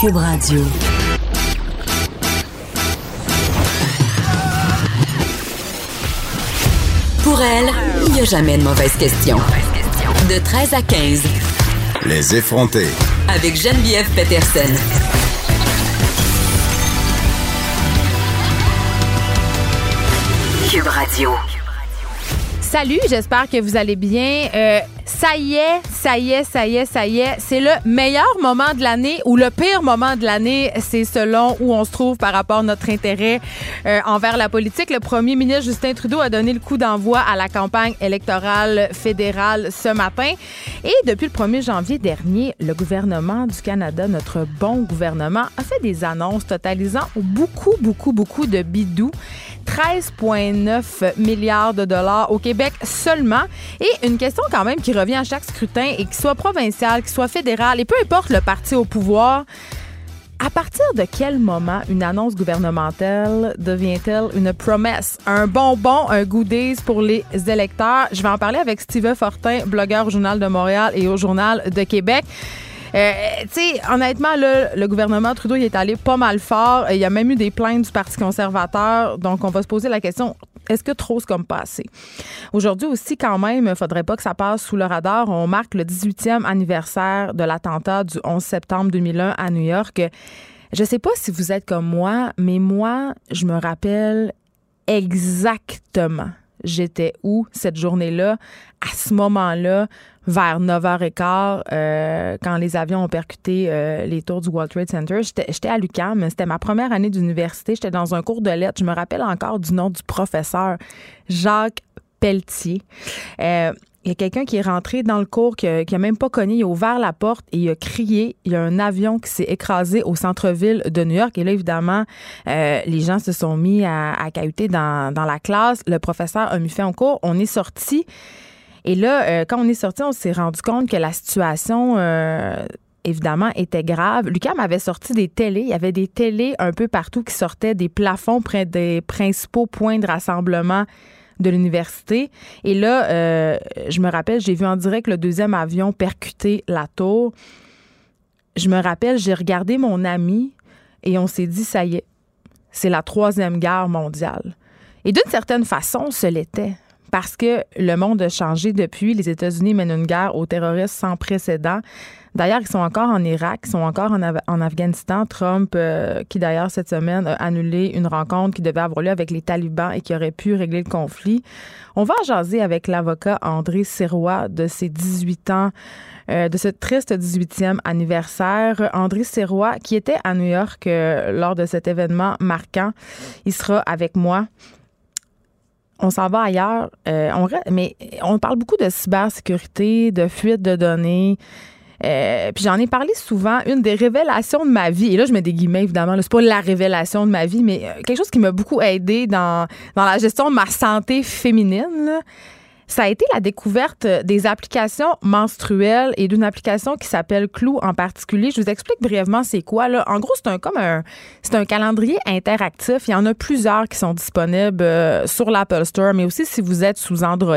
Cube Radio. Pour elle, il n'y a jamais de mauvaise question. De 13 à 15. Les effrontés. Avec Geneviève Peterson. Cube Radio. Salut, j'espère que vous allez bien. Ça y est. C'est le meilleur moment de l'année ou le pire moment de l'année, c'est selon où on se trouve par rapport à notre intérêt envers la politique. Le premier ministre Justin Trudeau a donné le coup d'envoi à la campagne électorale fédérale ce matin. Et depuis le 1er janvier dernier, le gouvernement du Canada, notre bon gouvernement, a fait des annonces totalisant beaucoup de bidou. 13,9 milliards de dollars au Québec seulement. Et une question quand même qui revient à chaque scrutin, et qu'il soit provincial, qu'il soit fédéral, et peu importe le parti au pouvoir, à partir de quel moment une annonce gouvernementale devient-elle une promesse? Un bonbon, un goodies pour les électeurs? Je vais en parler avec Steve Fortin, blogueur au Journal de Montréal et au Journal de Québec. Tu sais, honnêtement, là, le gouvernement Trudeau, il est allé pas mal fort. Il y a même eu des plaintes du Parti conservateur. Donc, on va se poser la question, est-ce que trop c'est comme passé? Aujourd'hui aussi, quand même, il faudrait pas que ça passe sous le radar. On marque le 18e anniversaire de l'attentat du 11 septembre 2001 à New York. Je sais pas si vous êtes comme moi, mais moi, je me rappelle exactement j'étais où cette journée-là, à ce moment-là, vers 9h15, quand les avions ont percuté les tours du World Trade Center. J'étais à l'UQAM, c'était ma première année d'université, j'étais dans un cours de lettres, je me rappelle encore du nom du professeur, Jacques Pelletier. Il y a quelqu'un qui est rentré dans le cours, qui a même pas cogné, il a ouvert la porte et il a crié. Il y a un avion qui s'est écrasé au centre-ville de New York. Et là, évidemment, les gens se sont mis à cahuter dans la classe. Le professeur a mis fin au cours. On est sortis. Et là, quand on est sortis, on s'est rendu compte que la situation... évidemment, était grave. L'UQAM avait sorti des télés. Il y avait des télés un peu partout qui sortaient des plafonds près des principaux points de rassemblement de l'université. Et là, je me rappelle, j'ai vu en direct le deuxième avion percuter la tour. Je me rappelle, j'ai regardé mon ami et on s'est dit, ça y est, c'est la 3e guerre mondiale. Et d'une certaine façon, ce l'était. Parce que le monde a changé depuis. Les États-Unis mènent une guerre aux terroristes sans précédent. D'ailleurs, ils sont encore en Irak, ils sont encore en Afghanistan. Trump, qui d'ailleurs cette semaine a annulé une rencontre qui devait avoir lieu avec les talibans et qui aurait pu régler le conflit. On va en jaser avec l'avocat André Sirois de ses 18 ans, de ce triste 18e anniversaire. André Sirois, qui était à New York lors de cet événement marquant, il sera avec moi. On s'en va ailleurs, mais on parle beaucoup de cybersécurité, de fuite de données. Puis j'en ai parlé souvent, une des révélations de ma vie, et là je mets des guillemets évidemment, là, c'est pas la révélation de ma vie, mais quelque chose qui m'a beaucoup aidée dans la gestion de ma santé féminine, là, ça a été la découverte des applications menstruelles et d'une application qui s'appelle Clue en particulier. Je vous explique brièvement c'est quoi, là. En gros, c'est un calendrier interactif. Il y en a plusieurs qui sont disponibles sur l'Apple Store, mais aussi si vous êtes sous Android.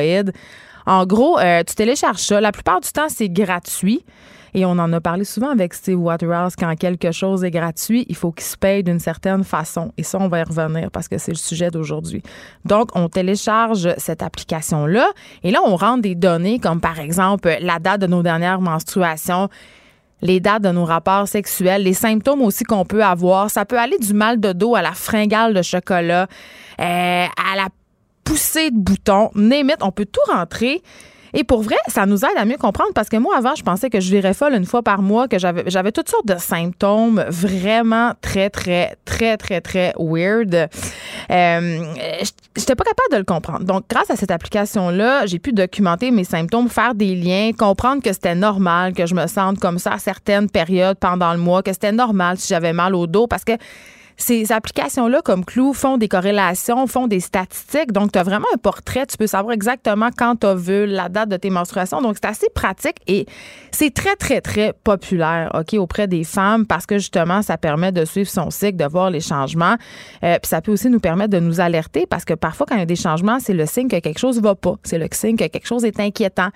En gros, tu télécharges ça. La plupart du temps, c'est gratuit. Et on en a parlé souvent avec Steve Waterhouse, quand quelque chose est gratuit, il faut qu'il se paye d'une certaine façon. Et ça, on va y revenir parce que c'est le sujet d'aujourd'hui. Donc, on télécharge cette application-là et là, on rentre des données comme, par exemple, la date de nos dernières menstruations, les dates de nos rapports sexuels, les symptômes aussi qu'on peut avoir. Ça peut aller du mal de dos à la fringale de chocolat, à la poussée de boutons. Name it, on peut tout rentrer. Et pour vrai, ça nous aide à mieux comprendre parce que moi, avant, je pensais que je virais folle une fois par mois, que j'avais toutes sortes de symptômes vraiment très, très, très, très, très weird. J'étais pas capable de le comprendre. Donc, grâce à cette application-là, j'ai pu documenter mes symptômes, faire des liens, comprendre que c'était normal que je me sente comme ça à certaines périodes pendant le mois, que c'était normal si j'avais mal au dos parce que ces applications-là, comme Clue, font des corrélations, font des statistiques. Donc, tu as vraiment un portrait. Tu peux savoir exactement quand tu as vu la date de tes menstruations. Donc, c'est assez pratique et c'est très, très, très populaire, OK, auprès des femmes parce que, justement, ça permet de suivre son cycle, de voir les changements. Puis, ça peut aussi nous permettre de nous alerter parce que parfois, quand il y a des changements, c'est le signe que quelque chose ne va pas. C'est le signe que quelque chose est inquiétant.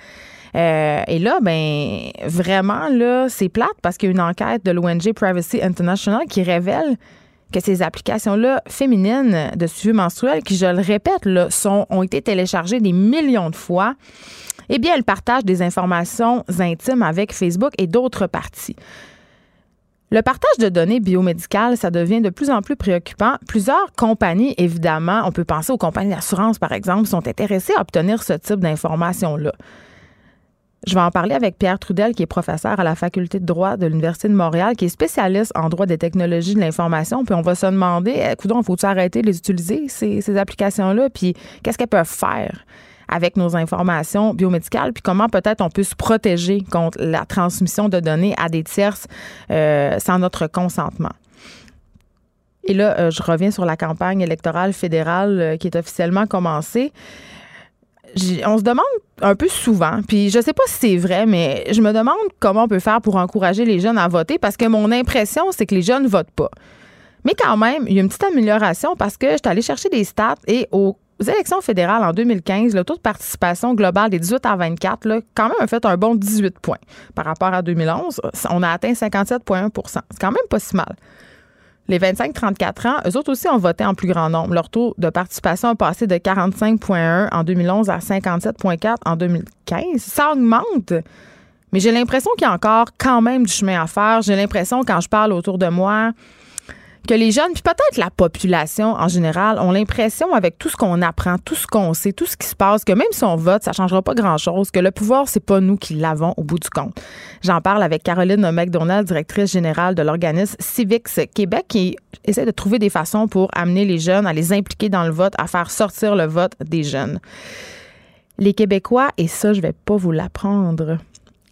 Et là, ben vraiment, là, c'est plate parce qu'il y a une enquête de l'ONG Privacy International qui révèle que ces applications-là féminines de suivi menstruel, qui, je le répète, là, ont été téléchargées des millions de fois, eh bien, elles partagent des informations intimes avec Facebook et d'autres parties. Le partage de données biomédicales, ça devient de plus en plus préoccupant. Plusieurs compagnies, évidemment, on peut penser aux compagnies d'assurance, par exemple, sont intéressées à obtenir ce type d'informations-là. Je vais en parler avec Pierre Trudel, qui est professeur à la Faculté de droit de l'Université de Montréal, qui est spécialiste en droit des technologies de l'information. Puis on va se demander, coudonc, faut-il arrêter de les utiliser, ces applications-là? Puis qu'est-ce qu'elles peuvent faire avec nos informations biomédicales? Puis comment peut-être on peut se protéger contre la transmission de données à des tierces sans notre consentement? Et là, je reviens sur la campagne électorale fédérale qui est officiellement commencée. On se demande un peu souvent, puis je sais pas si c'est vrai, mais je me demande comment on peut faire pour encourager les jeunes à voter parce que mon impression, c'est que les jeunes ne votent pas. Mais quand même, il y a une petite amélioration parce que j'étais allée chercher des stats et aux élections fédérales en 2015, le taux de participation globale des 18 à 24, là, quand même a fait un bon 18 points. Par rapport à 2011, on a atteint 57,1 %. C'est quand même pas si mal. Les 25-34 ans, eux autres aussi ont voté en plus grand nombre. Leur taux de participation a passé de 45,1 en 2011 à 57,4 en 2015. Ça augmente, mais j'ai l'impression qu'il y a encore quand même du chemin à faire. J'ai l'impression, quand je parle autour de moi, que les jeunes, puis peut-être la population en général, ont l'impression, avec tout ce qu'on apprend, tout ce qu'on sait, tout ce qui se passe, que même si on vote, ça ne changera pas grand-chose, que le pouvoir, c'est pas nous qui l'avons au bout du compte. J'en parle avec Caroline MacDonald, directrice générale de l'organisme Civix Québec, qui essaie de trouver des façons pour amener les jeunes à les impliquer dans le vote, à faire sortir le vote des jeunes. Les Québécois, et ça, je vais pas vous l'apprendre,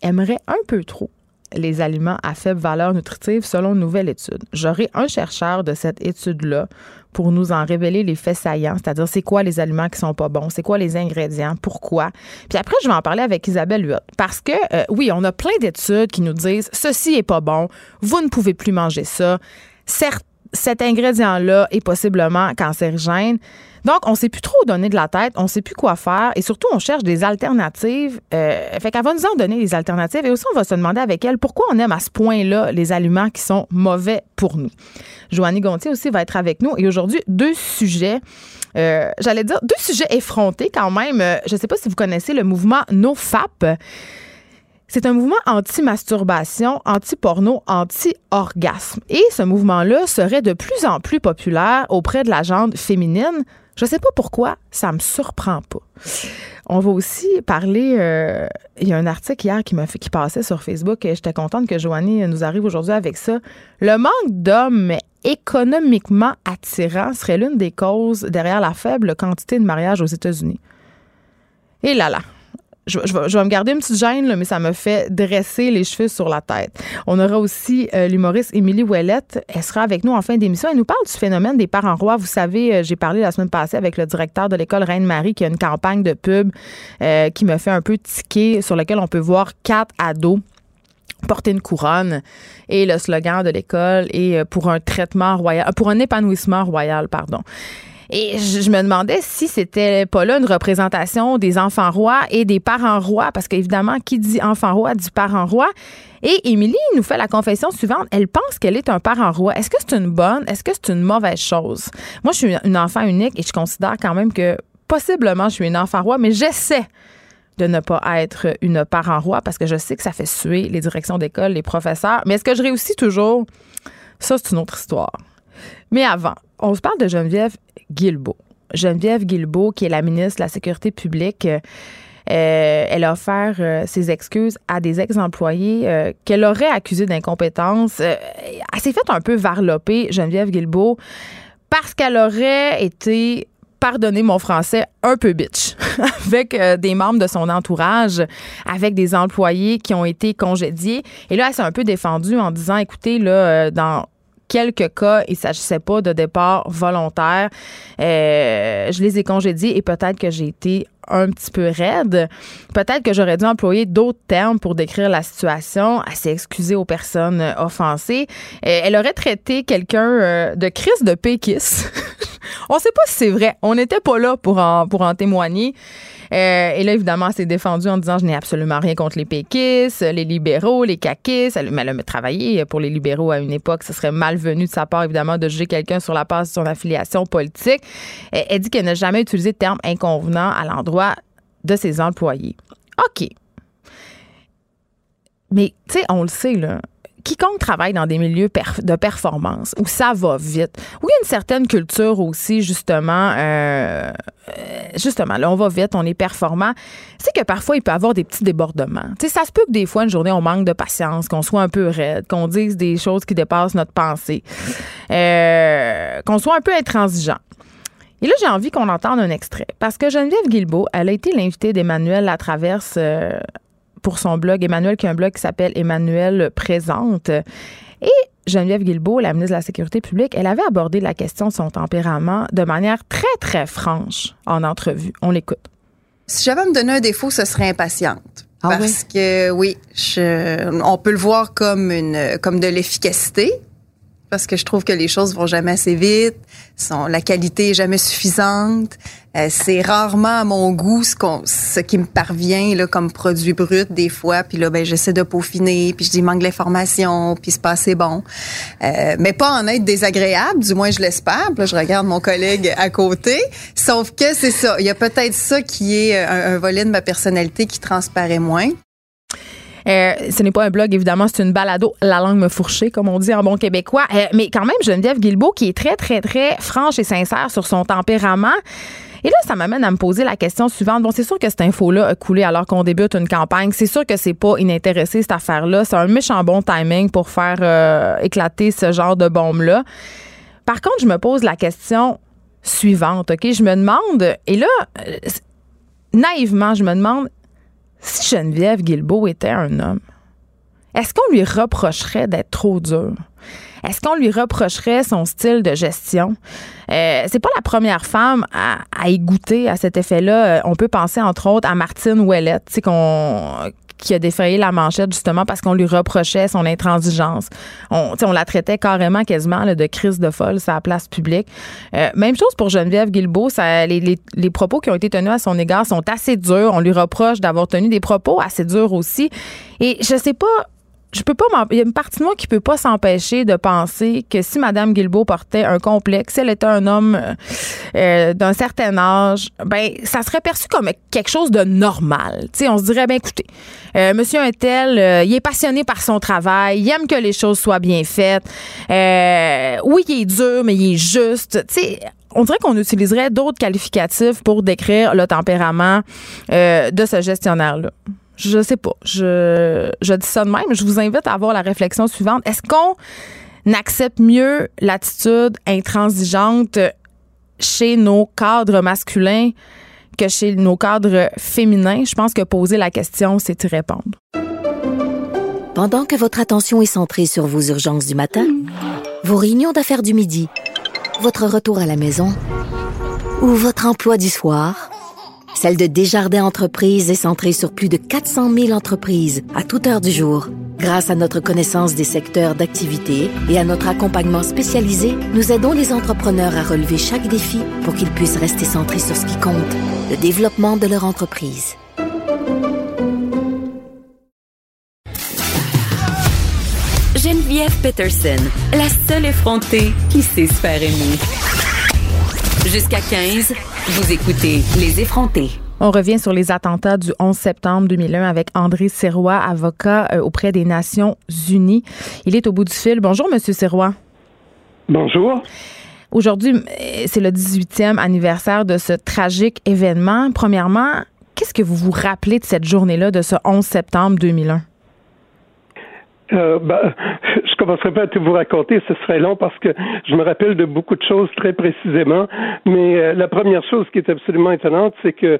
aimeraient un peu trop les aliments à faible valeur nutritive selon une nouvelle étude. J'aurai un chercheur de cette étude-là pour nous en révéler les faits saillants, c'est-à-dire c'est quoi les aliments qui sont pas bons, c'est quoi les ingrédients, pourquoi. Puis après, je vais en parler avec Isabelle Huot parce que, oui, on a plein d'études qui nous disent « Ceci est pas bon, vous ne pouvez plus manger ça, cet ingrédient-là est possiblement cancérigène. » Donc, on ne sait plus trop donner de la tête, on ne sait plus quoi faire et surtout, on cherche des alternatives. Fait qu'elle va nous en donner des alternatives et aussi, on va se demander avec elle pourquoi on aime à ce point-là les aliments qui sont mauvais pour nous. Joanie Gontier aussi va être avec nous et aujourd'hui, deux sujets, deux sujets effrontés quand même. Je ne sais pas si vous connaissez le mouvement NoFap. C'est un mouvement anti-masturbation, anti-porno, anti-orgasme. Et ce mouvement-là serait de plus en plus populaire auprès de la gente féminine. Je ne sais pas pourquoi, ça me surprend pas. On va aussi parler... il y a un article hier qui passait sur Facebook et j'étais contente que Joanie nous arrive aujourd'hui avec ça. Le manque d'hommes économiquement attirants serait l'une des causes derrière la faible quantité de mariage aux États-Unis. Et là là! Je vais me garder une petite gêne, là, mais ça me fait dresser les cheveux sur la tête. On aura aussi l'humoriste Émilie Ouellette. Elle sera avec nous en fin d'émission. Elle nous parle du phénomène des parents rois. Vous savez, j'ai parlé la semaine passée avec le directeur de l'école Reine-Marie qui a une campagne de pub qui me fait un peu tiquer, sur laquelle on peut voir 4 ados porter une couronne. Et le slogan de l'école est pour un épanouissement royal, pardon. Et je me demandais si c'était pas là une représentation des enfants rois et des parents rois, parce qu'évidemment, qui dit enfant roi dit parent roi. Et Émilie nous fait la confession suivante. Elle pense qu'elle est un parent roi. Est-ce que c'est une bonne? Est-ce que c'est une mauvaise chose? Moi, je suis une enfant unique et je considère quand même que possiblement je suis une enfant roi, mais j'essaie de ne pas être une parent roi parce que je sais que ça fait suer les directions d'école, les professeurs. Mais est-ce que je réussis toujours? Ça, c'est une autre histoire. Mais avant, on se parle de Geneviève Guilbault. Geneviève Guilbault, qui est la ministre de la Sécurité publique, Elle a offert ses excuses à des ex-employés qu'elle aurait accusés d'incompétence. Elle s'est faite un peu varloper, Geneviève Guilbault, parce qu'elle aurait été, pardonnez mon français, un peu bitch avec des membres de son entourage, avec des employés qui ont été congédiés. Et là, elle s'est un peu défendue en disant, écoutez, là, dans quelques cas, il ne s'agissait pas de départ volontaire. Je les ai congédiés et peut-être que j'ai été un petit peu raide. Peut-être que j'aurais dû employer d'autres termes pour décrire la situation. Elle s'est excusée aux personnes offensées. Elle aurait traité quelqu'un de crise de péquiste. On ne sait pas si c'est vrai. On n'était pas là pour en témoigner. Et là, évidemment, elle s'est défendue en disant « Je n'ai absolument rien contre les péquistes, les libéraux, les caquistes. » Elle a travaillé pour les libéraux à une époque. Ce serait malvenu de sa part, évidemment, de juger quelqu'un sur la base de son affiliation politique. Elle dit qu'elle n'a jamais utilisé de termes inconvenants à l'endroit de ses employés. OK. Mais, tu sais, on le sait, là. Quiconque travaille dans des milieux de performance, où ça va vite, où il y a une certaine culture aussi, justement, là, on va vite, on est performant, c'est que parfois, il peut y avoir des petits débordements. Tu sais, ça se peut que des fois, une journée, on manque de patience, qu'on soit un peu raide, qu'on dise des choses qui dépassent notre pensée, qu'on soit un peu intransigeant. Et là, j'ai envie qu'on entende un extrait, parce que Geneviève Guilbault, elle a été l'invitée d'Emmanuel Latraverse pour son blog. Emmanuel, qui a un blog qui s'appelle Emmanuel Présente. Et Geneviève Guilbault, la ministre de la Sécurité publique, elle avait abordé la question de son tempérament de manière très, très franche en entrevue. On l'écoute. Si j'avais à me donner un défaut, ce serait impatiente. Ah, parce oui? que, oui, on peut le voir comme de l'efficacité, parce que je trouve que les choses vont jamais assez vite, la qualité est jamais suffisante, c'est rarement à mon goût ce qui me parvient là comme produit brut des fois, puis là ben j'essaie de peaufiner, puis je dis manque l'information, puis c'est pas assez bon. Mais pas en être désagréable, du moins je l'espère, puis là je regarde mon collègue à côté, sauf que c'est ça, il y a peut-être ça qui est un volet de ma personnalité qui transparaît moins. Ce n'est pas un blog, évidemment, c'est une balado, la langue me fourchée, comme on dit en bon québécois. Mais quand même, Geneviève Guilbault, qui est très, très, très franche et sincère sur son tempérament. Et là, ça m'amène à me poser la question suivante. Bon, c'est sûr que cette info-là a coulé alors qu'on débute une campagne. C'est sûr que c'est pas inintéressé, cette affaire-là. C'est un méchant bon timing pour faire éclater ce genre de bombe-là. Par contre, je me pose la question suivante, OK? Je me demande, et là, naïvement, je me demande, si Geneviève Guilbault était un homme, est-ce qu'on lui reprocherait d'être trop dur? Est-ce qu'on lui reprocherait son style de gestion? C'est pas la première femme à y goûter à cet effet-là. On peut penser, entre autres, à Martine Ouellette, qui a défrayé la manchette justement parce qu'on lui reprochait son intransigeance. On la traitait carrément, quasiment là, de crise de folle sur la place publique. Même chose pour Geneviève Guilbault. Les propos qui ont été tenus à son égard sont assez durs. On lui reproche d'avoir tenu des propos assez durs aussi. Et je sais pas, il y a une partie de moi qui peut pas s'empêcher de penser que si Mme Guilbault portait un complexe, si elle était un homme d'un certain âge, ben ça serait perçu comme quelque chose de normal. On se dirait, ben écoutez, monsieur un tel, il est passionné par son travail, il aime que les choses soient bien faites. Oui, il est dur, mais il est juste. On dirait qu'on utiliserait d'autres qualificatifs pour décrire le tempérament de ce gestionnaire-là. Je sais pas. Je dis ça de même. Je vous invite à avoir la réflexion suivante. Est-ce qu'on accepte mieux l'attitude intransigeante chez nos cadres masculins que chez nos cadres féminins? Je pense que poser la question, c'est y répondre. Pendant que votre attention est centrée sur vos urgences du matin, vos réunions d'affaires du midi, votre retour à la maison ou votre emploi du soir... Celle de Desjardins Entreprises est centrée sur plus de 400 000 entreprises à toute heure du jour. Grâce à notre connaissance des secteurs d'activité et à notre accompagnement spécialisé, nous aidons les entrepreneurs à relever chaque défi pour qu'ils puissent rester centrés sur ce qui compte, le développement de leur entreprise. Geneviève Peterson, la seule effrontée qui sait se faire aimer. Jusqu'à 15, vous écoutez Les Effrontés. On revient sur les attentats du 11 septembre 2001 avec André Sirois, avocat auprès des Nations Unies. Il est au bout du fil. Bonjour, M. Sirois. Bonjour. Aujourd'hui, c'est le 18e anniversaire de ce tragique événement. Premièrement, Qu'est-ce que vous vous rappelez de cette journée-là, de ce 11 septembre 2001? Je commencerai pas à tout vous raconter, ce serait long parce que je me rappelle de beaucoup de choses très précisément, mais la première chose qui est absolument étonnante, c'est que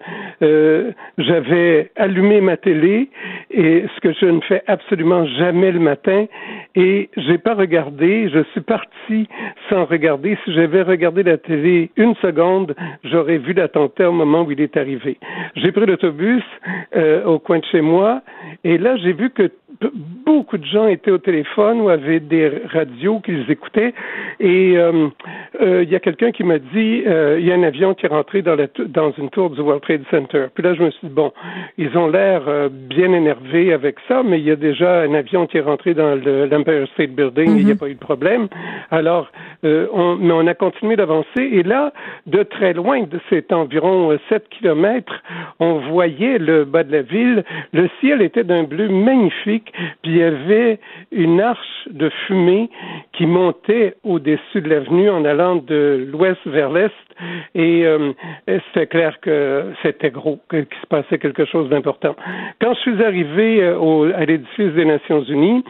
j'avais allumé ma télé, et ce que je ne fais absolument jamais le matin, et j'ai pas regardé, je suis parti sans regarder. Si j'avais regardé la télé une seconde, j'aurais vu l'attentat au moment où il est arrivé. J'ai pris l'autobus au coin de chez moi, et là j'ai vu que beaucoup de gens étaient au téléphone ou avaient des radios qu'ils écoutaient, et il y a quelqu'un qui m'a dit il y a un avion qui est rentré dans une tour du World Trade Center. Puis là, je me suis dit, bon, ils ont l'air bien énervés avec ça, mais il y a déjà un avion qui est rentré dans l'Empire State Building, et il n'y a pas eu de problème. Alors, on a continué d'avancer, et là, de très loin, c'est environ 7 kilomètres, on voyait le bas de la ville, le ciel était d'un bleu magnifique, puis il y avait une arche de fumée qui montait au-dessus de l'avenue en allant de l'ouest vers l'est, et c'était clair que c'était gros, qu'il se passait quelque chose d'important. Quand je suis arrivé à l'édifice des Nations Unies,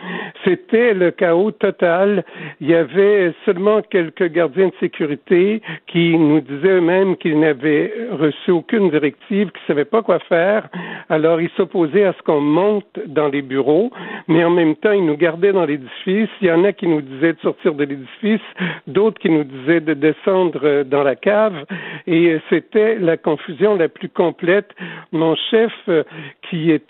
c'était le chaos total. Il y avait seulement quelques gardiens de sécurité qui nous disaient eux-mêmes qu'ils n'avaient reçu aucune directive, qu'ils ne savaient pas quoi faire. Alors, ils s'opposaient à ce qu'on monte dans les bureaux, mais en même temps, ils nous gardaient dans l'édifice. Il y en a qui nous disaient de sortir de l'édifice, d'autres qui nous disaient de descendre dans la cave, et c'était la confusion la plus complète. Mon chef, qui est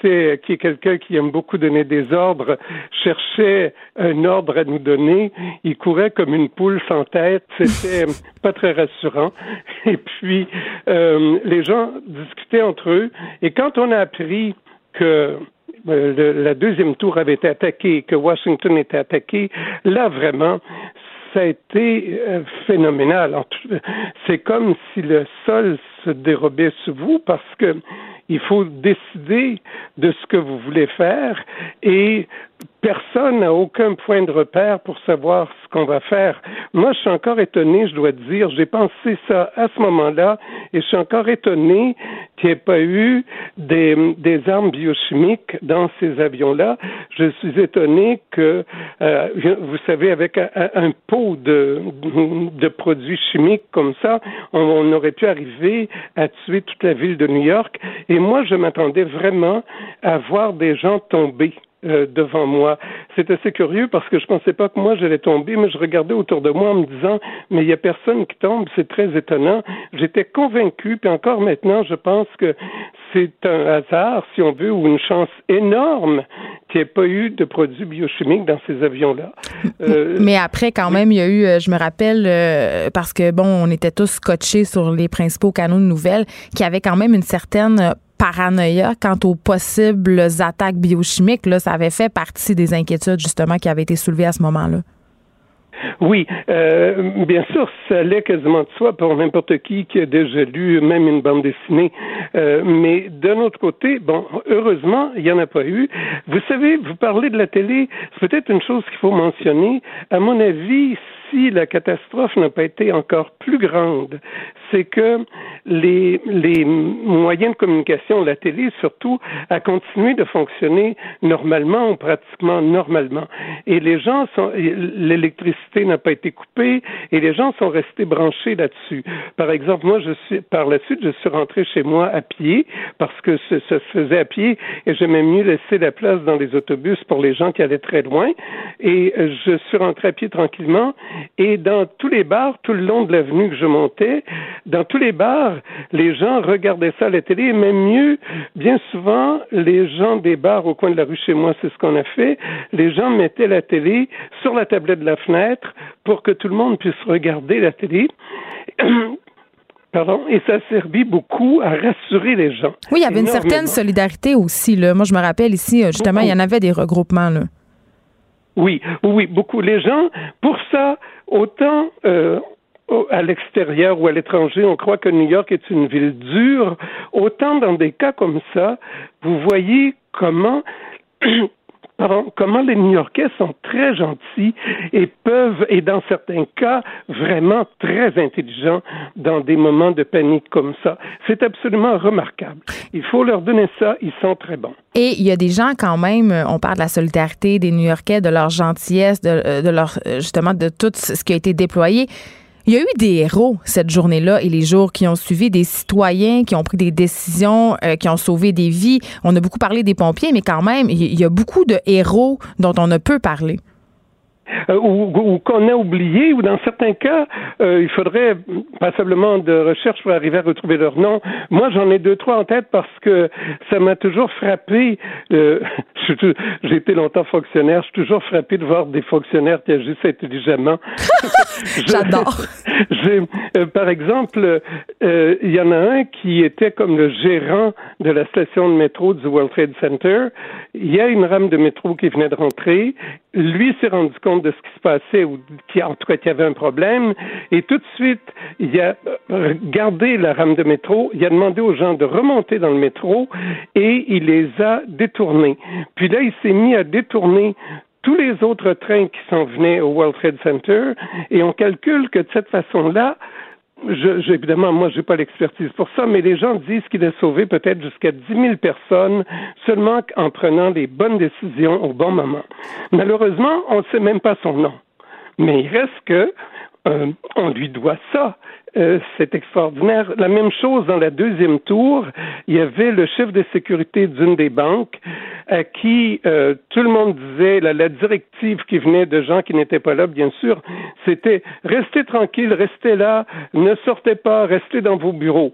quelqu'un qui aime beaucoup donner des ordres, cherchait un ordre à nous donner. Il courait comme une poule sans tête. C'était pas très rassurant. Et puis, les gens discutaient entre eux, et quand on a appris que la deuxième tour avait été attaquée, que Washington était attaqué, là, vraiment, ça a été phénoménal. C'est comme si le sol se dérobait sous vous, parce que il faut décider de ce que vous voulez faire, et personne n'a aucun point de repère pour savoir ce qu'on va faire. Moi, je suis encore étonné, je dois dire, j'ai pensé ça à ce moment-là, et je suis encore étonné qu'il n'y ait pas eu des armes biochimiques dans ces avions-là. Je suis étonné que, vous savez, avec un pot de produits chimiques comme ça, on aurait pu arriver à tuer toute la ville de New York, et moi, je m'attendais vraiment à voir des gens tomber devant moi. C'est assez curieux parce que je pensais pas que moi j'allais tomber, mais je regardais autour de moi en me disant mais il y a personne qui tombe, c'est très étonnant. J'étais convaincu, puis encore maintenant je pense que c'est un hasard, si on veut, ou une chance énorme qu'il n'y ait pas eu de produits biochimiques dans ces avions-là. Mais après, quand même, il y a eu, je me rappelle, parce que, bon, on était tous scotchés sur les principaux canaux de nouvelles, qu'il y avait quand même une certaine paranoïa quant aux possibles attaques biochimiques. Là, ça avait fait partie des inquiétudes, justement, qui avaient été soulevées à ce moment-là. Oui, bien sûr, ça allait quasiment de soi pour n'importe qui a déjà lu même une bande dessinée. Mais d'un autre côté, bon, heureusement, il n'y en a pas eu. Vous savez, vous parlez de la télé, c'est peut-être une chose qu'il faut mentionner. À mon avis, si la catastrophe n'a pas été encore plus grande, c'est que les moyens de communication, la télé surtout, a continué de fonctionner normalement ou pratiquement normalement. Et l'électricité n'a pas été coupée, et les gens sont restés branchés là-dessus. Par exemple, moi, par la suite, je suis rentré chez moi à pied, parce que ça se faisait à pied, et j'aimais mieux laisser la place dans les autobus pour les gens qui allaient très loin. Et je suis rentré à pied tranquillement, et dans tous les bars, tout le long de l'avenue que je montais, dans tous les bars, les gens regardaient ça à la télé, mais mieux, bien souvent, les gens des bars au coin de la rue chez moi, c'est ce qu'on a fait, les gens mettaient la télé sur la tablette de la fenêtre pour que tout le monde puisse regarder la télé. Pardon, et ça servit beaucoup à rassurer les gens. Oui, il y avait énormément une certaine solidarité aussi, là. Moi, je me rappelle ici, justement, il y en avait des regroupements, là. Oui, beaucoup. Les gens, pour ça, autant à l'extérieur ou à l'étranger, on croit que New York est une ville dure, autant dans des cas comme ça, vous voyez comment comment les New-Yorkais sont très gentils et peuvent, et dans certains cas, vraiment très intelligents dans des moments de panique comme ça. C'est absolument remarquable. Il faut leur donner ça, ils sont très bons. Et il y a des gens quand même, on parle de la solidarité des New-Yorkais, de leur gentillesse, de leur, justement, de tout ce qui a été déployé. Il y a eu des héros cette journée-là et les jours qui ont suivi, des citoyens qui ont pris des décisions, qui ont sauvé des vies. On a beaucoup parlé des pompiers, mais quand même, il y a beaucoup de héros dont on a peu parlé. Ou qu'on a oublié, ou dans certains cas, il faudrait passablement de recherche pour arriver à retrouver leur nom. Moi, j'en ai 2-3 en tête parce que ça m'a toujours frappé. J'ai été longtemps fonctionnaire. Je suis toujours frappé de voir des fonctionnaires qui agissent intelligemment. J'adore. Par exemple, il y en a un qui était comme le gérant de la station de métro du World Trade Center. Il y a une rame de métro qui venait de rentrer. Lui s'est rendu compte de ce qui se passait, ou en tout cas qu'il y avait un problème, et tout de suite, il a gardé la rame de métro, il a demandé aux gens de remonter dans le métro, et il les a détournés. Puis là, il s'est mis à détourner tous les autres trains qui s'en venaient au World Trade Center, et on calcule que de cette façon-là, évidemment, moi, j'ai pas l'expertise pour ça, mais les gens disent qu'il a sauvé peut-être jusqu'à 10 000 personnes seulement en prenant les bonnes décisions au bon moment. Malheureusement, on ne sait même pas son nom. Mais il reste que on lui doit ça. C'est extraordinaire. La même chose dans la deuxième tour, il y avait le chef de sécurité d'une des banques à qui tout le monde disait, la directive qui venait de gens qui n'étaient pas là, bien sûr, c'était « Restez tranquille, restez là, ne sortez pas, restez dans vos bureaux »,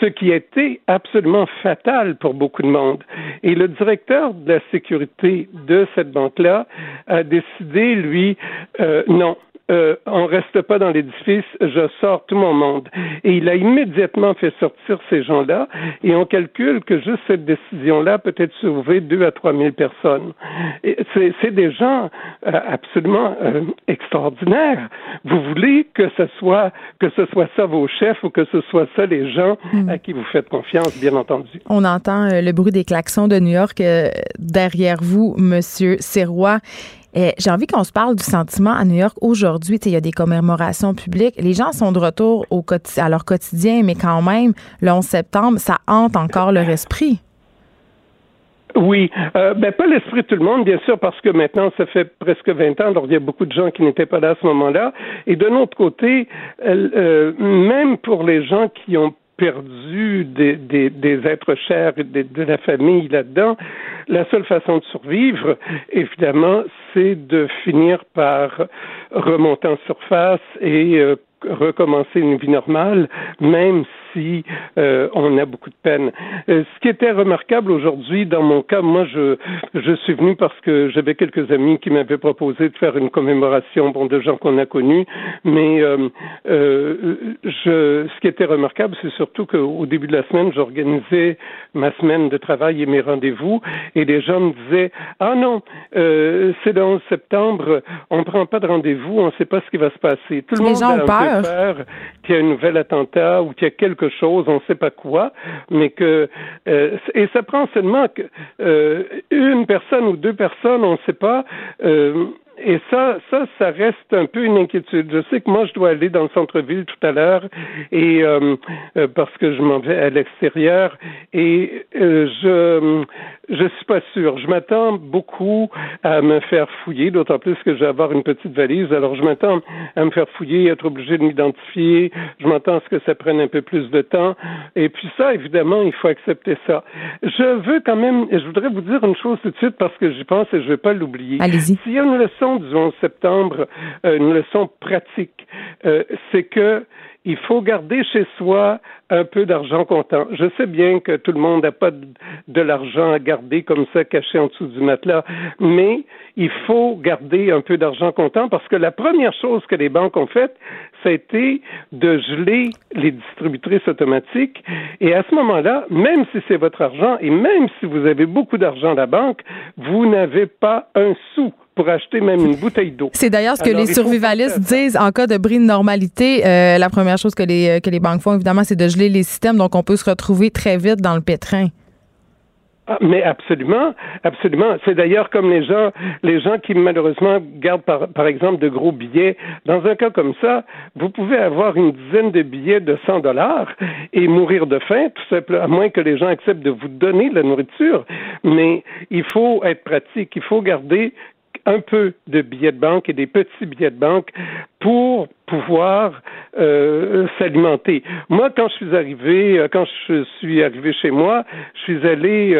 ce qui était absolument fatal pour beaucoup de monde. Et le directeur de la sécurité de cette banque-là a décidé, lui, non. On reste pas dans l'édifice, je sors tout mon monde. Et il a immédiatement fait sortir ces gens-là, et on calcule que juste cette décision-là peut être sauvée 2 à 3 000 personnes. Et c'est des gens absolument extraordinaires. Vous voulez que ce soit ça vos chefs, ou que ce soit ça les gens à qui vous faites confiance, bien entendu. On entend le bruit des klaxons de New York derrière vous, Monsieur Sirois. J'ai envie qu'on se parle du sentiment à New York aujourd'hui. Il y a des commémorations publiques. Les gens sont de retour à leur quotidien, mais quand même, le 11 septembre, ça hante encore leur esprit. Oui. Pas l'esprit de tout le monde, bien sûr, parce que maintenant, ça fait presque 20 ans, donc il y a beaucoup de gens qui n'étaient pas là à ce moment-là. Et de notre côté, même pour les gens qui ont perdu des êtres chers et de la famille là-dedans, la seule façon de survivre, évidemment, c'est de finir par remonter en surface et recommencer une vie normale, même si on a beaucoup de peine. Ce qui était remarquable aujourd'hui, dans mon cas, moi, je suis venu parce que j'avais quelques amis qui m'avaient proposé de faire une commémoration, de gens qu'on a connus, mais ce qui était remarquable, c'est surtout qu'au début de la semaine, j'organisais ma semaine de travail et mes rendez-vous, et les gens me disaient « Ah non, c'est le 11 septembre, on ne prend pas de rendez-vous, on ne sait pas ce qui va se passer. » Tout le monde a peur qu'il y ait un nouvel attentat ou qu'il y ait quelque chose, on ne sait pas quoi, mais que... et ça prend seulement une personne ou 2 personnes, on ne sait pas... Et ça reste un peu une inquiétude. Je sais que moi, je dois aller dans le centre-ville tout à l'heure, et parce que je m'en vais à l'extérieur, et je suis pas sûr. Je m'attends beaucoup à me faire fouiller, d'autant plus que je vais avoir une petite valise. Alors, je m'attends à me faire fouiller, à être obligé de m'identifier. Je m'attends à ce que ça prenne un peu plus de temps. Et puis ça, évidemment, il faut accepter ça. Je voudrais vous dire une chose tout de suite, parce que j'y pense et je vais pas l'oublier. Allez-y. S'il y a une leçon du 11 septembre, une leçon pratique, c'est que il faut garder chez soi un peu d'argent comptant. Je sais bien que tout le monde n'a pas de l'argent à garder comme ça, caché en dessous du matelas, mais il faut garder un peu d'argent comptant parce que la première chose que les banques ont faite, ça a été de geler les distributrices automatiques. Et à ce moment-là, même si c'est votre argent et même si vous avez beaucoup d'argent à la banque, vous n'avez pas un sou pour acheter même une bouteille d'eau. C'est d'ailleurs ce que les survivalistes disent en cas de bris de normalité. La première chose que les banques font, évidemment, c'est de geler les systèmes, donc on peut se retrouver très vite dans le pétrin. Ah, mais absolument, absolument. C'est d'ailleurs comme les gens qui malheureusement gardent par exemple de gros billets. Dans un cas comme ça, vous pouvez avoir une dizaine de billets de $100 et mourir de faim, tout simplement, à moins que les gens acceptent de vous donner de la nourriture. Mais il faut être pratique, il faut garder un peu de billets de banque et des petits billets de banque pour pouvoir s'alimenter. Moi, quand je suis arrivé chez moi, je suis allé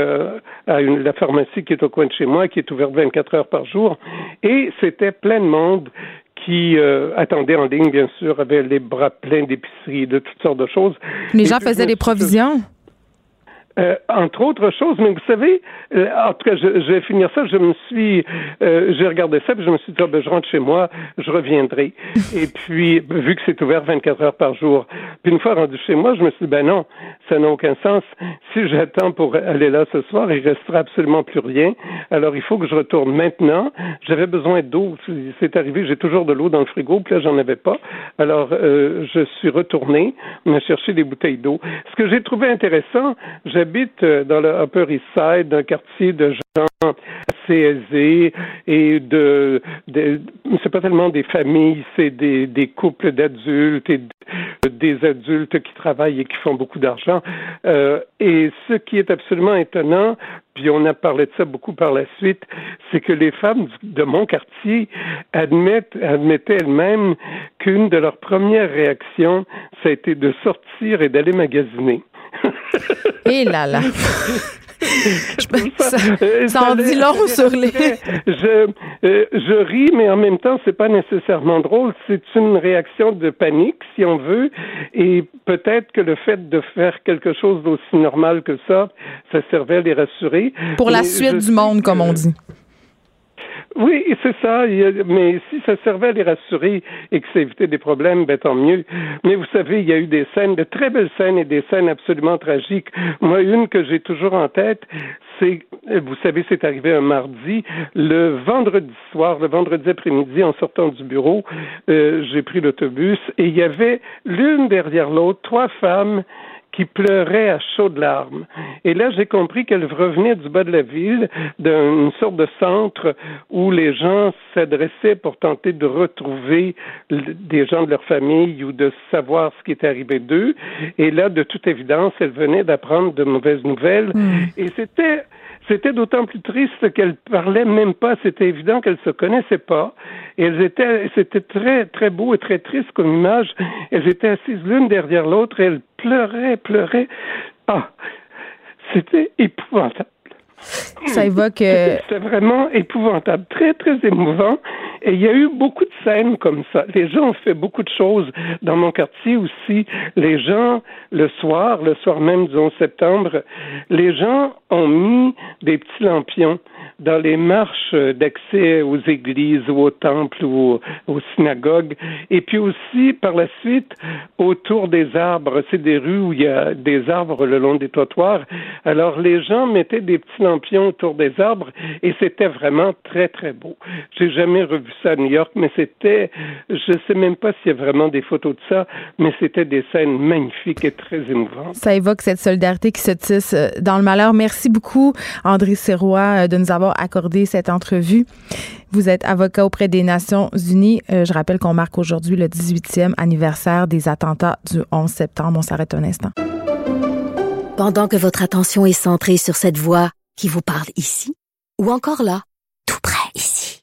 à la pharmacie qui est au coin de chez moi, qui est ouverte 24 heures par jour, et c'était plein de monde qui attendait en ligne, bien sûr, avait les bras pleins d'épicerie, de toutes sortes de choses. Les gens faisaient des provisions? Entre autres choses, mais vous savez, en tout cas, je vais finir ça, j'ai regardé ça, puis je me suis dit, oh, ben, je rentre chez moi, je reviendrai. Et puis, vu que c'est ouvert 24 heures par jour, puis une fois rendu chez moi, je me suis dit, ben non, ça n'a aucun sens. Si j'attends pour aller là ce soir, il restera absolument plus rien. Alors, il faut que je retourne maintenant. J'avais besoin d'eau. C'est arrivé, j'ai toujours de l'eau dans le frigo, puis là, j'en avais pas. Alors, je suis retourné, on a cherché des bouteilles d'eau. Ce que j'ai trouvé intéressant, j'habite dans le Upper East Side, un quartier de gens assez aisés et c'est pas tellement des familles, c'est des couples d'adultes et des adultes qui travaillent et qui font beaucoup d'argent. Et ce qui est absolument étonnant, puis on a parlé de ça beaucoup par la suite, c'est que les femmes de mon quartier admettaient elles-mêmes qu'une de leurs premières réactions, ça a été de sortir et d'aller magasiner. Et là là. Ça en dit long sur les... Je ris, mais en même temps, c'est pas nécessairement drôle. C'est une réaction de panique, si on veut, et peut-être que le fait de faire quelque chose d'aussi normal que ça servait à les rassurer. Pour la suite du monde, comme on dit. Oui, c'est ça. Mais si ça servait à les rassurer et que ça évitait des problèmes, ben tant mieux. Mais vous savez, il y a eu des scènes, de très belles scènes et des scènes absolument tragiques. Moi, une que j'ai toujours en tête, c'est, vous savez, c'est arrivé un mardi. Le vendredi soir, le vendredi après-midi, en sortant du bureau, j'ai pris l'autobus et il y avait l'une derrière l'autre, 3 femmes qui pleurait à chaudes larmes. Et là, j'ai compris qu'elle revenait du bas de la ville, d'une sorte de centre où les gens s'adressaient pour tenter de retrouver des gens de leur famille ou de savoir ce qui était arrivé d'eux. Et là, de toute évidence, elle venait d'apprendre de mauvaises nouvelles. Et c'était d'autant plus triste qu'elle parlait même pas. C'était évident qu'elle se connaissait pas. Et c'était très, très beau et très triste comme image. Elles étaient assises l'une derrière l'autre et elles pleurait. Ah, c'était épouvantable. Ça évoque... C'était vraiment épouvantable, très, très émouvant. Et il y a eu beaucoup de scènes comme ça. Les gens ont fait beaucoup de choses. Dans mon quartier aussi, les gens, le soir même du 11 septembre, les gens ont mis des petits lampions dans les marches d'accès aux églises ou aux temples ou aux synagogues. Et puis aussi, par la suite, autour des arbres. C'est des rues où il y a des arbres le long des trottoirs. Alors, les gens mettaient des petits lampions autour des arbres et c'était vraiment très, très beau. J'ai jamais revu ça à New York, mais c'était, je sais même pas s'il y a vraiment des photos de ça, mais c'était des scènes magnifiques et très émouvantes. Ça évoque cette solidarité qui se tisse dans le malheur. Merci beaucoup, André Sirois, de nous avoir accordé cette entrevue. Vous êtes avocat auprès des Nations Unies. Je rappelle qu'on marque aujourd'hui le 18e anniversaire des attentats du 11 septembre. On s'arrête un instant. Pendant que votre attention est centrée sur cette voix qui vous parle ici, ou encore là, tout près ici,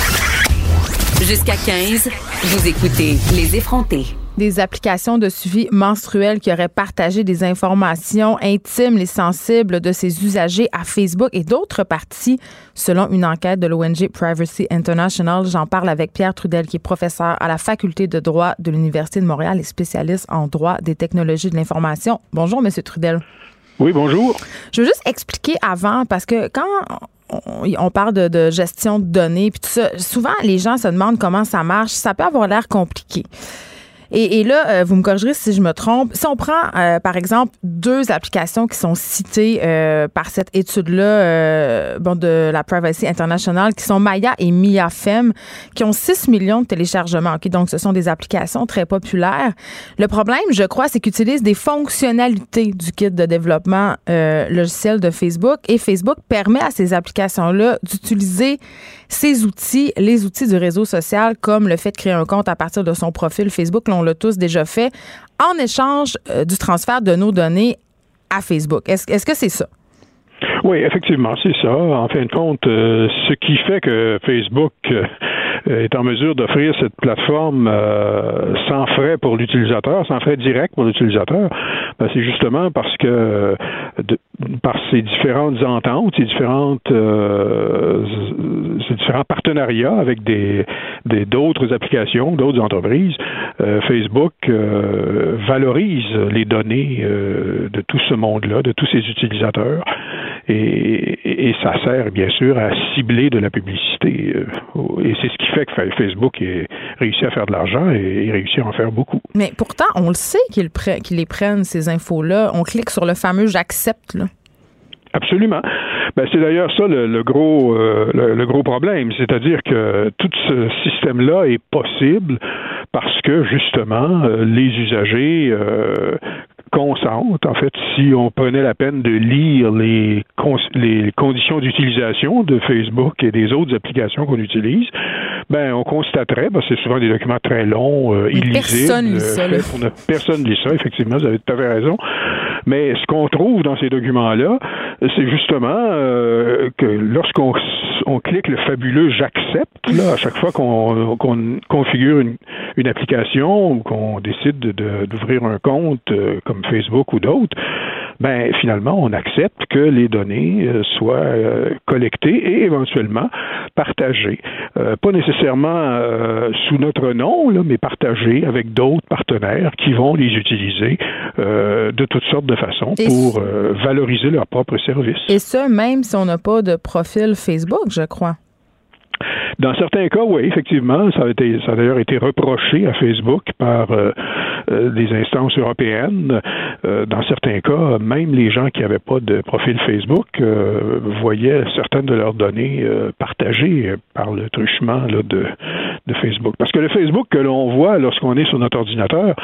Jusqu'à 15, vous écoutez Les effrontés. Des applications de suivi menstruel qui auraient partagé des informations intimes et sensibles de ses usagers à Facebook et d'autres parties, selon une enquête de l'ONG Privacy International. J'en parle avec Pierre Trudel, qui est professeur à la Faculté de droit de l'Université de Montréal et spécialiste en droit des technologies de l'information. Bonjour, M. Trudel. Oui, bonjour. Je veux juste expliquer avant, parce que quand on parle de gestion de données, puis tout ça, souvent les gens se demandent comment ça marche. Ça peut avoir l'air compliqué. Et là, vous me corrigerez si je me trompe. Si on prend, par exemple, deux applications qui sont citées par cette étude-là de la Privacy International, qui sont Maya et MiaFem, qui ont 6 millions de téléchargements. Okay? Donc, ce sont des applications très populaires. Le problème, je crois, c'est qu'ils utilisent des fonctionnalités du kit de développement logiciel de Facebook. Et Facebook permet à ces applications-là d'utiliser ces outils, les outils du réseau social, comme le fait de créer un compte à partir de son profil Facebook. On l'a tous déjà fait, en échange du transfert de nos données à Facebook. Est-ce que c'est ça? Oui, effectivement, c'est ça. En fin de compte, ce qui fait que Facebook est en mesure d'offrir cette plateforme sans frais pour l'utilisateur, sans frais direct pour l'utilisateur, ben c'est justement parce que par ces différentes ententes, ces différents partenariats avec d'autres applications, d'autres entreprises, Facebook valorise les données de tout ce monde-là, de tous ses utilisateurs, et ça sert bien sûr à cibler de la publicité, et c'est ce qui fait que Facebook réussit à faire de l'argent et réussit à en faire beaucoup. Mais pourtant, on le sait qu'ils les prennent, ces infos-là. On clique sur le fameux « j'accepte », là. Absolument. Ben, c'est d'ailleurs ça le gros problème, c'est-à-dire que tout ce système-là est possible parce que, justement, les usagers consentent. En fait, si on prenait la peine de lire les conditions d'utilisation de Facebook et des autres applications qu'on utilise, ben on constaterait, parce que c'est souvent des documents très longs, illisibles. Personne ne lit ça, effectivement, vous avez tout à fait raison. Mais ce qu'on trouve dans ces documents-là, c'est justement que lorsqu'on clique le fabuleux « j'accepte », là, à chaque fois qu'on configure une application ou qu'on décide d'ouvrir un compte comme Facebook ou d'autres, ben finalement, on accepte que les données soient collectées et éventuellement partagées. Pas nécessairement sous notre nom, là, mais partagées avec d'autres partenaires qui vont les utiliser de toutes sortes de façons pour valoriser leur propre service. Et ça, même si on n'a pas de profil Facebook, je crois. Dans certains cas, oui, effectivement, ça a d'ailleurs été reproché à Facebook par des instances européennes. Dans certains cas, même les gens qui n'avaient pas de profil Facebook voyaient certaines de leurs données partagées par le truchement là, de Facebook. Parce que le Facebook que l'on voit lorsqu'on est sur notre ordinateur,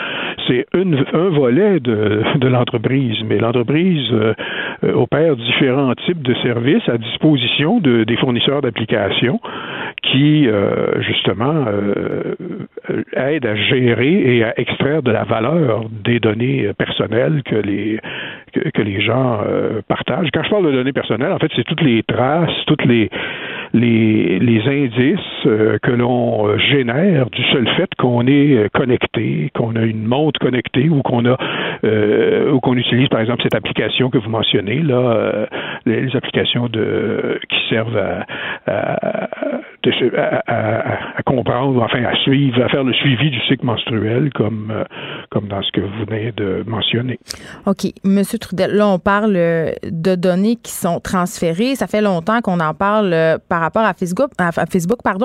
c'est un volet de l'entreprise. Mais l'entreprise opère différents types de services à disposition des fournisseurs d'applications qui, justement, aide à gérer et à extraire de la valeur des données personnelles que les gens partagent. Quand je parle de données personnelles, en fait, c'est toutes les traces, toutes les indices que l'on génère du seul fait qu'on est connecté, qu'on a une montre connectée ou qu'on utilise, par exemple, cette application que vous mentionnez, là, les applications qui servent à comprendre, enfin à suivre, à faire le suivi du cycle menstruel comme dans ce que vous venez de mentionner. OK. Monsieur Trudel, là, on parle de données qui sont transférées. Ça fait longtemps qu'on en parle par rapport à Facebook,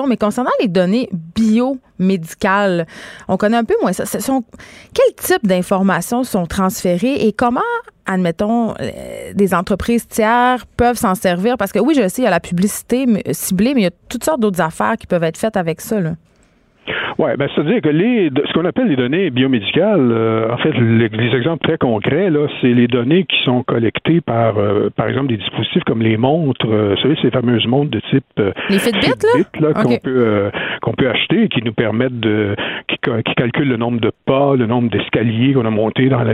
mais concernant les données biomédicales, on connaît un peu moins ça. Quel type d'informations sont transférées et comment, admettons, des entreprises tiers peuvent s'en servir? Parce que oui, je sais, il y a la publicité ciblée, mais il y a toutes sortes d'autres affaires qui peuvent être faites avec ça, là. Oui, ben c'est-à-dire que ce qu'on appelle les données biomédicales, en fait, les exemples très concrets, là, c'est les données qui sont collectées par exemple, des dispositifs comme les montres, ces fameuses montres de type les Fitbit là, okay, qu'on peut acheter et qui nous permettent qui calculent le nombre de pas, le nombre d'escaliers qu'on a montés dans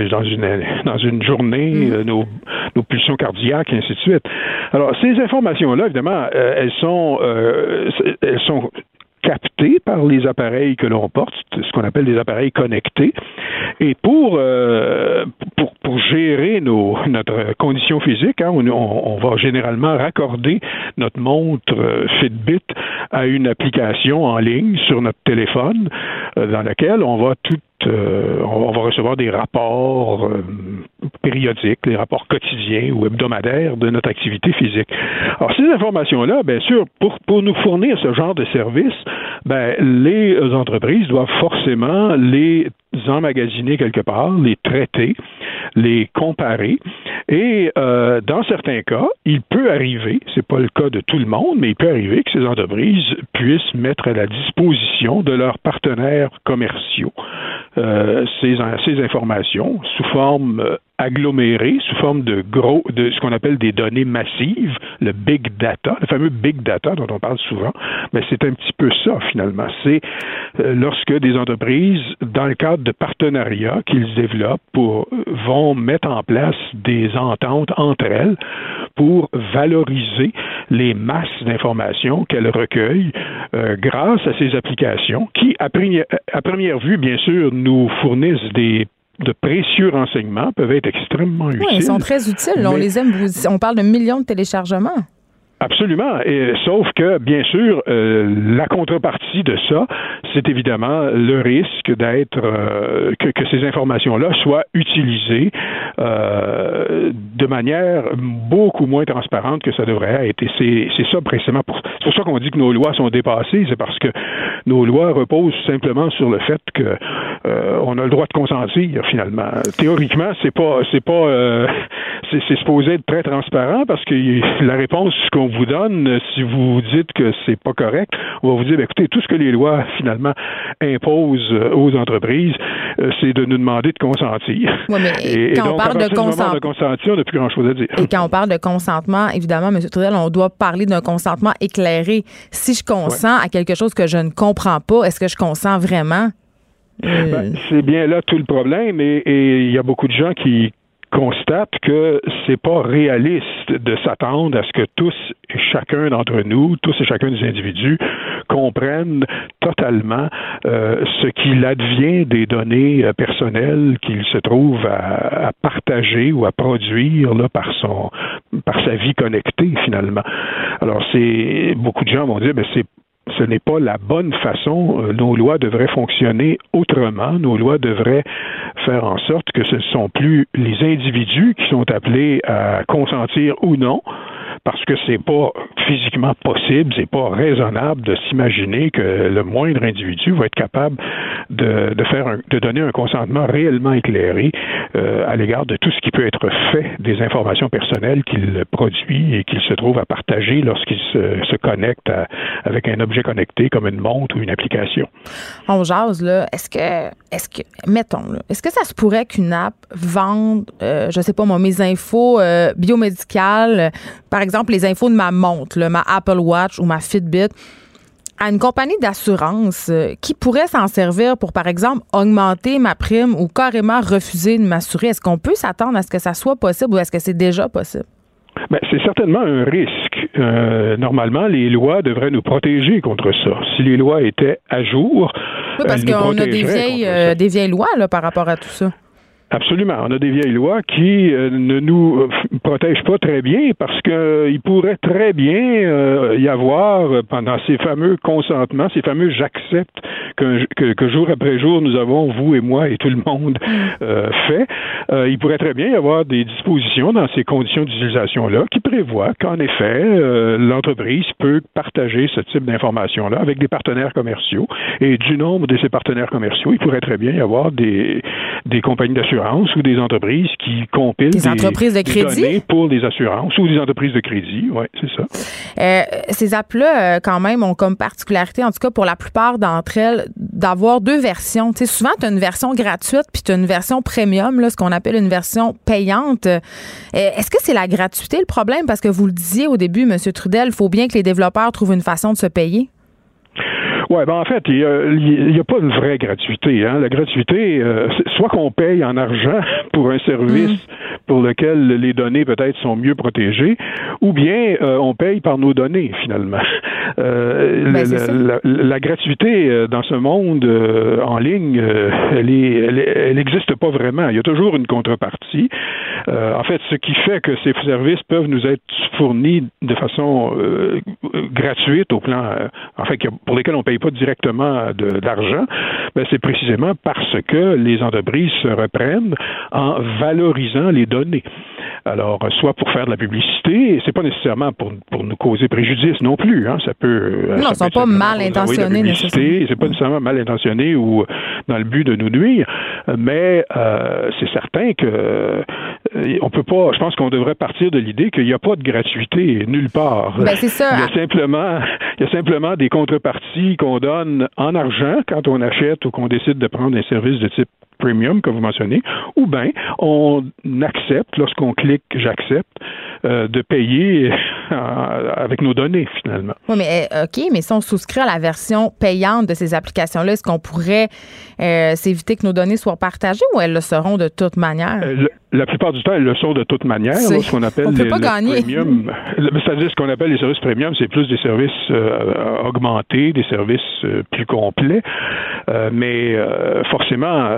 une journée, nos pulsions cardiaques, et ainsi de suite. Alors, ces informations-là, évidemment, elles sont captés par les appareils que l'on porte, ce qu'on appelle des appareils connectés. Et pour gérer notre condition physique, hein, on va généralement raccorder notre montre Fitbit à une application en ligne sur notre téléphone dans laquelle on va tout on va recevoir des rapports périodiques, des rapports quotidiens ou hebdomadaires de notre activité physique. Alors, ces informations-là, bien sûr, pour nous fournir ce genre de service, bien, les entreprises doivent forcément les emmagasiner quelque part, les traiter, les comparer, et dans certains cas, il peut arriver, c'est pas le cas de tout le monde, mais il peut arriver que ces entreprises puissent mettre à la disposition de leurs partenaires commerciaux ces informations sous forme agglomérée, sous forme de ce qu'on appelle des données massives, le big data, le fameux big data dont on parle souvent, mais c'est un petit peu ça finalement. C'est lorsque des entreprises, dans le cadre de partenariats qu'ils développent, vont mettre en place des ententes entre elles pour valoriser les masses d'informations qu'elles recueillent grâce à ces applications qui, à première vue, bien sûr, nous fournissent de précieux renseignements, peuvent être extrêmement utiles. Oui, ils sont très utiles. On les aime. On parle de millions de téléchargements. Absolument. Et, sauf que, bien sûr, la contrepartie de ça, c'est évidemment le risque d'être que ces informations-là soient utilisées de manière beaucoup moins transparente que ça devrait être. Et c'est ça précisément. C'est pour ça qu'on dit que nos lois sont dépassées. C'est parce que nos lois reposent simplement sur le fait que on a le droit de consentir finalement. Théoriquement, c'est supposé être très transparent parce que la réponse qu'on vous donne, si vous dites que c'est pas correct, on va vous dire, bien, écoutez, tout ce que les lois, finalement, imposent aux entreprises, c'est de nous demander de consentir. Oui, mais quand on parle de consentir, on n'a plus grand-chose à dire. Et quand on parle de consentement, évidemment, M. Trudel, on doit parler d'un consentement éclairé. Si je consens à quelque chose que je ne comprends pas, est-ce que je consens vraiment? Ben, c'est bien là tout le problème, et il y a beaucoup de gens qui constate que c'est pas réaliste de s'attendre à ce que tous et chacun d'entre nous, tous et chacun des individus comprennent totalement ce qu'il advient des données personnelles qu'il se trouve à partager ou à produire là par sa vie connectée finalement. Alors beaucoup de gens vont dire, ben ce n'est pas la bonne façon. Nos lois devraient fonctionner autrement. Nos lois devraient faire en sorte que ce ne sont plus les individus qui sont appelés à consentir ou non, parce que c'est pas physiquement possible, c'est pas raisonnable de s'imaginer que le moindre individu va être capable de donner un consentement réellement éclairé à l'égard de tout ce qui peut être fait des informations personnelles qu'il produit et qu'il se trouve à partager lorsqu'il se connecte avec un objet connecté comme une montre ou une application. On jase là, est-ce que ça se pourrait qu'une app vende, je sais pas moi, mes infos biomédicales, par exemple, les infos de ma montre, ma Apple Watch ou ma Fitbit, à une compagnie d'assurance qui pourrait s'en servir pour, par exemple, augmenter ma prime ou carrément refuser de m'assurer? Est-ce qu'on peut s'attendre à ce que ça soit possible ou est-ce que c'est déjà possible? Bien, c'est certainement un risque. Normalement, les lois devraient nous protéger contre ça. Si les lois étaient à jour, oui, parce qu'on a des vieilles lois là, par rapport à tout ça. Absolument. On a des vieilles lois qui ne nous protègent pas très bien parce qu'il pourrait très bien y avoir, pendant ces fameux consentements, ces fameux « j'accepte » que jour après jour nous avons, vous et moi et tout le monde, fait, il pourrait très bien y avoir des dispositions dans ces conditions d'utilisation-là qui prévoient qu'en effet, l'entreprise peut partager ce type d'informations-là avec des partenaires commerciaux. Et du nombre de ces partenaires commerciaux, il pourrait très bien y avoir des compagnies d'assurance ou des entreprises qui compilent des données pour les assurances ou des entreprises de crédit. Oui, c'est ça. Ces apps-là, quand même, ont comme particularité, en tout cas pour la plupart d'entre elles, d'avoir deux versions. Tu sais, souvent, tu as une version gratuite puis tu as une version premium, là, ce qu'on appelle une version payante. Est-ce que c'est la gratuité le problème? Parce que vous le disiez au début, M. Trudel, il faut bien que les développeurs trouvent une façon de se payer. Ouais, ben en fait, il y a pas une vraie gratuité. Hein. La gratuité, soit qu'on paye en argent pour un service pour lequel les données peut-être sont mieux protégées, ou bien on paye par nos données finalement. La gratuité dans ce monde en ligne, elle n'existe pas vraiment. Il y a toujours une contrepartie. En fait, ce qui fait que ces services peuvent nous être fournis de façon gratuite au plan, en fait, pour lesquels on paye pas directement d'argent, ben c'est précisément parce que les entreprises se reprennent en valorisant les données. Alors, soit pour faire de la publicité, et c'est pas nécessairement pour nous causer préjudice non plus, hein, ça peut... Non, ça ils sont pas mal intentionnés, nécessairement. C'est pas nécessairement mal intentionné ou dans le but de nous nuire, mais c'est certain que on peut pas... Je pense qu'on devrait partir de l'idée qu'il n'y a pas de gratuité nulle part. Ben, c'est ça. Il y a simplement des contreparties qu'on donne en argent quand on achète ou qu'on décide de prendre un service de type premium, comme vous mentionnez, ou bien on accepte, lorsqu'on clique « J'accepte », de payer avec nos données, finalement. Oui, mais OK, mais si on souscrit à la version payante de ces applications-là, est-ce qu'on pourrait s'éviter que nos données soient partagées ou elles le seront de toute manière? La plupart du temps, elles le sont de toute manière. Là, ce qu'on appelle les premium, c'est-à-dire ce qu'on appelle les services premium, c'est plus des services augmentés, des services plus complets, mais forcément,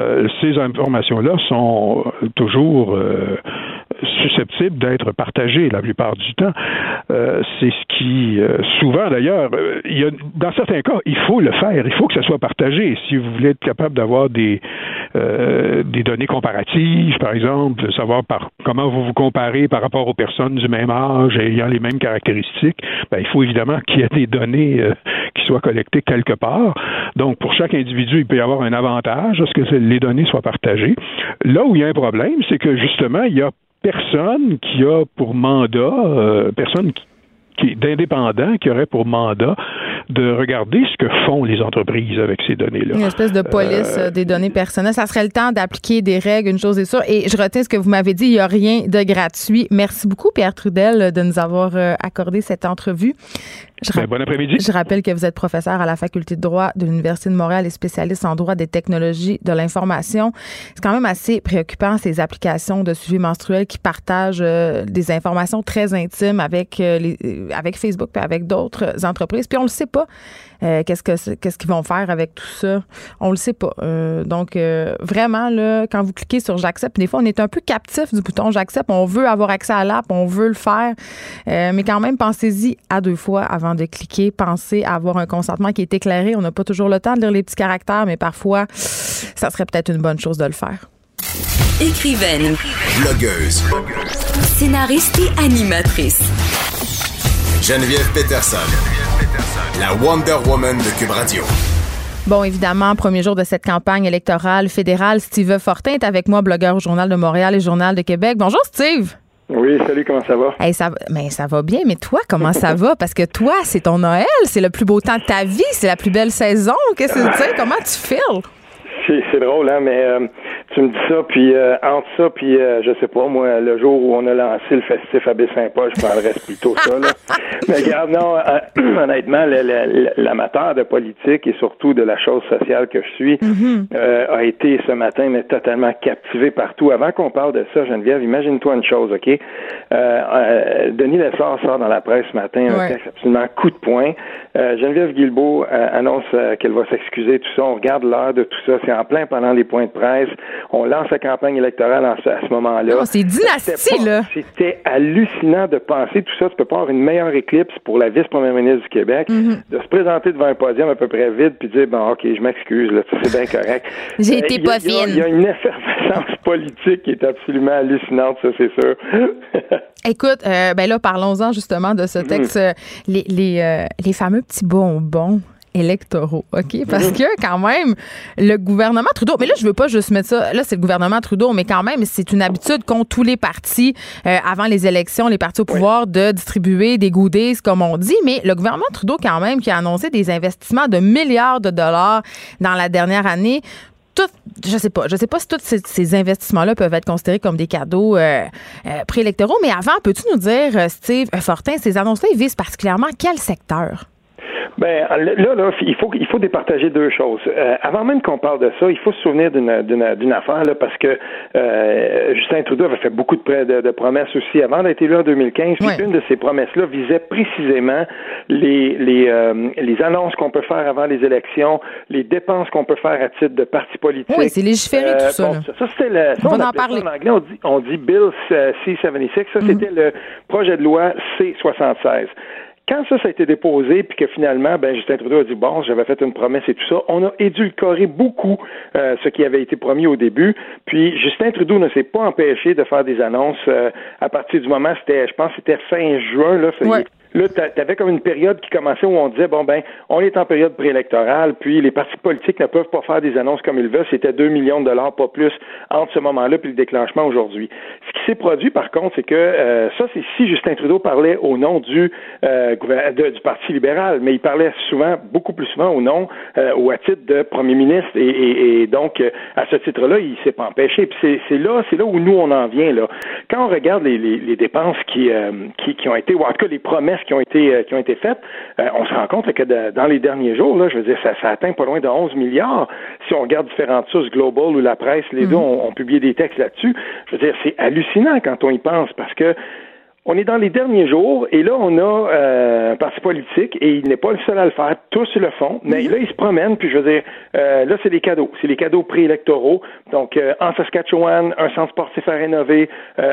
ces informations-là sont toujours susceptibles d'être partagées la plupart du temps. C'est ce qui, souvent d'ailleurs, dans certains cas, il faut le faire, il faut que ça soit partagé. Si vous voulez être capable d'avoir des données comparatives, par exemple, de savoir comment vous vous comparez par rapport aux personnes du même âge ayant les mêmes caractéristiques, ben, il faut évidemment qu'il y ait des données qui soient collectées quelque part. Donc, pour chaque individu, il peut y avoir un avantage à ce que les données soient partagées. Là où il y a un problème, c'est que justement, il y a personne qui a pour mandat, personne qui est d'indépendant, qui aurait pour mandat de regarder ce que font les entreprises avec ces données-là. Une espèce de police des données personnelles. Ça serait le temps d'appliquer des règles, une chose est sûre. Et je retiens ce que vous m'avez dit, il n'y a rien de gratuit. Merci beaucoup, Pierre Trudel, de nous avoir accordé cette entrevue. Bon après-midi. Je rappelle que vous êtes professeur à la Faculté de droit de l'Université de Montréal et spécialiste en droit des technologies de l'information. C'est quand même assez préoccupant, ces applications de suivi menstruel qui partagent des informations très intimes avec Facebook et avec d'autres entreprises. Puis on le sait pas. Qu'est-ce qu'ils vont faire avec tout ça? On le sait pas. Donc, vraiment, là, quand vous cliquez sur « J'accepte », des fois, on est un peu captif du bouton « J'accepte ». On veut avoir accès à l'app, on veut le faire. Mais quand même, pensez-y à deux fois avant de cliquer. Pensez à avoir un consentement qui est éclairé. On n'a pas toujours le temps de lire les petits caractères, mais parfois, ça serait peut-être une bonne chose de le faire. Écrivaine, blogueuse. Scénariste et animatrice. Geneviève Peterson. La Wonder Woman de Cube Radio. Bon, évidemment, premier jour de cette campagne électorale fédérale, Steve Fortin est avec moi, blogueur au Journal de Montréal et Journal de Québec. Bonjour, Steve! Oui, salut, comment ça va? Hey, ça va bien, mais toi, comment ça va? Parce que toi, c'est ton Noël, c'est le plus beau temps de ta vie, c'est la plus belle saison. Qu'est-ce que tu sais? Comment tu files? C'est drôle, hein, mais tu me dis ça, puis entre ça, puis je sais pas, moi, le jour où on a lancé le festif à Baie-Saint-Paul, je parlerais plutôt ça, là. Mais regarde, non, honnêtement, l'amateur de politique et surtout de la chose sociale que je suis a été ce matin, mais totalement captivé partout. Avant qu'on parle de ça, Geneviève, imagine-toi une chose, OK? Denis Lessard sort dans la presse ce matin un texte absolument coup de poing. Geneviève Guilbault annonce qu'elle va s'excuser, tout ça. On regarde l'heure de tout ça. C'est en plein pendant les points de presse. On lance la campagne électorale à ce moment-là. Non, c'est dynastie, là! C'était hallucinant de penser tout ça. Tu peux pas avoir une meilleure éclipse pour la vice-première ministre du Québec, de se présenter devant un podium à peu près vide puis dire, bon, OK, je m'excuse, là, c'est bien correct. J'ai été pas fine. Il y a une effervescence politique qui est absolument hallucinante, ça, c'est sûr. Écoute, ben là, parlons-en justement de ce texte. Les fameux petits bonbons électoraux, OK? Parce que, quand même, le gouvernement Trudeau... Mais là, je veux pas juste mettre ça... Là, c'est le gouvernement Trudeau, mais quand même, c'est une habitude qu'ont tous les partis avant les élections, les partis au pouvoir, de distribuer des goodies, comme on dit. Mais le gouvernement Trudeau, quand même, qui a annoncé des investissements de milliards de dollars dans la dernière année... Je sais pas si tous ces investissements-là peuvent être considérés comme des cadeaux préélectoraux, mais avant, peux-tu nous dire, Steve Fortin, ces annonces-là, ils visent particulièrement quel secteur? Ben là, il faut départager deux choses. Avant même qu'on parle de ça, il faut se souvenir d'une affaire là, parce que Justin Trudeau avait fait beaucoup de promesses aussi avant d'être élu en 2015. Puis une de ces promesses-là visait précisément les annonces qu'on peut faire avant les élections, les dépenses qu'on peut faire à titre de parti politique. Oui, c'est légiféré tout ça. On en parler. En anglais, on dit Bill C-76. Ça, c'était le projet de loi C-76. Quand ça a été déposé, puis que finalement, Justin Trudeau a dit « bon, j'avais fait une promesse et tout ça », on a édulcoré beaucoup ce qui avait été promis au début, puis Justin Trudeau ne s'est pas empêché de faire des annonces à partir du moment, c'était fin juin, là, Là, t'avais comme une période qui commençait où on disait, on est en période préélectorale, puis les partis politiques ne peuvent pas faire des annonces comme ils veulent. C'était 2 millions de dollars, pas plus, entre ce moment-là puis le déclenchement aujourd'hui. Ce qui s'est produit, par contre, c'est que, ça, c'est si Justin Trudeau parlait au nom du Parti libéral, mais il parlait souvent, beaucoup plus souvent au nom, ou à titre de premier ministre. Et donc, à ce titre-là, il s'est pas empêché. Puis c'est là où nous, on en vient, là. Quand on regarde les dépenses qui ont été, ou en tout cas, les promesses qui ont été faites, on se rend compte que dans les derniers jours, là, je veux dire, ça atteint pas loin de 11 milliards. Si on regarde différentes sources, Global ou la presse, les deux ont publié des textes là-dessus. Je veux dire, c'est hallucinant quand on y pense, parce que on est dans les derniers jours, et là, on a un parti politique, et il n'est pas le seul à le faire, tous le font, mais là, ils se promènent, puis je veux dire, là, c'est des cadeaux préélectoraux, donc en Saskatchewan, un centre sportif à rénover,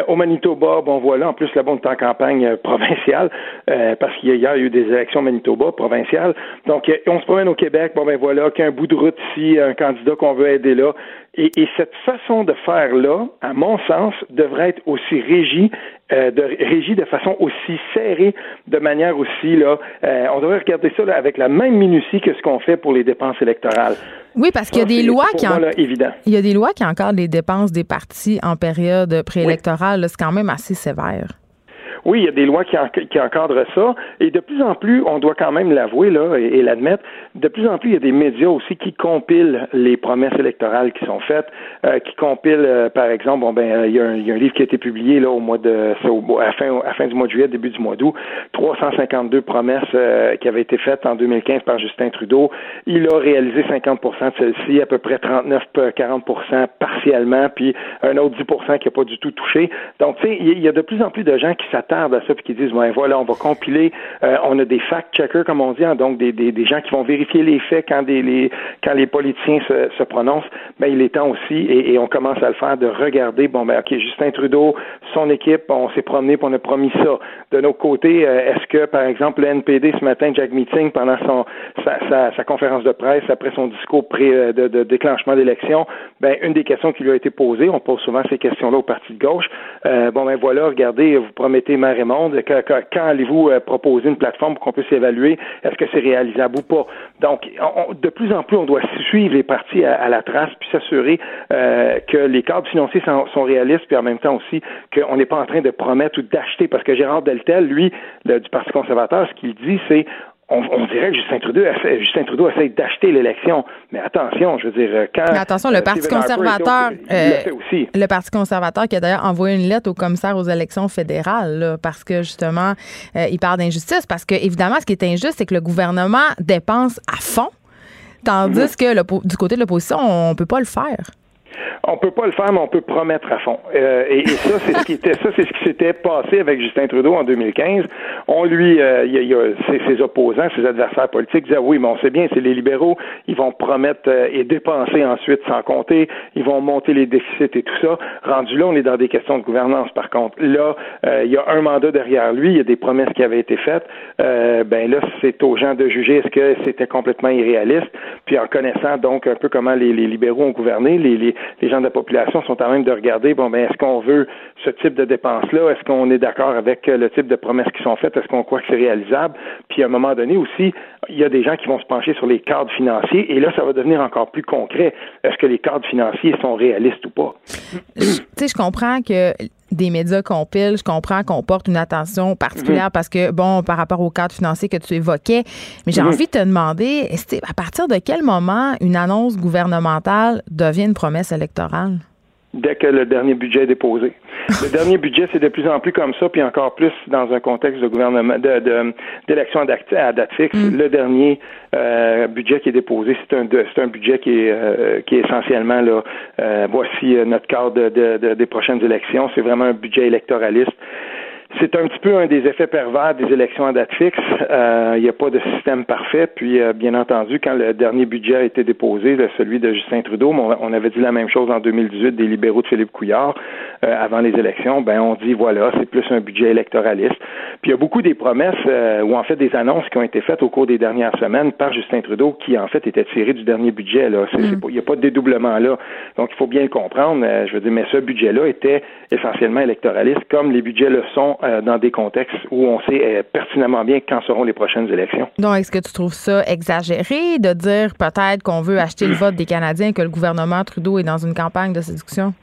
au Manitoba, bon, voilà, en plus, là-bas, on est en campagne provinciale, parce qu'hier, il y a eu des élections au Manitoba, provinciales, donc on se promène au Québec, voilà, qu'un bout de route ici, un candidat qu'on veut aider là, et cette façon de faire-là, à mon sens, devrait être aussi régie de façon aussi serrée, de manière aussi, là, on devrait regarder ça là, avec la même minutie que ce qu'on fait pour les dépenses électorales. Oui, parce qu'il y a des lois qui encadrent les dépenses des partis en période préélectorale. Oui. Là, c'est quand même assez sévère. Oui, il y a des lois qui encadrent ça, et de plus en plus, on doit quand même l'avouer là et l'admettre, de plus en plus, il y a des médias aussi qui compilent les promesses électorales qui sont faites, qui compilent, par exemple, il y a un livre qui a été publié là à la fin du mois de juillet, début du mois d'août, 352 promesses qui avaient été faites en 2015 par Justin Trudeau. Il a réalisé 50% de celles-ci, à peu près 39-40% partiellement, puis un autre 10% qui n'a pas du tout touché. Donc, tu sais, il y a de plus en plus de gens qui s'attendent à ça, puis qui disent, on va compiler, on a des fact-checkers, comme on dit, hein, donc des gens qui vont vérifier les faits quand les politiciens se prononcent, il est temps aussi, et on commence à le faire, de regarder, Justin Trudeau, son équipe, on s'est promené, puis on a promis ça. De notre côté, est-ce que, par exemple, le NPD, ce matin, Jack Meeting, pendant sa conférence de presse, après son discours de déclenchement d'élection, une des questions qui lui a été posée, on pose souvent ces questions-là au parti de gauche, regardez, vous promettez Raymond, quand allez-vous proposer une plateforme pour qu'on puisse évaluer est-ce que c'est réalisable ou pas? Donc, de plus en plus, on doit suivre les partis à la trace, puis s'assurer que les cadres financiers sont réalistes, puis en même temps aussi qu'on n'est pas en train de promettre ou d'acheter, parce que Gérard Deltel, lui, du Parti conservateur, ce qu'il dit, c'est on dirait que Justin Trudeau essaie d'acheter l'élection. Mais attention, je veux dire, le Parti conservateur, le Parti conservateur qui a d'ailleurs envoyé une lettre au commissaire aux élections fédérales, là, parce que justement, il parle d'injustice, parce que évidemment, ce qui est injuste, c'est que le gouvernement dépense à fond, tandis que du côté de l'opposition, on peut pas le faire. On peut pas le faire, mais on peut promettre à fond. Et ça, c'est ce qui s'était passé avec Justin Trudeau en 2015. On lui, ses opposants, ses adversaires politiques disaient oui, mais on sait bien, c'est les libéraux, ils vont promettre et dépenser ensuite sans compter, ils vont monter les déficits et tout ça. Rendu là, on est dans des questions de gouvernance. Par contre, là, il y a un mandat derrière lui, il y a des promesses qui avaient été faites. Là, c'est aux gens de juger est-ce que c'était complètement irréaliste. Puis en connaissant donc un peu comment les libéraux ont gouverné, les gens de la population sont en même de regarder, est-ce qu'on veut ce type de dépenses-là? Est-ce qu'on est d'accord avec le type de promesses qui sont faites? Est-ce qu'on croit que c'est réalisable? Puis, à un moment donné aussi, il y a des gens qui vont se pencher sur les cadres financiers, et là, ça va devenir encore plus concret. Est-ce que les cadres financiers sont réalistes ou pas? Tu sais, je comprends que des médias compilent, je comprends qu'on porte une attention particulière parce que, par rapport au cadre financier que tu évoquais, mais j'ai envie de te demander, à partir de quel moment une annonce gouvernementale devient une promesse électorale? Dès que le dernier budget est déposé. Le dernier budget, c'est de plus en plus comme ça, puis encore plus dans un contexte de gouvernement, d'élection à date fixe. Le dernier budget qui est déposé, c'est un budget qui est essentiellement là. Voici notre cadre des prochaines élections. C'est vraiment un budget électoraliste. C'est un petit peu un des effets pervers des élections à date fixe. Il n'y a pas de système parfait. Puis, bien entendu, quand le dernier budget a été déposé, celui de Justin Trudeau, on avait dit la même chose en 2018 des libéraux de Philippe Couillard avant les élections. Ben, on dit, voilà, c'est plus un budget électoraliste. Puis, il y a beaucoup des promesses ou en fait des annonces qui ont été faites au cours des dernières semaines par Justin Trudeau qui, en fait, était tiré du dernier budget. Là. Il n'y a pas de dédoublement là. Donc, il faut bien le comprendre. Je veux dire, mais ce budget-là était essentiellement électoraliste, comme les budgets le sont dans des contextes où on sait pertinemment bien quand seront les prochaines élections. Donc, est-ce que tu trouves ça exagéré de dire peut-être qu'on veut acheter le vote des Canadiens et que le gouvernement Trudeau est dans une campagne de séduction?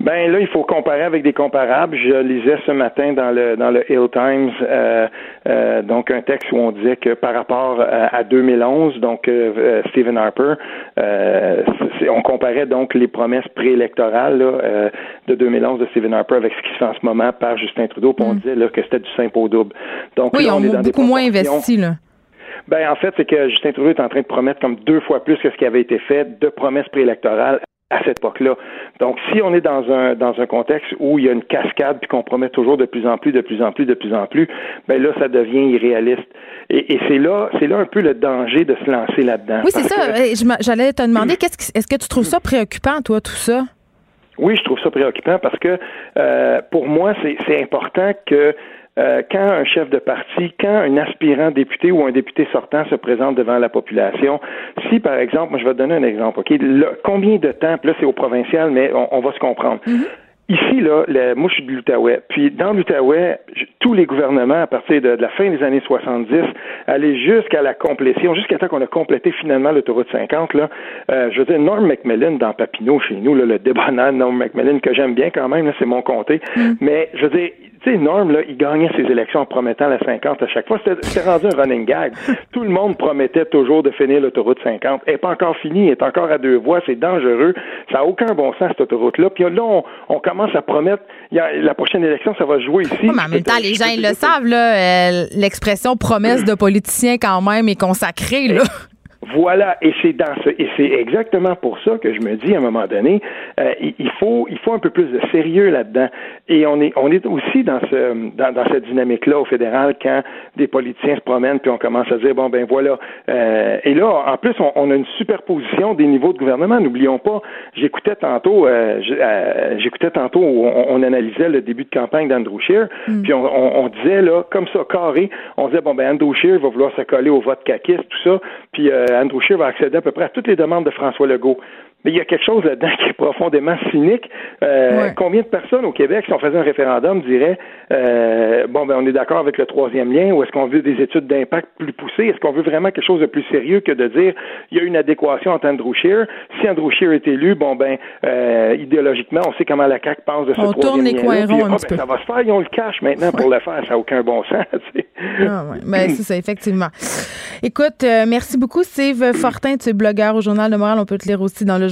Ben là, il faut comparer avec des comparables. Je lisais ce matin dans le Hill Times donc un texte où on disait que par rapport à 2011, donc Stephen Harper, on comparait donc les promesses préélectorales là, de 2011 de Stephen Harper avec ce qui se fait en ce moment par Justin Trudeau, puis on disait là, que c'était du simple au double. Donc, oui, là, on est dans beaucoup moins investi là. Ben en fait, c'est que Justin Trudeau est en train de promettre comme 2 fois plus que ce qui avait été fait de promesses préélectorales à cette époque-là. Donc, si on est dans un contexte où il y a une cascade puis qu'on promet toujours de plus en plus, ben là, ça devient irréaliste. Et c'est là un peu le danger de se lancer là-dedans. Oui, c'est ça. J'allais te demander, est-ce que tu trouves ça préoccupant, toi, tout ça? Oui, je trouve ça préoccupant parce que pour moi, c'est important que quand un chef de parti, quand un aspirant député ou un député sortant se présente devant la population, si par exemple, moi je vais te donner un exemple, ok, combien de temps, puis là c'est au provincial, mais on va se comprendre. Mm-hmm. Ici, là, moi, je suis de l'Outaouais. Puis, dans l'Outaouais, tous les gouvernements, à partir de la fin des années 70, allaient jusqu'à la complétion, jusqu'à temps qu'on a complété finalement l'autoroute 50, là. Je veux dire, Norm Macmillan dans Papineau, chez nous, là, le débonnaire Norm Macmillan, que j'aime bien quand même, là, c'est mon comté. Mais, je veux dire, tu sais, Norm, là, il gagnait ses élections en promettant la 50 à chaque fois. C'était rendu un running gag. Tout le monde promettait toujours de finir l'autoroute 50. Elle n'est pas encore finie, elle est encore à 2 voies, c'est dangereux. Ça n'a aucun bon sens, cette autoroute-là. Puis là, on commence à promettre, la prochaine élection, ça va jouer ici. Oui, mais en même temps, les gens, ils le savent, là, l'expression promesse de politicien quand même est consacrée, là. Voilà, et c'est exactement pour ça que je me dis à un moment donné, il faut un peu plus de sérieux là-dedans. Et on est aussi dans cette dynamique-là au fédéral quand des politiciens se promènent puis on commence à dire bon ben voilà. Et là, en plus, on a une superposition des niveaux de gouvernement. N'oublions pas, j'écoutais tantôt, on analysait le début de campagne d'Andrew Scheer, puis on disait là comme ça carré, on disait bon ben Andrew Scheer va vouloir se coller au vote caquiste, tout ça, puis Andrew Scheer va accéder à peu près à toutes les demandes de François Legault. Mais il y a quelque chose là-dedans qui est profondément cynique. Ouais. Combien de personnes au Québec, si on faisait un référendum, diraient bon, ben on est d'accord avec le 3e lien, ou est-ce qu'on veut des études d'impact plus poussées? Est-ce qu'on veut vraiment quelque chose de plus sérieux que de dire il y a une adéquation entre Andrew Scheer? Si Andrew Scheer est élu, bon, ben idéologiquement, on sait comment la CAQ pense de ce 3e lien. Ça va se faire, ils ont le cash maintenant pour le faire. Ça n'a aucun bon sens. Ah, ouais. Ben, c'est ça, effectivement. Écoute, merci beaucoup, Steve Fortin. Tu es blogueur au Journal de Montréal. On peut te lire aussi dans le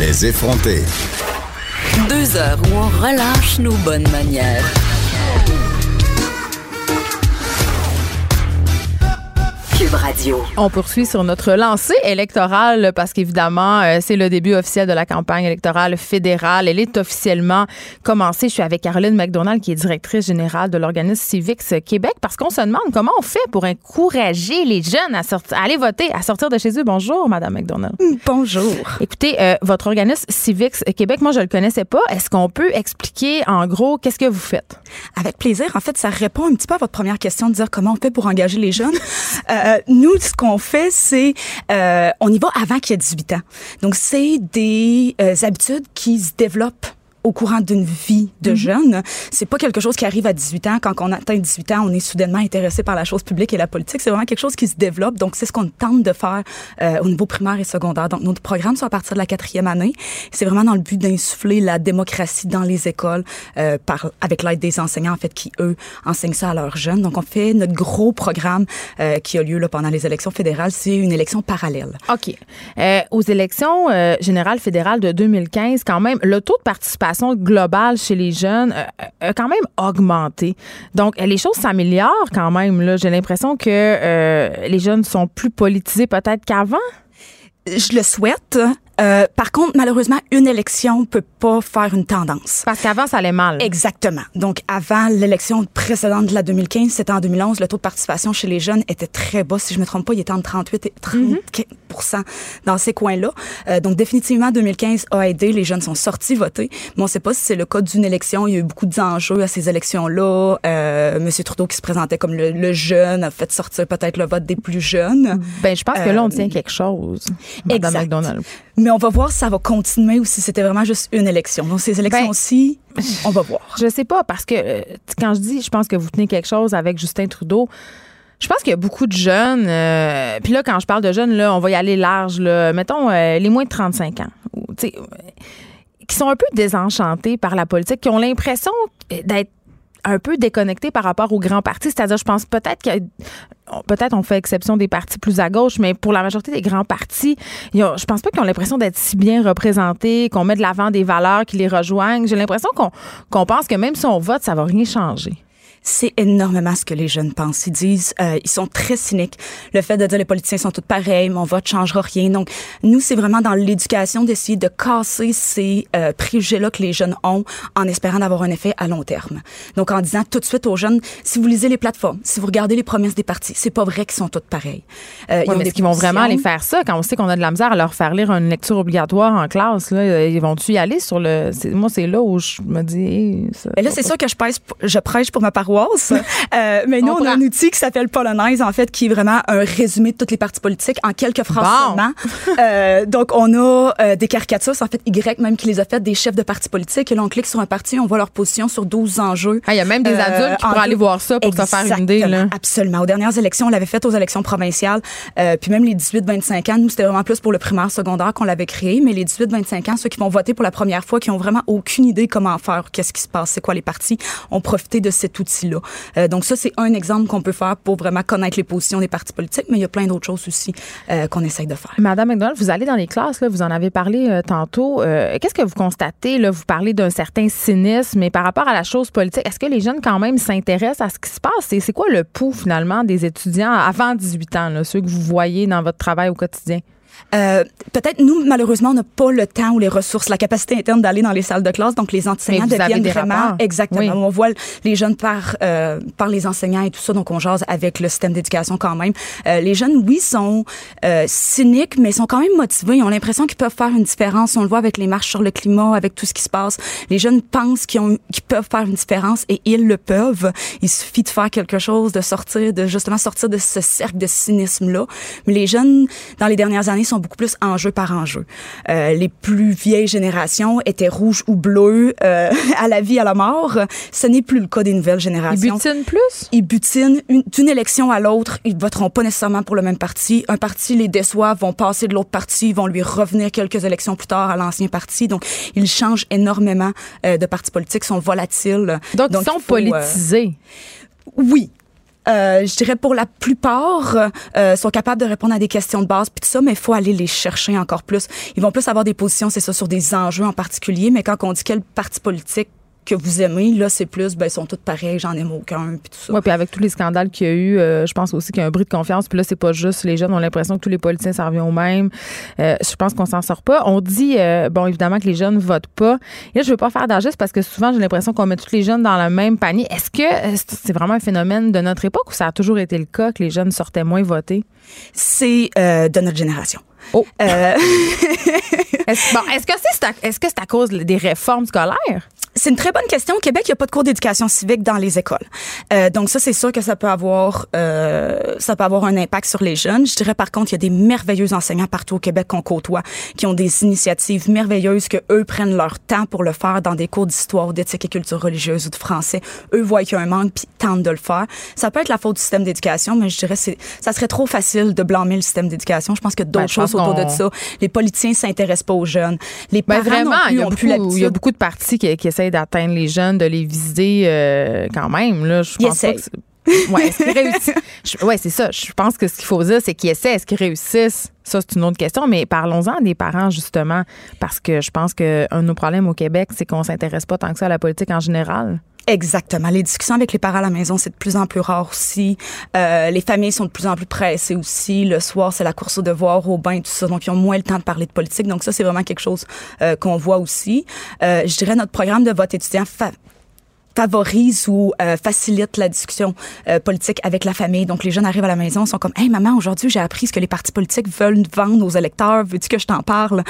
Les effrontés. 2 heures où on relâche nos bonnes manières. Cube Radio. On poursuit sur notre lancée électorale parce qu'évidemment, c'est le début officiel de la campagne électorale fédérale. Elle est officiellement commencée. Je suis avec Caroline MacDonald qui est directrice générale de l'organisme Civix Québec parce qu'on se demande comment on fait pour encourager les jeunes à aller voter, à sortir de chez eux. Bonjour, Madame MacDonald. Bonjour. Écoutez, votre organisme Civix Québec, moi, je le connaissais pas. Est-ce qu'on peut expliquer en gros qu'est-ce que vous faites? Avec plaisir. En fait, ça répond un petit peu à votre première question de dire comment on fait pour engager les jeunes. Nous, ce qu'on fait, c'est on y va avant qu'il y ait 18 ans. Donc, c'est des habitudes qui se développent au courant d'une vie de jeune. C'est pas quelque chose qui arrive à 18 ans. Quand on atteint 18 ans, on est soudainement intéressé par la chose publique et la politique. C'est vraiment quelque chose qui se développe. Donc, c'est ce qu'on tente de faire au niveau primaire et secondaire. Donc, notre programme, c'est à partir de la 4e année. C'est vraiment dans le but d'insuffler la démocratie dans les écoles avec l'aide des enseignants, en fait, qui, eux, enseignent ça à leurs jeunes. Donc, on fait notre gros programme qui a lieu là, pendant les élections fédérales. C'est une élection parallèle. OK. Aux élections générales fédérales de 2015, quand même, le taux de participation globale chez les jeunes a quand même augmenté. Donc, les choses s'améliorent quand même, là. J'ai l'impression que les jeunes sont plus politisés peut-être qu'avant. Je le souhaite. Par contre, malheureusement, une élection peut pas faire une tendance. Parce qu'avant, ça allait mal. Exactement. Donc, avant l'élection précédente de la 2015, c'était en 2011, le taux de participation chez les jeunes était très bas. Si je me trompe pas, il était entre 38 et 35% dans ces coins-là. Donc, définitivement, 2015 a aidé. Les jeunes sont sortis voter. Mais on sait pas si c'est le cas d'une élection. Il y a eu beaucoup d'enjeux à ces élections-là. Monsieur Trudeau qui se présentait comme le jeune a fait sortir peut-être le vote des plus jeunes. Ben, je pense que là, on tient quelque chose. Madame MacDonald. Mais on va voir si ça va continuer ou si c'était vraiment juste une élection. Donc, ces élections-ci, on va voir. Je sais pas, parce que quand je dis, je pense que vous tenez quelque chose avec Justin Trudeau, je pense qu'il y a beaucoup de jeunes. Puis là, quand je parle de jeunes, là, on va y aller large. Là, mettons, les moins de 35 ans. T'sais, qui sont un peu désenchantés par la politique, qui ont l'impression d'être un peu déconnecté par rapport aux grands partis. C'est-à-dire, je pense peut-être on fait exception des partis plus à gauche, mais pour la majorité des grands partis, je pense pas qu'ils ont l'impression d'être si bien représentés, qu'on met de l'avant des valeurs qui les rejoignent. J'ai l'impression qu'on pense que même si on vote, ça va rien changer. C'est énormément ce que les jeunes pensent. Ils disent, ils sont très cyniques. Le fait de dire les politiciens sont tous pareils, mon vote changera rien. Donc, nous, c'est vraiment dans l'éducation d'essayer de casser ces préjugés-là que les jeunes ont en espérant d'avoir un effet à long terme. Donc, en disant tout de suite aux jeunes, si vous lisez les plateformes, si vous regardez les promesses des partis, c'est pas vrai qu'ils sont tous pareils. Mais est-ce qu'ils vont vraiment aller faire ça quand on sait qu'on a de la misère à leur faire lire une lecture obligatoire en classe? Là, ils vont-tu y aller sur le... Moi, c'est là où je me dis... Mais là, c'est sûr que je prêche pour ma paroisse. Mais nous, on a un outil qui s'appelle Polinise, en fait, qui est vraiment un résumé de toutes les partis politiques en quelques phrases seulement. Donc, on a des caricatures, en fait, Y même qui les a faites, des chefs de partis politiques. Et là, on clique sur un parti, on voit leur position sur 12 enjeux. Il y a même des adultes qui pourraient aller voir ça pour se faire une idée. Là. Absolument. Aux dernières élections, on l'avait fait aux élections provinciales. Puis même les 18-25 ans, nous, c'était vraiment plus pour le primaire secondaire qu'on l'avait créé. Mais les 18-25 ans, ceux qui vont voter pour la première fois, qui ont vraiment aucune idée comment faire, qu'est-ce qui se passe, c'est quoi les partis, ont profité de cet outil. Donc ça, c'est un exemple qu'on peut faire pour vraiment connaître les positions des partis politiques, mais il y a plein d'autres choses aussi qu'on essaye de faire. Madame MacDonald, vous allez dans les classes, là, vous en avez parlé tantôt. Qu'est-ce que vous constatez? Là, vous parlez d'un certain cynisme, mais par rapport à la chose politique, est-ce que les jeunes quand même s'intéressent à ce qui se passe? C'est quoi le pouls finalement des étudiants avant 18 ans, là, ceux que vous voyez dans votre travail au quotidien? Peut-être, nous, malheureusement, on n'a pas le temps ou les ressources, la capacité interne d'aller dans les salles de classe. Donc, les enseignants deviennent vraiment... Rapports. Exactement. Oui. On voit les jeunes par les enseignants et tout ça. Donc, on jase avec le système d'éducation quand même. Les jeunes, oui, sont cyniques, mais sont quand même motivés. Ils ont l'impression qu'ils peuvent faire une différence. On le voit avec les marches sur le climat, avec tout ce qui se passe. Les jeunes pensent qu'ils peuvent faire une différence et ils le peuvent. Il suffit de faire quelque chose, de sortir, de justement sortir de ce cercle de cynisme-là. Mais les jeunes, dans les dernières années, sont beaucoup plus enjeu par enjeu. Les plus vieilles générations étaient rouges ou bleues à la vie, à la mort. Ce n'est plus le cas des nouvelles générations. Ils butinent plus? Ils butinent. D'une élection à l'autre, ils voteront pas nécessairement pour le même parti. Un parti les déçoit, vont passer de l'autre parti, vont lui revenir quelques élections plus tard à l'ancien parti. Donc, ils changent énormément de partis politiques, sont volatiles. Donc ils sont politisés. Oui. Je dirais pour la plupart sont capables de répondre à des questions de base puis tout ça, mais il faut aller les chercher encore plus. Ils vont plus avoir des positions, c'est ça, sur des enjeux en particulier, mais quand on dit quel parti politique que vous aimez, là, c'est plus, ben, ils sont tous pareils, j'en aime aucun, puis tout ça. Oui, puis avec tous les scandales qu'il y a eu, je pense aussi qu'il y a un bris de confiance, puis là, c'est pas juste, les jeunes ont l'impression que tous les politiciens, ça revient au même. Je pense qu'on s'en sort pas. On dit, bon, évidemment que les jeunes votent pas. Et là, je veux pas faire d'argiste parce que souvent, j'ai l'impression qu'on met tous les jeunes dans le même panier. Est-ce que c'est vraiment un phénomène de notre époque ou ça a toujours été le cas que les jeunes sortaient moins voter? C'est de notre génération. Oh. Est-ce que c'est à cause des réformes scolaires? C'est une très bonne question. Au Québec, il n'y a pas de cours d'éducation civique dans les écoles. Donc ça, c'est sûr que ça peut avoir un impact sur les jeunes. Je dirais par contre, il y a des merveilleux enseignants partout au Québec qu'on côtoie, qui ont des initiatives merveilleuses que eux prennent leur temps pour le faire dans des cours d'histoire, d'éthique et culture religieuse ou de français. Eux voient qu'il y a un manque puis tentent de le faire. Ça peut être la faute du système d'éducation, mais je dirais ça serait trop facile de blâmer le système d'éducation. Je pense que d'autres choses autour de ça. Les politiciens s'intéressent pas aux jeunes. Les parents il y a beaucoup de partis qui essaient d'atteindre les jeunes, de les viser quand même. Là, je pense pas que c'est ça. Je pense que ce qu'il faut dire, c'est qu'ils essaient. Est-ce qu'ils réussissent? Ça, c'est une autre question. Mais parlons-en des parents, justement, parce que je pense qu'un de nos problèmes au Québec, c'est qu'on s'intéresse pas tant que ça à la politique en général. Exactement. Les discussions avec les parents à la maison, c'est de plus en plus rare aussi. Les familles sont de plus en plus pressées aussi. Le soir, c'est la course aux devoirs, au bain, tout ça. Donc, ils ont moins le temps de parler de politique. Donc, ça, c'est vraiment quelque chose qu'on voit aussi. Je dirais notre programme de vote étudiant favorise ou facilite la discussion politique avec la famille. Donc, les jeunes arrivent à la maison, sont comme « Hey, maman, aujourd'hui, j'ai appris ce que les partis politiques veulent vendre aux électeurs. Veux-tu que je t'en parle? »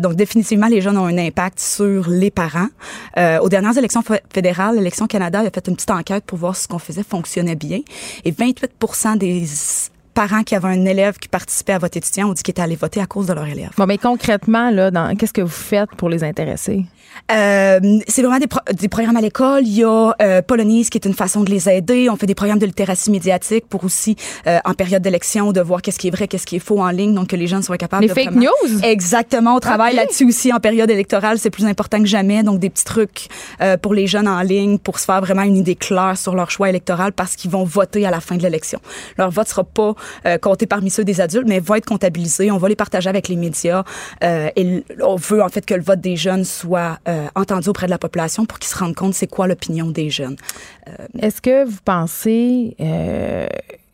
Donc, définitivement, les jeunes ont un impact sur les parents. Aux dernières élections fédérales, l'Élection Canada a fait une petite enquête pour voir si ce qu'on faisait fonctionnait bien. Et 28% des parents qui avaient un élève qui participait à vote étudiant ont dit qu'ils étaient allés voter à cause de leur élève. Bon, mais concrètement, là, qu'est-ce que vous faites pour les intéresser? C'est vraiment des programmes à l'école. Il y a Polinise qui est une façon de les aider. On fait des programmes de littératie médiatique pour aussi, en période d'élection, de voir qu'est-ce qui est vrai, qu'est-ce qui est faux en ligne, donc que les jeunes soient capables de fake news? Exactement. On travaille là-dessus aussi en période électorale. C'est plus important que jamais. Donc, des petits trucs pour les jeunes en ligne pour se faire vraiment une idée claire sur leur choix électoral parce qu'ils vont voter à la fin de l'élection. Leur vote sera pas compté parmi ceux des adultes, mais va être comptabilisé. On va les partager avec les médias. Et on veut, en fait, que le vote des jeunes soit entendu auprès de la population pour qu'ils se rendent compte c'est quoi l'opinion des jeunes. Est-ce que vous pensez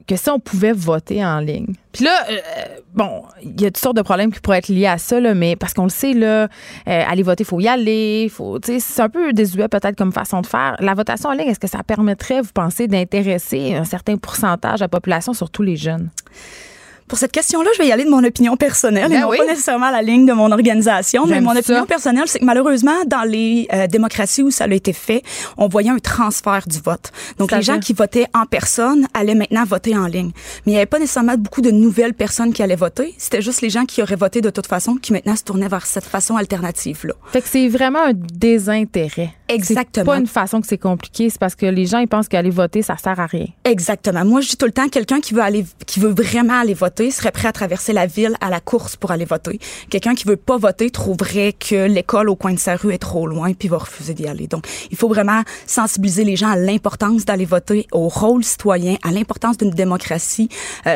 que si on pouvait voter en ligne? Puis là, il y a toutes sortes de problèmes qui pourraient être liés à ça, là, mais parce qu'on le sait, là, aller voter, il faut y aller. C'est un peu désuet peut-être comme façon de faire. La votation en ligne, est-ce que ça permettrait, vous pensez, d'intéresser un certain pourcentage de la population, surtout les jeunes? Pour cette question-là, je vais y aller de mon opinion personnelle, et non pas nécessairement la ligne de mon organisation. J'aime mais mon opinion personnelle, c'est que malheureusement, dans les démocraties où ça a été fait, on voyait un transfert du vote. Donc, les gens qui votaient en personne allaient maintenant voter en ligne. Mais il n'y avait pas nécessairement beaucoup de nouvelles personnes qui allaient voter. C'était juste les gens qui auraient voté de toute façon qui maintenant se tournaient vers cette façon alternative-là. Fait que c'est vraiment un désintérêt. Exactement. C'est pas une façon que c'est compliqué. C'est parce que les gens, ils pensent qu'aller voter, ça sert à rien. Exactement. Moi, je dis tout le temps, quelqu'un qui veut vraiment aller voter, serait prêt à traverser la ville à la course pour aller voter. Quelqu'un qui veut pas voter trouverait que l'école au coin de sa rue est trop loin puis va refuser d'y aller. Donc, il faut vraiment sensibiliser les gens à l'importance d'aller voter, au rôle citoyen, à l'importance d'une démocratie.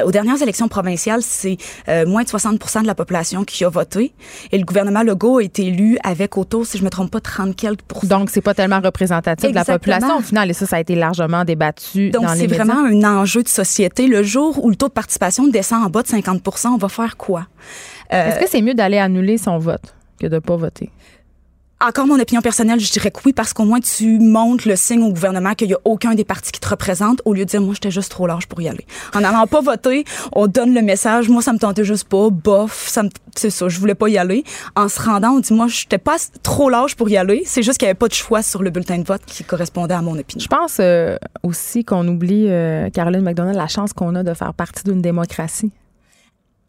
Aux dernières élections provinciales, c'est moins de 60% de la population qui a voté. Et le gouvernement Legault a été élu avec autour, si je me trompe pas, 30 quelques %. Donc, c'est pas tellement représentatif de la population au final. Et ça a été largement débattu dans les médias. Donc, c'est vraiment un enjeu de société. Le jour où le taux de participation descend en bas de 50%, on va faire quoi? Est-ce que c'est mieux d'aller annuler son vote que de ne pas voter? Encore mon opinion personnelle, je dirais que oui, parce qu'au moins tu montres le signe au gouvernement qu'il n'y a aucun des partis qui te représentent au lieu de dire « moi, j'étais juste trop large pour y aller ». En n'allant pas voter, on donne le message « moi, ça me tentait juste pas, bof, c'est ça, je voulais pas y aller ». En se rendant, on dit « moi, j'étais pas trop large pour y aller, c'est juste qu'il n'y avait pas de choix sur le bulletin de vote qui correspondait à mon opinion ». Je pense aussi qu'on oublie, Caroline MacDonald, la chance qu'on a de faire partie d'une démocratie.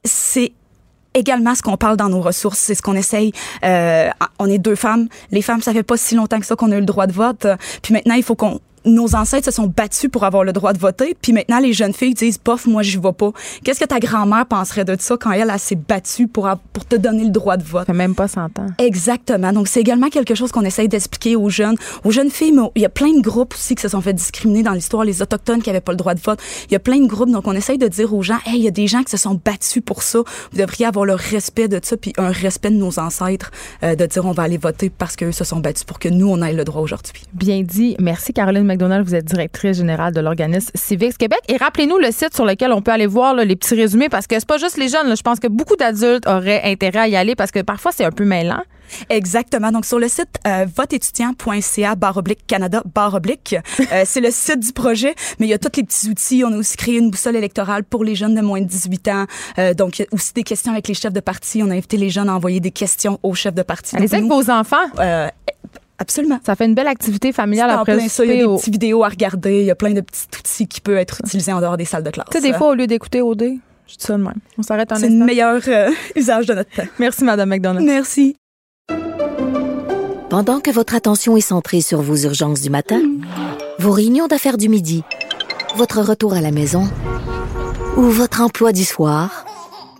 C'est également ce qu'on parle dans nos ressources, c'est ce qu'on essaye. On est deux femmes. Les femmes, ça fait pas si longtemps que ça qu'on a eu le droit de vote. Puis maintenant, il faut qu'on... Nos ancêtres se sont battus pour avoir le droit de voter. Puis maintenant, les jeunes filles disent « bof, moi, j'y vais pas ». Qu'est-ce que ta grand-mère penserait de ça quand elle s'est battue pour te donner le droit de vote? Ça fait même pas 100 ans. Exactement. Donc, c'est également quelque chose qu'on essaye d'expliquer aux jeunes. Aux jeunes filles, mais il y a plein de groupes aussi qui se sont fait discriminer dans l'histoire. Les Autochtones qui avaient pas le droit de vote. Il y a plein de groupes. Donc, on essaye de dire aux gens « hey, il y a des gens qui se sont battus pour ça. Vous devriez avoir le respect de ça puis un respect de nos ancêtres de dire « on va aller voter parce qu'eux se sont battus pour que nous, on ait le droit aujourd'hui ». Bien dit. Merci, Caroline MacDonald, vous êtes directrice générale de l'organisme Civix Québec. Et rappelez-nous le site sur lequel on peut aller voir là, les petits résumés, parce que c'est pas juste les jeunes. Là. Je pense que beaucoup d'adultes auraient intérêt à y aller, parce que parfois, c'est un peu mêlant. Exactement. Donc, sur le site voteétudiant.ca/Canada/. C'est le site du projet, mais il y a tous les petits outils. On a aussi créé une boussole électorale pour les jeunes de moins de 18 ans. Donc, il y a aussi des questions avec les chefs de parti. On a invité les jeunes à envoyer des questions aux chefs de parti. Allez-y avec vos enfants. Absolument. Ça fait une belle activité familiale après le souper. Il y a des petites vidéos à regarder. Il y a plein de petits outils qui peuvent être utilisés en dehors des salles de classe. Tu sais, des fois, au lieu d'écouter OD, je dis ça de même. On s'arrête en instant. C'est le meilleur usage de notre temps. Merci, Mme MacDonald. Merci. Pendant que votre attention est centrée sur vos urgences du matin, vos réunions d'affaires du midi, votre retour à la maison ou votre emploi du soir,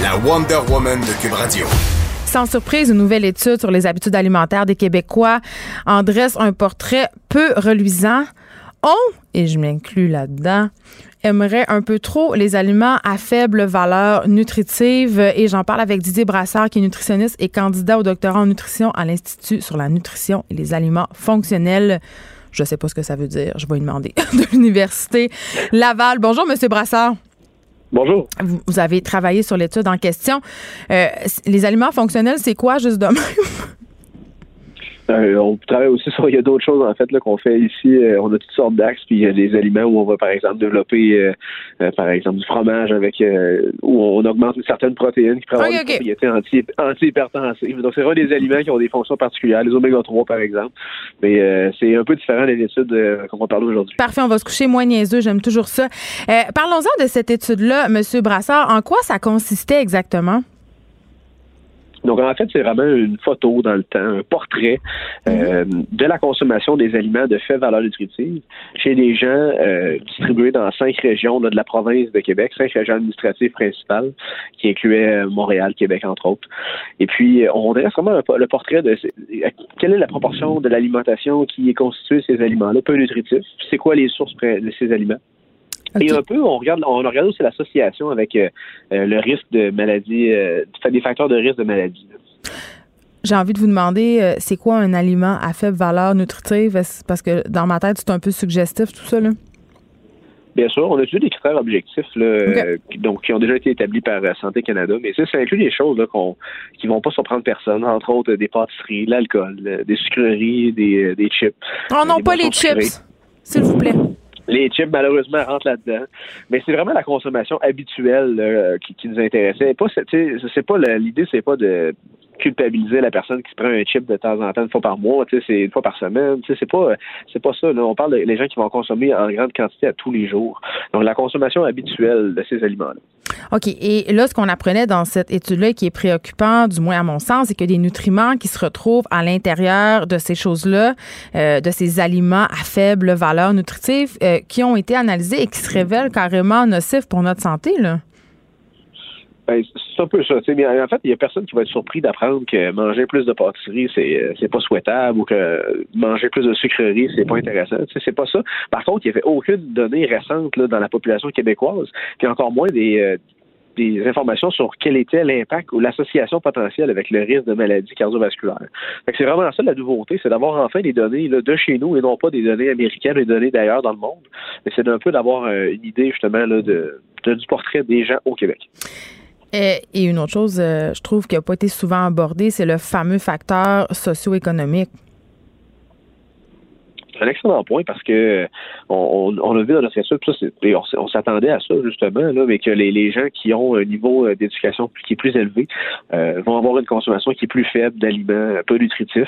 la Wonder Woman de Cube Radio. Sans surprise, une nouvelle étude sur les habitudes alimentaires des Québécois en dresse un portrait peu reluisant. On, et je m'inclus là-dedans, aimerait un peu trop les aliments à faible valeur nutritive. Et j'en parle avec Didier Brassard, qui est nutritionniste et candidat au doctorat en nutrition à l'Institut sur la nutrition et les aliments fonctionnels. Je ne sais pas ce que ça veut dire. Je vais lui demander. De l'Université Laval. Bonjour, M. Brassard. Bonjour. Vous avez travaillé sur l'étude en question. Les aliments fonctionnels, c'est quoi, juste de même? On travaille aussi sur, il y a d'autres choses en fait là qu'on fait ici. On a toutes sortes d'axes, puis il y a des aliments où on va par exemple développer par exemple du fromage avec où on augmente certaines protéines qui peuvent avoir des propriétés anti-hypertensives. Donc c'est vraiment des aliments qui ont des fonctions particulières, les oméga-3 par exemple. Mais c'est un peu différent des études qu'on va parler aujourd'hui. Parfait, on va se coucher moins niaiseux, j'aime toujours ça. Parlons-en de cette étude-là, M. Brassard. En quoi ça consistait exactement? Donc, en fait, c'est vraiment une photo dans le temps, un portrait de la consommation des aliments de faible valeur nutritive chez des gens distribués dans 5 régions là, de la province de Québec, 5 régions administratives principales, qui incluaient Montréal, Québec, entre autres. Et puis, on dresse vraiment le portrait de quelle est la proportion de l'alimentation qui est constituée de ces aliments-là, peu nutritifs, c'est quoi les sources de ces aliments. Okay. Et un peu, on regarde aussi l'association avec le risque de maladie, des facteurs de risque de maladie. J'ai envie de vous demander, c'est quoi un aliment à faible valeur nutritive? Parce que dans ma tête, c'est un peu suggestif tout ça, là. Bien sûr, on a toujours des critères objectifs là, donc, qui ont déjà été établis par Santé Canada, mais ça inclut des choses là, qui ne vont pas surprendre personne, entre autres des pâtisseries, l'alcool, des sucreries, des chips. Oh non, pas les chips, s'il vous plaît. Les chips, malheureusement, rentrent là-dedans. Mais c'est vraiment la consommation habituelle qui nous intéressait. L'idée, c'est pas de culpabiliser la personne qui se prend un chip de temps en temps, une fois par mois, c'est une fois par semaine. C'est pas ça. Là. On parle des gens qui vont consommer en grande quantité à tous les jours. Donc, la consommation habituelle de ces aliments-là. OK. Et là, ce qu'on apprenait dans cette étude-là, qui est préoccupant, du moins à mon sens, c'est qu'il y a des nutriments qui se retrouvent à l'intérieur de ces choses-là, de ces aliments à faible valeur nutritive, qui ont été analysés et qui se révèlent carrément nocifs pour notre santé, là. Ben, c'est un peu ça. Mais en fait, il n'y a personne qui va être surpris d'apprendre que manger plus de pâtisserie, c'est pas souhaitable, ou que manger plus de sucreries, c'est pas intéressant. C'est pas ça. Par contre, il n'y avait aucune donnée récente là, dans la population québécoise, puis encore moins des informations sur quel était l'impact ou l'association potentielle avec le risque de maladies cardiovasculaires. Fait que c'est vraiment ça la nouveauté, c'est d'avoir enfin des données là, de chez nous et non pas des données américaines et des données d'ailleurs dans le monde. Mais c'est un peu d'avoir une idée justement là, du portrait des gens au Québec. Et une autre chose, je trouve, qui n'a pas été souvent abordée, c'est le fameux facteur socio-économique. C'est un excellent point parce que on a vu dans notre étude, on s'attendait à ça justement, là, mais que les gens qui ont un niveau d'éducation qui est plus élevé vont avoir une consommation qui est plus faible d'aliments peu nutritifs.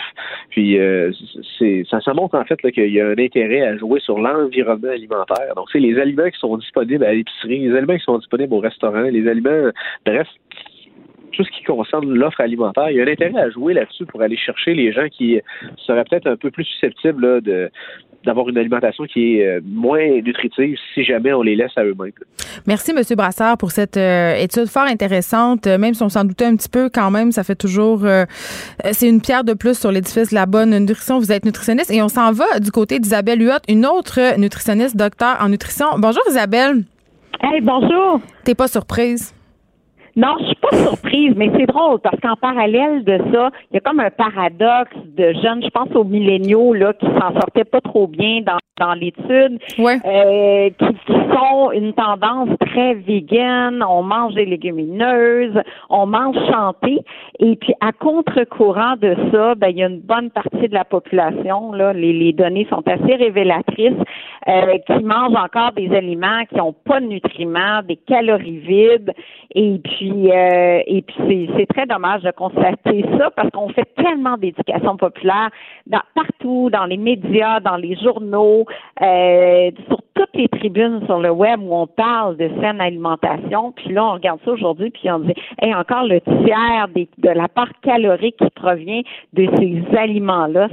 Puis ça montre en fait là, qu'il y a un intérêt à jouer sur l'environnement alimentaire. Donc, c'est les aliments qui sont disponibles à l'épicerie, les aliments qui sont disponibles au restaurant, les aliments, bref, tout ce qui concerne l'offre alimentaire, il y a un intérêt à jouer là-dessus pour aller chercher les gens qui seraient peut-être un peu plus susceptibles là, d'avoir une alimentation qui est moins nutritive si jamais on les laisse à eux-mêmes. Merci, M. Brassard, pour cette étude fort intéressante. Même si on s'en doutait un petit peu, quand même, ça fait toujours... c'est une pierre de plus sur l'édifice de la bonne nutrition. Vous êtes nutritionniste. Et on s'en va du côté d'Isabelle Huot, une autre nutritionniste, docteur en nutrition. Bonjour, Isabelle. Hey, bonjour. T'es pas surprise? Non, je suis pas surprise, mais c'est drôle parce qu'en parallèle de ça, il y a comme un paradoxe de jeunes, je pense aux milléniaux là qui s'en sortaient pas trop bien dans l'étude, ouais. Qui sont une tendance très végane, on mange des légumineuses, on mange santé, et puis à contre-courant de ça, ben il y a une bonne partie de la population là, les données sont assez révélatrices, qui mangent encore des aliments qui ont pas de nutriments, des calories vides, et puis c'est très dommage de constater ça parce qu'on fait tellement d'éducation populaire partout, dans les médias, dans les journaux, sur toutes les tribunes sur le web où on parle de saine alimentation. Puis là, on regarde ça aujourd'hui puis on dit hey, encore le tiers de la part calorique qui provient de ces aliments-là,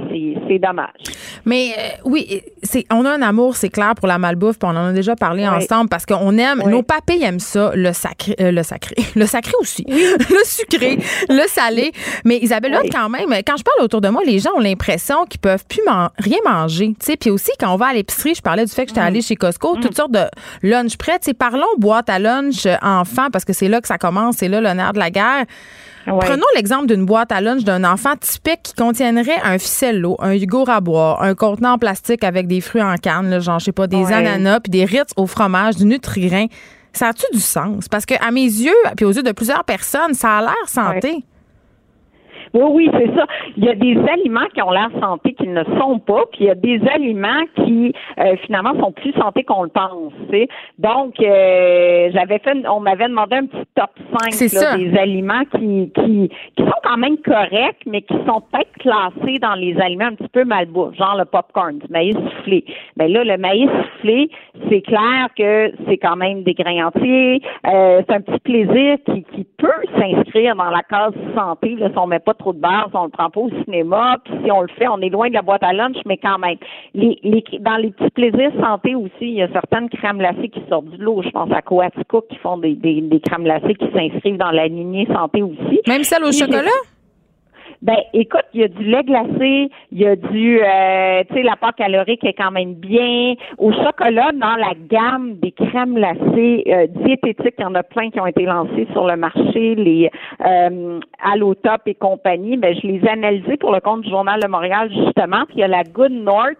c'est dommage. Mais oui, on a un amour, c'est clair, pour la malbouffe, puis on en a déjà parlé oui. ensemble parce qu'on aime, oui. nos papilles aiment ça, le sacré aussi, le sucré, le salé. Mais Isabelle, oui. là, quand même, quand je parle autour de moi, les gens ont l'impression qu'ils peuvent plus rien manger. T'sais. Puis aussi, quand on va à l'épicerie, je parlais du fait que j'étais allée chez Costco, toutes sortes de lunch prêts. T'sais, parlons boîte à lunch enfant, parce que c'est là que ça commence, c'est là le nerf de la guerre. Ouais. Prenons l'exemple d'une boîte à lunch d'un enfant typique qui contiendrait un ficello, un yogourt à boire, un contenant en plastique avec des fruits en canne, là, genre, je sais pas, des ouais. ananas, puis des Ritz au fromage, du Nutri-Grain. Ça a-tu du sens? Parce que à mes yeux, puis aux yeux de plusieurs personnes, ça a l'air santé. Ouais. Oui, c'est ça. Il y a des aliments qui ont l'air santé qui ne sont pas, puis il y a des aliments qui, finalement, sont plus santé qu'on le pense. T'sais. Donc, on m'avait demandé un petit top 5 là, des aliments qui sont quand même corrects, mais qui sont peut-être classés dans les aliments un petit peu malbouffe, genre le popcorn, du maïs soufflé. Bien là, le maïs soufflé, c'est clair que c'est quand même des grains entiers. C'est un petit plaisir qui peut s'inscrire dans la case santé, là, si on ne met pas trop de beurre, on le prend pas au cinéma, puis si on le fait, on est loin de la boîte à lunch, mais quand même. Dans les petits plaisirs santé aussi, il y a certaines crèmes glacées qui sortent du lot. Je pense à Coaticook qui font des crèmes glacées qui s'inscrivent dans la lignée santé aussi. Même celle au chocolat? Ben, écoute, il y a du lait glacé, il y a du, tu sais, l'apport calorique est quand même bien. Au chocolat, dans la gamme des crèmes glacées diététiques, il y en a plein qui ont été lancées sur le marché, les Allotop et compagnie. Ben, je les ai analysées pour le compte du Journal de Montréal, justement. Puis il y a la Good North,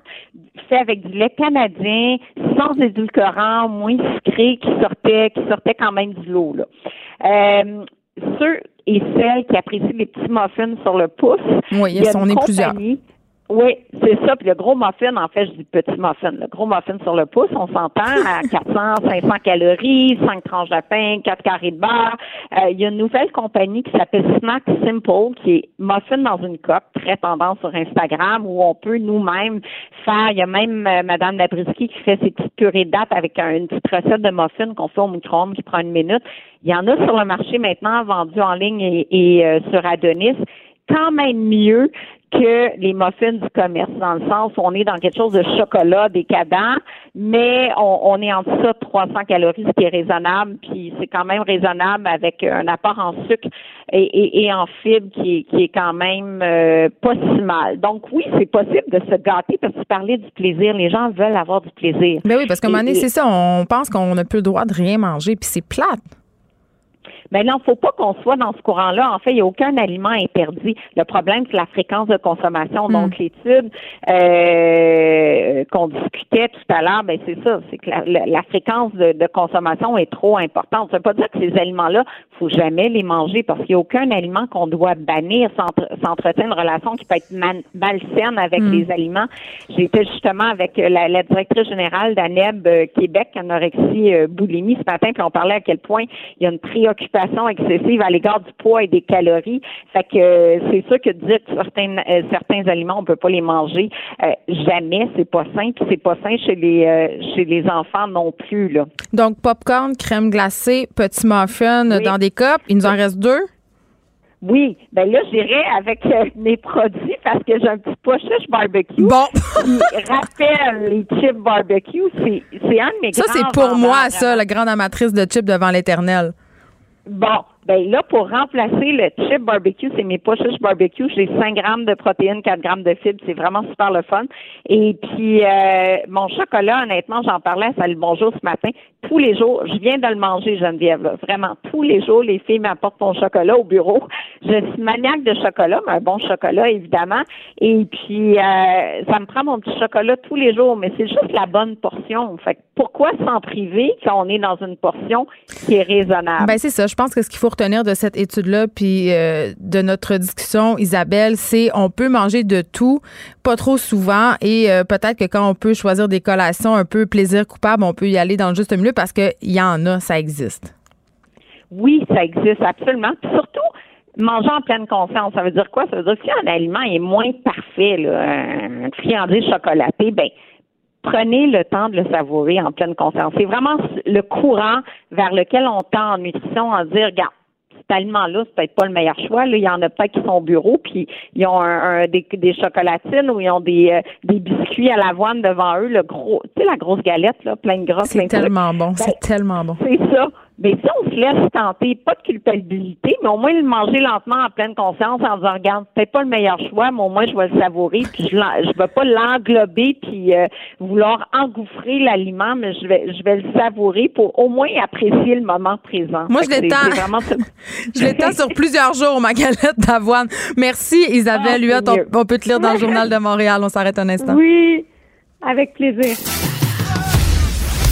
fait avec du lait canadien, sans édulcorant, moins sucré, qui sortait quand même du lot, là. Ceux et celles qui apprécient les petits muffins sur le pouce. Oui, il y a une compagnie, plusieurs. Oui, c'est ça. Puis le gros muffin, en fait, je dis petit muffin. Le gros muffin sur le pouce, on s'entend à 400, 500 calories, 5 tranches de pain, 4 carrés de beurre. Il y a une nouvelle compagnie qui s'appelle Snack Simple, qui est muffin dans une coque, très tendance sur Instagram, où on peut nous-mêmes faire. Il y a même Madame Labriski qui fait ses petites purées de dattes avec une petite recette de muffin qu'on fait au micro-ondes qui prend 1 minute. Il y en a sur le marché maintenant, vendus en ligne et sur Adonis. Quand même mieux que les muffins du commerce, dans le sens où on est dans quelque chose de chocolat décadent, mais on est en dessous de 300 calories, ce qui est raisonnable, puis c'est quand même raisonnable avec un apport en sucre et en fibres qui est quand même pas si mal. Donc oui, c'est possible de se gâter, parce que tu parlais du plaisir, les gens veulent avoir du plaisir. Ben oui, parce qu'à un moment donné, c'est ça, on pense qu'on n'a plus le droit de rien manger, puis c'est plate. Mais non, faut pas qu'on soit dans ce courant-là. En fait, il n'y a aucun aliment interdit. Le problème, c'est la fréquence de consommation. Donc, l'étude qu'on discutait tout à l'heure, ben c'est ça, c'est que la fréquence de consommation est trop importante. Ça veut pas dire que ces aliments-là, faut jamais les manger parce qu'il n'y a aucun aliment qu'on doit bannir. S'entretient une relation qui peut être malsaine avec les aliments. J'étais justement avec la directrice générale d'ANEB Québec, anorexie, boulimie ce matin, puis on parlait à quel point il y a une préoccupation excessive à l'égard du poids et des calories. Fait que c'est sûr que de dire que certains aliments, on peut pas les manger jamais, c'est pas sain, puis c'est pas sain chez les enfants non plus, là. Donc, popcorn, crème glacée, petits muffins dans des cups, il nous en reste 2? Oui, ben là, j'irai avec mes produits parce que j'ai un petit pochiche barbecue. Bon. Qui rappelle les chips barbecue, c'est un de mes grands. Ça, c'est pour moi, ça, la grande amatrice de chips devant l'éternel. Bon, ben là, pour remplacer le chip barbecue, c'est mes pochiches barbecue. J'ai 5 grammes de protéines, 4 grammes de fibres. C'est vraiment super le fun. Et puis, mon chocolat, honnêtement, j'en parlais à Salut Bonjour ce matin. Tous les jours, je viens de le manger, Geneviève. Là. Vraiment, tous les jours, les filles m'apportent mon chocolat au bureau. Je suis maniaque de chocolat, mais un bon chocolat, évidemment. Et puis, ça me prend mon petit chocolat tous les jours, mais c'est juste la bonne portion. Fait que pourquoi s'en priver quand on est dans une portion qui est raisonnable? Ben c'est ça. Je pense que ce qu'il faut retenir de cette étude-là puis de notre discussion, Isabelle, c'est on peut manger de tout, pas trop souvent et peut-être que quand on peut choisir des collations un peu plaisir coupable, on peut y aller dans le juste milieu parce qu'il y en a, ça existe. Oui, ça existe absolument. Puis surtout, manger en pleine conscience, ça veut dire quoi? Ça veut dire que si un aliment est moins parfait, là, un friandise chocolaté, bien, prenez le temps de le savourer en pleine conscience. C'est vraiment le courant vers lequel on tend en nutrition en dire, regarde, cet aliment-là, c'est peut-être pas le meilleur choix. Là, il y en a peut-être qui sont au bureau, puis ils ont des chocolatines ou ils ont des biscuits à l'avoine devant eux, la grosse galette, là, plein de gras, plein de trucs. C'est tellement bon. C'est ça. Mais si on se laisse tenter, pas de culpabilité, mais au moins le manger lentement en pleine conscience en disant, regarde, c'est peut-être pas le meilleur choix, mais au moins je vais le savourer, puis je vais pas l'englober puis vouloir engouffrer l'aliment, mais je vais le savourer pour au moins apprécier le moment présent. Moi, je l'étends sur plusieurs jours, ma galette d'avoine. Merci, Isabelle Huot. On peut te lire dans le Journal de Montréal. On s'arrête un instant. Oui, avec plaisir.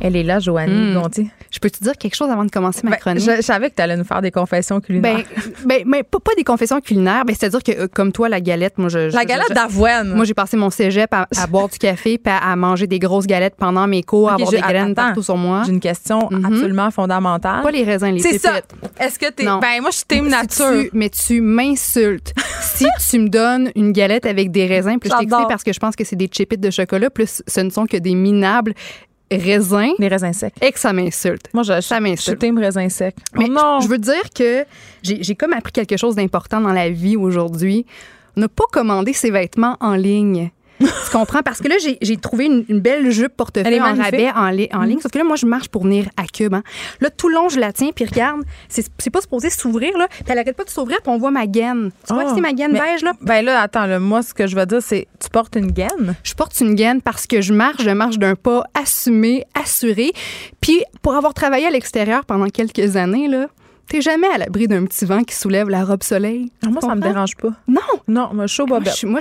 Elle est là, Joanie Gontier. Je peux te dire quelque chose avant de commencer ma chronique? Je savais que tu allais nous faire des confessions culinaires. Mais pas des confessions culinaires. C'est-à-dire que, comme toi, la galette, moi, la galette d'avoine. Moi, j'ai passé mon cégep à boire du café puis à manger des grosses galettes pendant mes cours, à avoir des graines partout sur moi. J'ai une question absolument fondamentale. Pas les raisins, les pépites. C'est ça. Est-ce que t'es... Ben, moi, je suis team nature. Mais tu m'insultes. Si tu me donnes une galette avec des raisins, puis je t'explique parce que je pense que c'est des chipites de chocolat, plus ce ne sont que des minables raisins. Les raisins secs. Et que ça m'insulte. Moi, ça m'insulte. Je t'aime raisins secs. Mais je veux dire que j'ai comme appris quelque chose d'important dans la vie aujourd'hui. Ne pas commander ses vêtements en ligne. Tu comprends? Parce que là, j'ai trouvé une belle jupe portefeuille en rabais en ligne. Sauf que là, moi, je marche pour venir à Cube. Hein. Là, tout le long, je la tiens, puis regarde, c'est pas supposé s'ouvrir, là. Puis elle arrête pas de s'ouvrir, puis on voit ma gaine. Tu vois que c'est ma gaine beige, là? Ben là, attends, moi, ce que je veux dire, c'est tu portes une gaine? Je porte une gaine parce que je marche d'un pas assumé, assuré. Puis pour avoir travaillé à l'extérieur pendant quelques années, là, t'es jamais à l'abri d'un petit vent qui soulève la robe soleil. Non, moi, ça me dérange pas. Non! Non, moi, chaud bobette. Moi,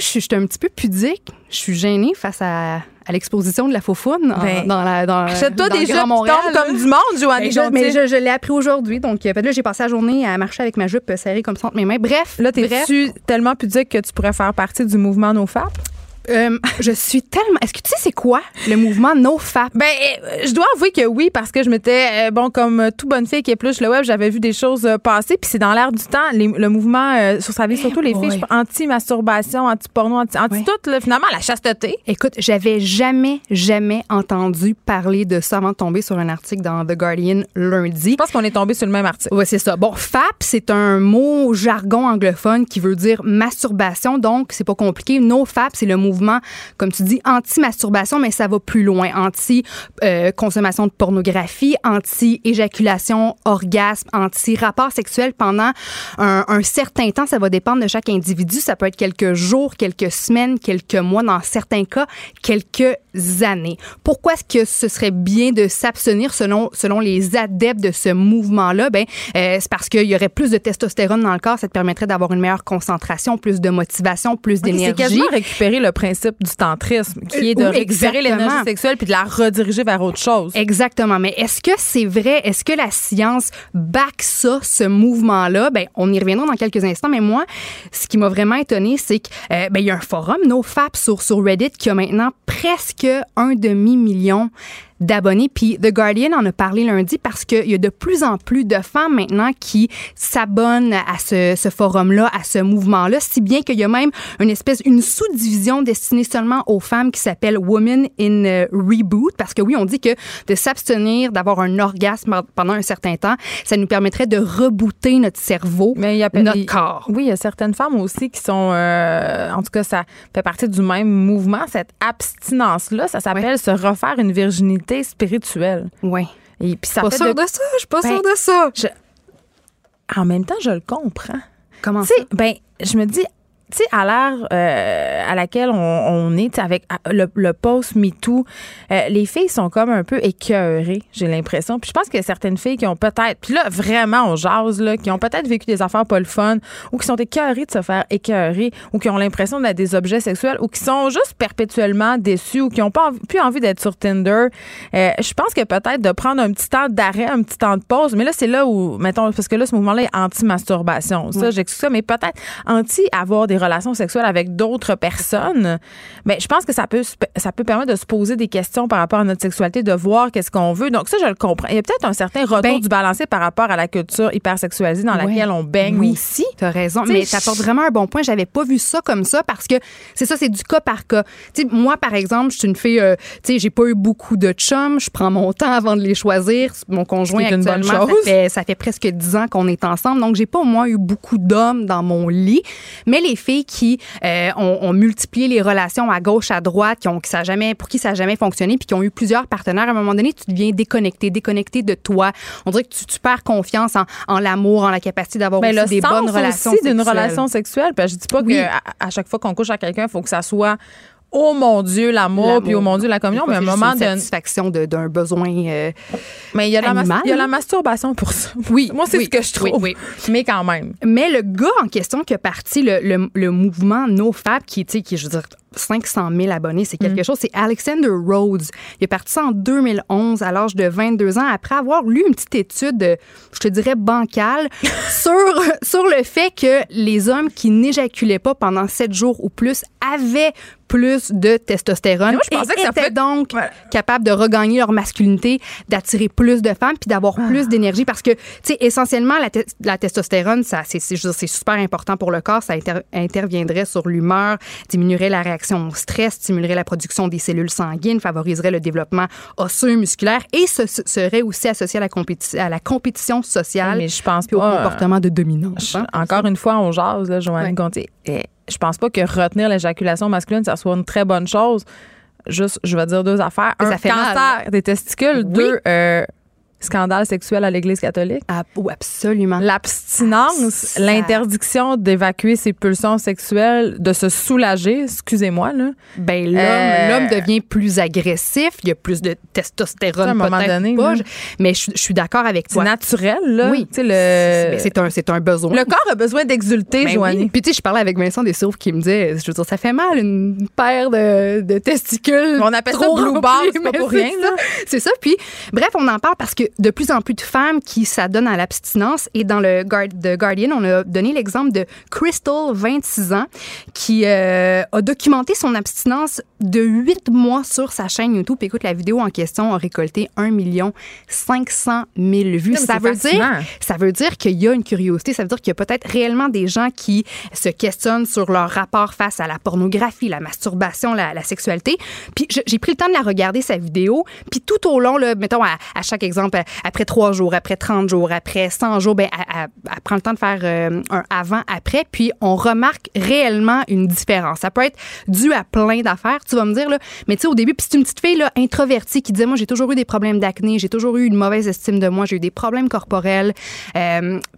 je suis un petit peu pudique. Je suis gênée face à l'exposition de la faufoune dans achète-toi des jupes qui tombent comme du monde, Joanie Gontier. Mais je l'ai appris aujourd'hui. Donc, là, j'ai passé la journée à marcher avec ma jupe serrée comme ça entre mes mains. Bref. Là, t'es-tu tellement pudique que tu pourrais faire partie du mouvement NoFap? Je suis tellement... Est-ce que tu sais c'est quoi le mouvement NoFap? Ben, je dois avouer que oui, parce que je m'étais... comme toute bonne fille qui épluche le web, j'avais vu des choses passer, puis c'est dans l'air du temps, le mouvement sur sa vie, surtout les filles, anti-masturbation, anti-porno, anti-tout, là, finalement, la chasteté. Écoute, j'avais jamais entendu parler de ça avant de tomber sur un article dans The Guardian lundi. Je pense qu'on est tombé sur le même article. Oui, c'est ça. Bon, FAP, c'est un mot jargon anglophone qui veut dire masturbation, donc c'est pas compliqué. NoFap, c'est le mouvement comme tu dis, anti-masturbation, mais ça va plus loin. Anti-consommation de pornographie, anti-éjaculation, orgasme, anti-rapport sexuel pendant un certain temps. Ça va dépendre de chaque individu. Ça peut être quelques jours, quelques semaines, quelques mois, dans certains cas, quelques années. Pourquoi est-ce que ce serait bien de s'abstenir selon les adeptes de ce mouvement-là? C'est parce qu'il y aurait plus de testostérone dans le corps. Ça te permettrait d'avoir une meilleure concentration, plus de motivation, plus d'énergie. C'est quasiment récupérer le principe du tantrisme, qui est de récupérer l'énergie sexuelle puis de la rediriger vers autre chose. Exactement. Mais est-ce que c'est vrai? Est-ce que la science back ça, ce mouvement-là? On y reviendra dans quelques instants, mais moi, ce qui m'a vraiment étonnée, c'est qu'il y a un forum NoFap sur Reddit qui a maintenant presque 1,5 million d'abonnés. Puis The Guardian en a parlé lundi parce qu'il y a de plus en plus de femmes maintenant qui s'abonnent à ce forum-là, à ce mouvement-là, si bien qu'il y a même une sous-division destinée seulement aux femmes qui s'appelle Women in Reboot, parce que oui, on dit que de s'abstenir, d'avoir un orgasme pendant un certain temps, ça nous permettrait de rebooter notre cerveau, notre corps. Oui, il y a certaines femmes aussi qui sont, en tout cas, ça fait partie du même mouvement, cette abstinence-là, ça s'appelle se refaire une virginité spirituelle. Oui. Et puis ça fait Je suis pas sûre de ça. En même temps, je le comprends. Comment ça? Je me dis, tu sais, à l'ère à laquelle on est, avec le post-MeToo, les filles sont comme un peu écœurées, j'ai l'impression. Puis je pense qu'il y a certaines filles qui ont peut-être, puis là, vraiment, on jase, là, qui ont peut-être vécu des affaires pas le fun, ou qui sont écœurées de se faire écœurer, ou qui ont l'impression d'être des objets sexuels, ou qui sont juste perpétuellement déçues, ou qui n'ont pas plus envie d'être sur Tinder. Je pense que peut-être de prendre un petit temps d'arrêt, un petit temps de pause, mais là, c'est là où, mettons, parce que là, ce mouvement-là est anti-masturbation. Ça, j'excuse ça, mais peut-être anti-avoir des relations sexuelles avec d'autres personnes, mais je pense que ça peut permettre de se poser des questions par rapport à notre sexualité, de voir qu'est-ce qu'on veut. Donc ça, je le comprends. Il y a peut-être un certain retour du balancé par rapport à la culture hypersexualisée dans laquelle on baigne aussi. T'as raison, mais t'apportes vraiment un bon point. J'avais pas vu ça comme ça parce que c'est ça, c'est du cas par cas. T'sais, moi, par exemple, je suis une fille, tu sais, j'ai pas eu beaucoup de chums, je prends mon temps avant de les choisir. Mon conjoint actuellement, ça fait presque 10 ans qu'on est ensemble, donc j'ai pas au moins eu beaucoup d'hommes dans mon lit, mais les filles qui ont multiplié les relations à gauche, à droite, pour qui ça n'a jamais fonctionné, puis qui ont eu plusieurs partenaires, à un moment donné, tu deviens déconnecté de toi. On dirait que tu perds confiance en l'amour, en la capacité d'avoir aussi des bonnes relations sexuelles. D'une relation sexuelle. Puis je dis pas qu'à chaque fois qu'on couche à quelqu'un, il faut que ça soit oh mon Dieu, l'amour, puis oh mon Dieu, la communion, mais un moment de satisfaction d'un besoin mais il y a la masturbation pour ça. Oui. Moi, c'est ce que je trouve. Oui, oui. Mais quand même. Mais le gars en question qui a parti le mouvement NoFap, qui, je veux dire, 500 000 abonnés, c'est quelque chose. C'est Alexander Rhodes. Il est parti ça en 2011 à l'âge de 22 ans après avoir lu une petite étude, je te dirais bancale, sur le fait que les hommes qui n'éjaculaient pas pendant 7 jours ou plus avaient plus de testostérone. Moi, je pensais que ça étaient donc capables de regagner leur masculinité, d'attirer plus de femmes puis d'avoir plus d'énergie parce que, tu sais, essentiellement, la testostérone, ça, c'est super important pour le corps. Ça interviendrait sur l'humeur, diminuerait la réaction au stress, stimulerait la production des cellules sanguines, favoriserait le développement osseux, musculaire et ce serait aussi associé à la compétition sociale et au comportement de dominance. Encore une fois, on jase, là, Joanie Gontier. Je pense pas que retenir l'éjaculation masculine, ça soit une très bonne chose. Juste, je vais dire deux affaires. Un, cancer des testicules. Deux, scandale sexuel à l'Église catholique. Absolument. L'abstinence, l'interdiction d'évacuer ses pulsions sexuelles, de se soulager, excusez-moi, là. L'homme devient plus agressif, il y a plus de testostérone, à un moment donné. Mais je suis d'accord avec toi. C'est naturel, là. Oui. C'est un besoin. Le corps a besoin d'exulter, Joanie. Oui. Puis tu sais, je parlais avec Vincent Dessouffre qui me disait, je veux dire, ça fait mal une paire de testicules. On appelle ça blue bar, c'est pas pour rien, là. C'est ça. Puis, bref, on en parle parce que de plus en plus de femmes qui s'adonnent à l'abstinence. Et dans le The Guardian, on a donné l'exemple de Crystal, 26 ans, qui a documenté son abstinence de 8 mois sur sa chaîne YouTube. Écoute, la vidéo en question a récolté 1 500 000 vues. Ça veut dire qu'il y a une curiosité. Ça veut dire qu'il y a peut-être réellement des gens qui se questionnent sur leur rapport face à la pornographie, la masturbation, la sexualité. Puis j'ai pris le temps de la regarder, sa vidéo. Puis tout au long, là, mettons, à chaque exemple, après 3 jours, après 30 jours, après 100 jours, elle prend le temps de faire un avant-après, puis on remarque réellement une différence. Ça peut être dû à plein d'affaires, tu vas me dire, là, mais tu sais, au début, puis c'est une petite fille là, introvertie qui disait, moi, j'ai toujours eu des problèmes d'acné, j'ai toujours eu une mauvaise estime de moi, j'ai eu des problèmes corporels.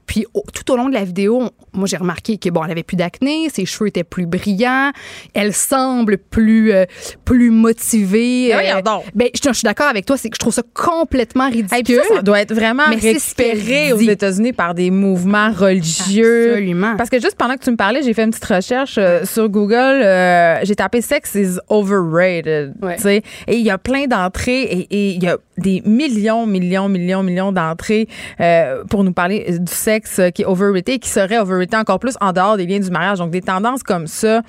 Puis tout au long de la vidéo, moi, j'ai remarqué que, bon, elle avait plus d'acné, ses cheveux étaient plus brillants, elle semble plus motivée. Je suis d'accord avec toi, c'est que je trouve ça complètement ridicule. Hey, ça doit être vraiment récupéré aux États-Unis par des mouvements religieux. Absolument. Parce que juste pendant que tu me parlais, j'ai fait une petite recherche sur Google. J'ai tapé « Sex is overrated ». Et il y a plein d'entrées et il y a des millions d'entrées pour nous parler du sexe qui est overrated, qui serait overrated encore plus en dehors des liens du mariage. Donc, des tendances comme ça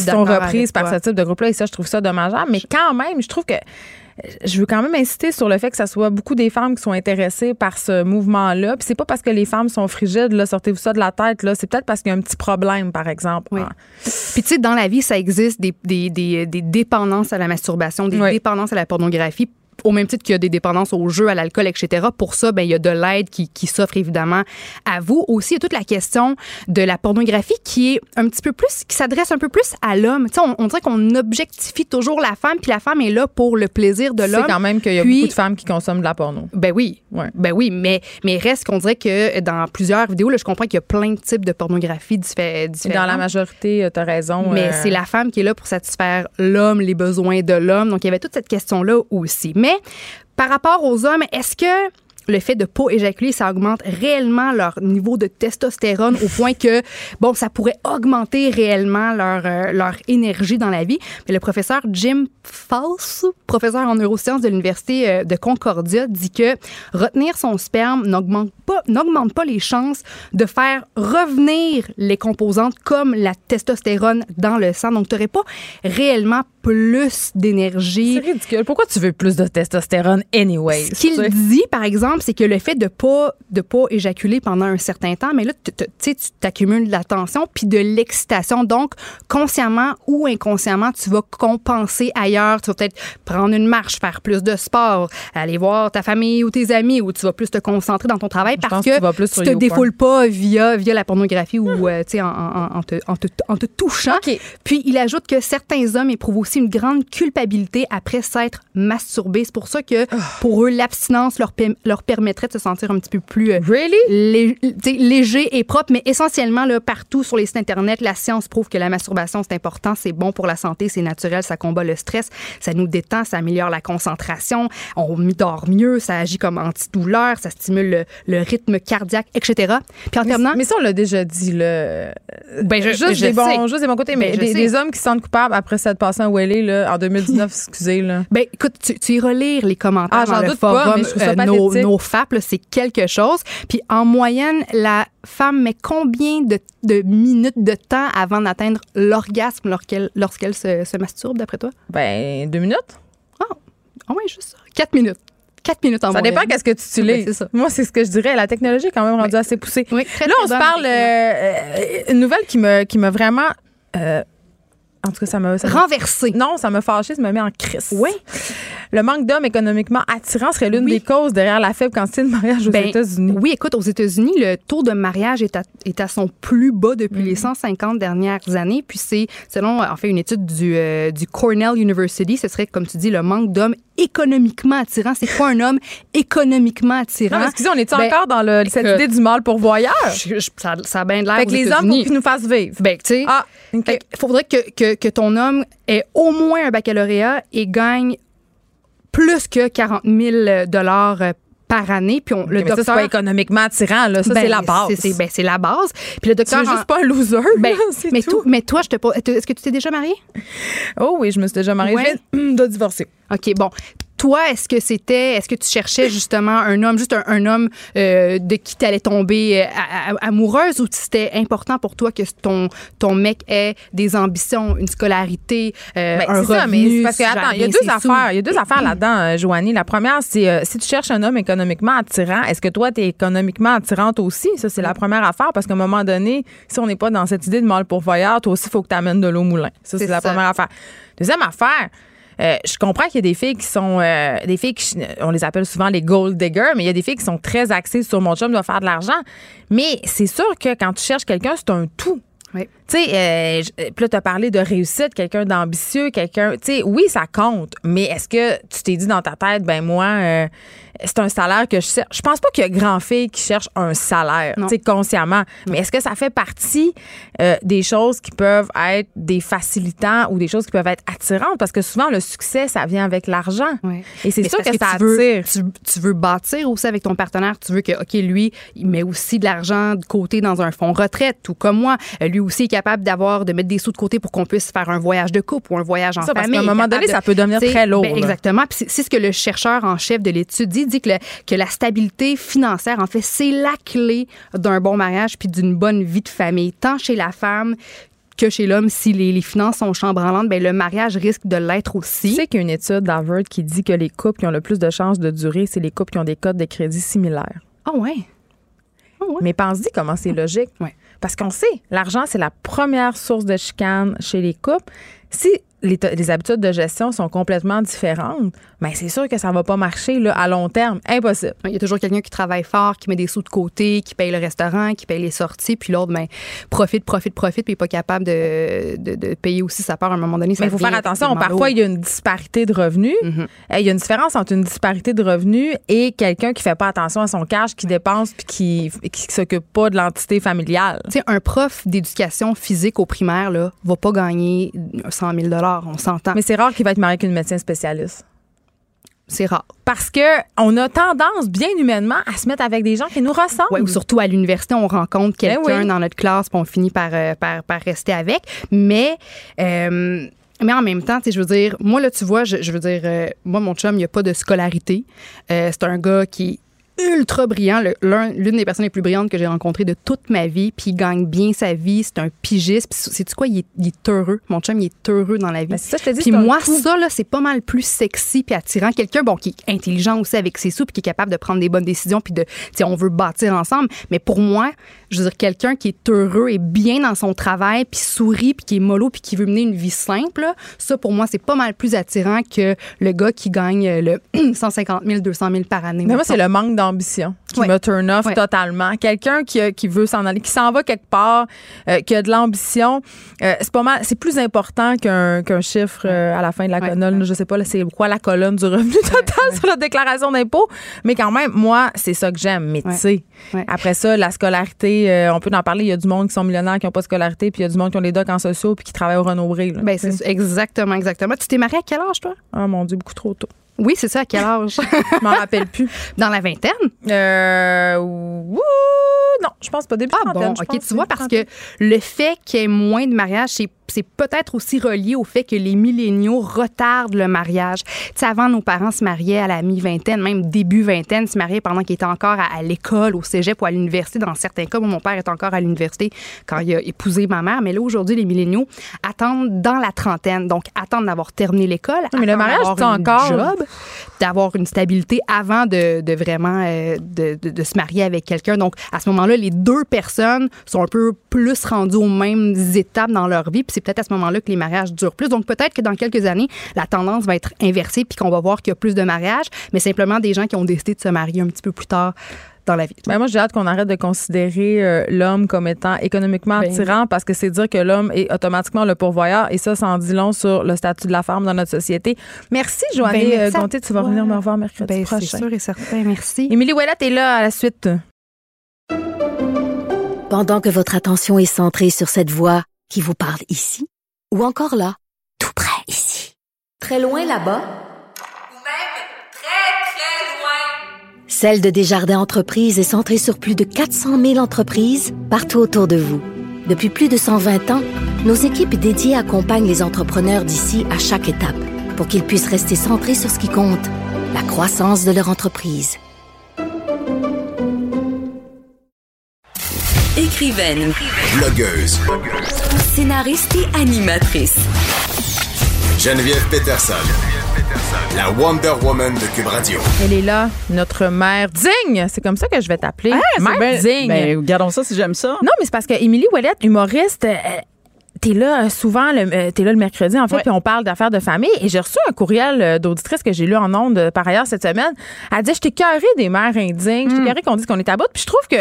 sont reprises par ce type de groupe-là et ça, je trouve ça dommageable. Mais quand même, je trouve que Je veux quand même insister sur le fait que ça soit beaucoup des femmes qui sont intéressées par ce mouvement-là. Puis c'est pas parce que les femmes sont frigides, là, sortez-vous ça de la tête, là. C'est peut-être parce qu'il y a un petit problème, par exemple. Oui. Ah. Puis tu sais, dans la vie, ça existe des dépendances à la masturbation, des oui. dépendances à la pornographie. Au même titre qu'il y a des dépendances au jeu, à l'alcool, etc. Pour ça, ben, il y a de l'aide qui s'offre évidemment à vous. Aussi, il y a toute la question de la pornographie qui est un petit peu plus, qui s'adresse un peu plus à l'homme. Tu sais, on dirait qu'on objectifie toujours la femme, puis la femme est là pour le plaisir de l'homme. C'est quand même qu'il y a beaucoup de femmes qui consomment de la porno. Ben oui. Ouais. Ben oui, mais reste qu'on dirait que dans plusieurs vidéos, là, je comprends qu'il y a plein de types de pornographie différents. Dans la majorité, t'as raison. Mais c'est la femme qui est là pour satisfaire l'homme, les besoins de l'homme. Donc, il y avait toute cette question-là aussi. Mais par rapport aux hommes, est-ce que le fait de ne pas éjaculer, ça augmente réellement leur niveau de testostérone au point que, bon, ça pourrait augmenter réellement leur énergie dans la vie? Mais le professeur Jim False, professeur en neurosciences de l'Université de Concordia, dit que retenir son sperme n'augmente pas les chances de faire revenir les composantes comme la testostérone dans le sang. Donc, tu n'aurais pas réellement plus d'énergie. C'est ridicule. Pourquoi tu veux plus de testostérone anyway? Ce qu'il dit, par exemple, c'est que le fait de pas éjaculer pendant un certain temps, mais là, tu sais, tu t'accumules de la tension puis de l'excitation. Donc, consciemment ou inconsciemment, tu vas compenser ailleurs. Tu vas peut-être prendre une marche, faire plus de sport, aller voir ta famille ou tes amis, ou tu vas plus te concentrer dans ton travail parce que tu te défoules pas via la pornographie ou tu sais, en te touchant. Okay. Puis, il ajoute que certains hommes éprouvent aussi une grande culpabilité après s'être masturbé. C'est pour ça que pour eux, l'abstinence leur permettrait de se sentir un petit peu plus léger et propre. Mais essentiellement, là, partout sur les sites Internet, la science prouve que la masturbation, c'est important, c'est bon pour la santé, c'est naturel, ça combat le stress, ça nous détend, ça améliore la concentration, on dort mieux, ça agit comme antidouleur, ça stimule le rythme cardiaque, etc. Puis en terminant... Mais ça, on l'a déjà dit, là. Ben, juste des bons côtés, mais des hommes qui se sentent coupables après s'être passé où elle est, là, en 2019, excusez. Là. Ben, écoute, tu y relires les commentaires dans le forum. NoFap, c'est quelque chose. Puis, en moyenne, la femme met combien de minutes de temps avant d'atteindre l'orgasme lorsqu'elle se masturbe, d'après toi? Ben, 2 minutes. Ah oui, juste ça. 4 minutes. 4 minutes en moyenne. Ça dépend qu'est-ce que tu utilises. Ben, c'est ça. Moi, c'est ce que je dirais. La technologie est quand même rendue assez poussée. Oui, là, on se parle... une nouvelle qui m'a vraiment... En tout cas, ça m'a renversé. Non, ça m'a fâché, ça m'a mis en crise. Oui. Le manque d'hommes économiquement attirants serait l'une des causes derrière la faible quantité de mariage aux États-Unis. Oui, écoute, aux États-Unis, le taux de mariage est à son plus bas depuis les 150 dernières années. Puis c'est, selon, en fait, une étude du Cornell University, ce serait, comme tu dis, le manque d'hommes économiquement attirants. C'est quoi un homme économiquement attirant? Non, excusez, on est encore dans cette idée du mal pourvoyeur? Ça a bien de l'air. Fait que les hommes, faut qu'ils nous fassent vivre. Ben, tu sais. Ah, OK. Fait qu'il faudrait que ton homme ait au moins un baccalauréat et gagne plus que 40 000 $ par année. Puis le docteur, ça, c'est pas économiquement attirant, là. Ça, c'est la base. C'est la base. Puis le docteur, c'est juste pas un loser. Ben, là, c'est tout. Mais toi, je te pose, est-ce que tu t'es déjà mariée? Oh oui, je me suis déjà mariée. Ouais. Je viens de divorcer. OK, bon. Toi, est-ce que tu cherchais justement un homme, juste un homme de qui t'allais tomber amoureuse, ou c'était important pour toi que ton mec ait des ambitions, une scolarité, un revenu? Ça, mais c'est parce que, attends, il y a deux affaires là-dedans, Joanie. La première, c'est si tu cherches un homme économiquement attirant, est-ce que toi, t'es économiquement attirante aussi? Ça, c'est la première affaire, parce qu'à un moment donné, si on n'est pas dans cette idée de mal pourvoyeur, toi aussi, il faut que t'amènes de l'eau au moulin. Ça, c'est la première affaire. Deuxième affaire, je comprends qu'il y a des filles qui sont des filles qui, on les appelle souvent les gold diggers, mais il y a des filles qui sont très axées sur mon chum doit faire de l'argent. Mais c'est sûr que quand tu cherches quelqu'un, c'est un tout. Oui. Tu sais, puis là, tu as parlé de réussite, quelqu'un d'ambitieux, quelqu'un... Tu sais, oui, ça compte, mais est-ce que tu t'es dit dans ta tête, ben moi, c'est un salaire que je cherche? Je pense pas qu'il y a grand-fille qui cherche un salaire, tu sais, consciemment. Non. Mais est-ce que ça fait partie des choses qui peuvent être des facilitants ou des choses qui peuvent être attirantes? Parce que souvent, le succès, ça vient avec l'argent. Oui. Et c'est sûr que ça attire. Tu veux bâtir aussi avec ton partenaire. Tu veux que, OK, lui, il met aussi de l'argent de côté dans un fonds retraite, ou comme moi, lui aussi est capable de mettre des sous de côté pour qu'on puisse faire un voyage de couple ou un voyage en famille. À un moment donné, ça peut devenir très lourd. Ben, exactement. Puis c'est ce que le chercheur en chef de l'étude dit que la stabilité financière, en fait, c'est la clé d'un bon mariage puis d'une bonne vie de famille, tant chez la femme que chez l'homme, si les finances sont chambranlantes, ben le mariage risque de l'être aussi. Tu sais qu'il y a une étude d'Harvard qui dit que les couples qui ont le plus de chances de durer, c'est les couples qui ont des codes de crédit similaires. Ah ouais. Oh ouais. Mais pense-y comment c'est logique. Ouais. Parce qu'on sait, l'argent, c'est la première source de chicane chez les couples. Si les habitudes de gestion sont complètement différentes, bien, c'est sûr que ça ne va pas marcher là, à long terme. Impossible. Il y a toujours quelqu'un qui travaille fort, qui met des sous de côté, qui paye le restaurant, qui paye les sorties, puis l'autre, bien, profite, puis n'est pas capable de payer aussi sa part à un moment donné. Mais il faut faire attention. Parfois, il y a une disparité de revenus. Mm-hmm. Il y a une différence entre une disparité de revenus et quelqu'un qui ne fait pas attention à son cash, qui dépense, puis qui ne s'occupe pas de l'entité familiale. Tu sais, un prof d'éducation physique au primaire ne va pas gagner 100 000 on s'entend. Mais c'est rare qu'il va être marié avec une médecin spécialiste. C'est rare. Parce qu'on a tendance, bien humainement, à se mettre avec des gens qui nous ressemblent. Oui, ou surtout à l'université, on rencontre quelqu'un dans notre classe puis on finit par rester avec. Mais en même temps, tu sais, je veux dire, moi, là, tu vois, je veux dire, moi, mon chum, il n'y a pas de scolarité. C'est un gars qui ultra brillant, l'une des personnes les plus brillantes que j'ai rencontrées de toute ma vie, puis il gagne bien sa vie, c'est un pigiste, puis sais-tu quoi, il est heureux, mon chum, il est heureux dans la vie. Ben c'est ça, je te dis, puis moi, ça, là, c'est pas mal plus sexy puis attirant. Quelqu'un, bon, qui est intelligent aussi avec ses sous, puis qui est capable de prendre des bonnes décisions, puis de, tu sais, on veut bâtir ensemble, mais pour moi, je veux dire, quelqu'un qui est heureux et bien dans son travail, puis sourit, puis qui est mollo, puis qui veut mener une vie simple, là, ça, pour moi, c'est pas mal plus attirant que le gars qui gagne le 150 000, 200 000 par année. Mais moi, c'est le manque d'ambition qui me turn off totalement. Quelqu'un qui veut s'en aller, qui s'en va quelque part, qui a de l'ambition, c'est pas mal, c'est plus important qu'un chiffre à la fin de la colonne. Je sais pas, là, c'est quoi la colonne du revenu total sur la déclaration d'impôt, mais quand même, moi, c'est ça que j'aime. Mais tu sais, après ça, la scolarité, on peut en parler, il y a du monde qui sont millionnaires qui n'ont pas de scolarité, puis il y a du monde qui ont des docs en sociaux puis qui travaillent au Renaud-Bré. Ben, c'est exactement. Tu t'es mariée à quel âge, toi? Ah, mon Dieu, beaucoup trop tôt. Oui, c'est ça. À quel âge? Je m'en rappelle plus. Dans la vingtaine? Non, je pense pas. Début trentaine. Ah bon, OK, tu vois, parce que le fait qu'il y ait moins de mariage, c'est peut-être aussi relié au fait que les milléniaux retardent le mariage. Tu sais, avant, nos parents se mariaient à la mi-vingtaine, même début vingtaine, se mariaient pendant qu'ils étaient encore à l'école, au cégep ou à l'université. Dans certains cas, mon père est encore à l'université quand il a épousé ma mère. Mais là, aujourd'hui, les milléniaux attendent dans la trentaine. Donc, attendent d'avoir terminé l'école, mais le mariage, c'est encore job, d'avoir une stabilité avant de vraiment de se marier avec quelqu'un. Donc, à ce moment-là, les deux personnes sont un peu plus rendues aux mêmes étapes dans leur vie. Puis c'est peut-être à ce moment-là que les mariages durent plus. Donc, peut-être que dans quelques années, la tendance va être inversée puis qu'on va voir qu'il y a plus de mariages, mais simplement des gens qui ont décidé de se marier un petit peu plus tard dans la vie. Ben moi, j'ai hâte qu'on arrête de considérer l'homme comme étant économiquement attirant, parce que c'est dire que l'homme est automatiquement le pourvoyeur, et ça en dit long sur le statut de la femme dans notre société. Merci, Joanie Gontier. Tu vas revenir me revoir mercredi prochain. C'est sûr et certain. Merci. Émilie Ouellette est là à la suite. Pendant que votre attention est centrée sur cette voix qui vous parle ici, ou encore là, tout près ici, très loin là-bas, celle de Desjardins Entreprises est centrée sur plus de 400 000 entreprises partout autour de vous. Depuis plus de 120 ans, nos équipes dédiées accompagnent les entrepreneurs d'ici à chaque étape pour qu'ils puissent rester centrés sur ce qui compte, la croissance de leur entreprise. Écrivaine, blogueuse, scénariste et animatrice. Geneviève Peterson. La Wonder Woman de Cube Radio. Elle est là, notre mère digne. C'est comme ça que je vais t'appeler. Ah, mère digne. Ben, gardons ça si j'aime ça. Non, mais c'est parce que Émilie Ouellette, humoriste, t'es là souvent, t'es là le mercredi, en fait, puis on parle d'affaires de famille. Et j'ai reçu un courriel d'auditrice que j'ai lu en ondes par ailleurs cette semaine. Elle dit, je t'ai écœurée des mères indignes. Je t'ai écœurée qu'on dise qu'on est à bout. Puis je trouve que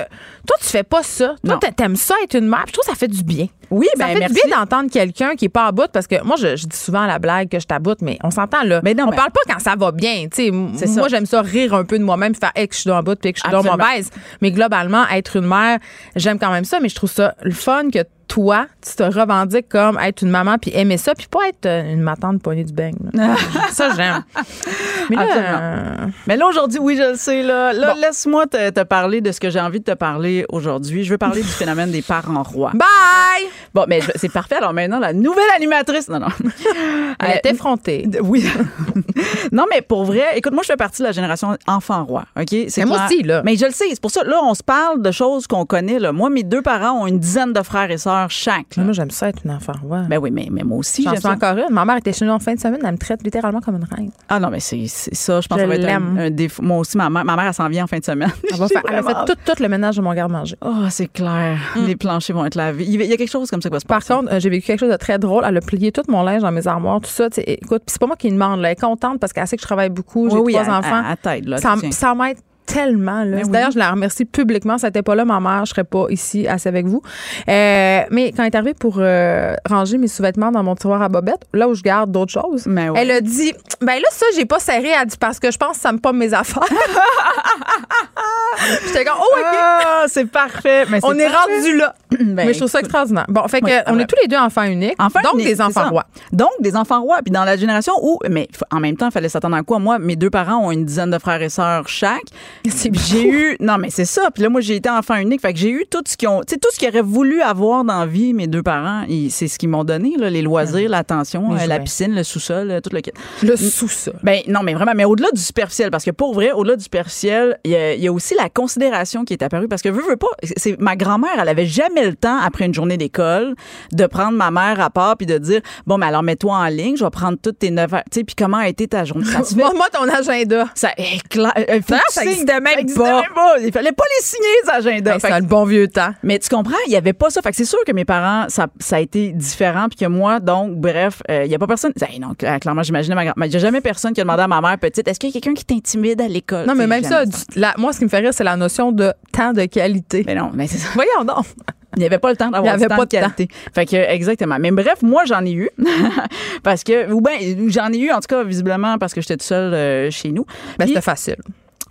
toi, tu fais pas ça. Toi, t'aimes ça être une mère. Je trouve que ça fait du bien. Oui, ben ça fait du bien d'entendre quelqu'un qui est pas à bout, parce que moi, je dis souvent à la blague que je t'aboute, mais on s'entend là. Mais non, on parle pas quand ça va bien. Moi, j'aime ça rire un peu de moi-même, faire que je suis dans bout, puis que je suis dans mauvaise. Mais globalement, être une mère, j'aime quand même ça, mais je trouve ça le fun que toi, tu te revendiques comme être une maman puis aimer ça, puis pas être une matante poignée du beigne. Ça, j'aime. Mais là, aujourd'hui, oui, je le sais. Là, laisse-moi te parler de ce que j'ai envie de te parler aujourd'hui. Je veux parler du phénomène des parents rois. Bye! Bon, mais c'est parfait. Alors maintenant, la nouvelle animatrice... Non, non. Elle est effrontée. Oui. Non, mais pour vrai, écoute, moi, je fais partie de la génération enfant roi. OK? C'est moi aussi, là. Mais je le sais. C'est pour ça, là, on se parle de choses qu'on connaît. Là. Moi, mes deux parents ont une dizaine de frères et sœurs. heures chaque. Là. Moi, j'aime ça être une enfant roi. Ben oui, mais moi aussi. J'en suis encore une. Ma mère était chez nous en fin de semaine, elle me traite littéralement comme une reine. Ah non, mais c'est ça, je pense que ça va être un défaut. Moi aussi, ma mère, elle s'en vient en fin de semaine. Elle a fait tout le ménage de mon garde-manger. Oh, c'est clair. Les planchers vont être lavés. Il y a quelque chose comme ça qui va se passer. Par contre, j'ai vécu quelque chose de très drôle. Elle a plié tout mon linge dans mes armoires, tout ça. Écoute, c'est pas moi qui demande. Là. Elle est contente parce qu'elle sait que je travaille beaucoup, j'ai trois enfants. Ça m'aide tellement. Là. D'ailleurs, je la remercie publiquement. Si elle n'était pas là, ma mère, je serais pas ici assise avec vous. Mais quand elle est arrivée pour ranger mes sous-vêtements dans mon tiroir à bobettes, là où je garde d'autres choses, elle a dit « Ben là, ça, j'ai pas serré. » Elle dit « Parce que je pense que ça me pomme mes affaires. » J'étais comme « Oh, OK. » C'est parfait. On est rendu là. Mais je trouve ça extraordinaire. Bon, fait qu'on est tous les deux enfants uniques. Des enfants rois. Donc, des enfants rois. Puis dans la génération où... Mais en même temps, il fallait s'attendre à quoi? Moi, mes deux parents ont une dizaine de frères et sœurs chaque. Non, mais c'est ça. Puis là, moi, j'ai été enfant unique. Fait que j'ai eu tout ce qu'ils ont, tu sais, tout ce qu'ils auraient voulu avoir dans la vie, mes deux parents. C'est ce qu'ils m'ont donné, là, les loisirs, l'attention, la piscine, le sous-sol, tout le kit. Le sous-sol. Ben, non, mais vraiment, mais au-delà du superficiel, parce que pour vrai, au-delà du superficiel, il y a aussi la considération qui est apparue. Parce que veux pas, ma grand-mère, elle avait jamais le temps, après une journée d'école, de prendre ma mère à part puis de dire, bon, mais alors, mets-toi en ligne, je vais prendre toutes tes 9 heures. Tu sais, puis comment a été ta journée? Ça se fait. Moi, ton agenda. Ça éclate. Ça existait même pas. Il fallait pas les signer, ces agendas. C'est le bon vieux temps. Mais tu comprends, il y avait pas ça. Fait que c'est sûr que mes parents, ça a été différent. Puis que moi, donc, bref, il y a pas personne. Non, clairement, j'imaginais il y a jamais personne qui a demandé à ma mère petite, est-ce qu'il y a quelqu'un qui t'intimide à l'école? Non, mais même ça, moi, ce qui me fait rire, c'est la notion de temps de qualité. Mais non, mais c'est ça. Voyons donc. Il n'y avait pas le temps d'avoir du temps de qualité. Fait que, exactement. Mais bref, moi, j'en ai eu. Parce que, ou bien, j'en ai eu, en tout cas, visiblement, parce que j'étais toute seule chez nous. Ben, c'était facile.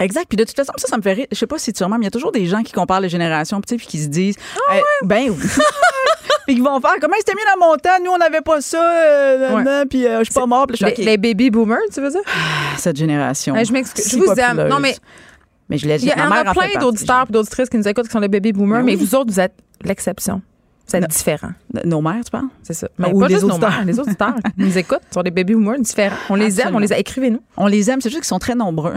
Exact. Puis de toute façon, ça me fait rire. Je sais pas si tu remarques, mais il y a toujours des gens qui comparent les générations, puis qui se disent, oui. Puis qui vont faire, comment c'était mieux dans mon temps? Nous, on n'avait pas ça. Puis je suis pas mort. Puis les baby boomers, tu veux dire? Cette génération. Je m'excuse. Je vous aime. Non, mais je l'ai dit. Il y en a plein d'auditeurs et d'auditrices qui nous écoutent qui sont des baby boomers, mais vous autres, vous êtes l'exception. Vous êtes différents. Nos mères, tu parles? C'est ça. Mais ou pas juste nos mères. Les auditeurs qui nous écoutent sont des baby boomers différents. On les aime, on les a. Écrivez-nous. On les aime, c'est juste qu'ils sont très nombreux.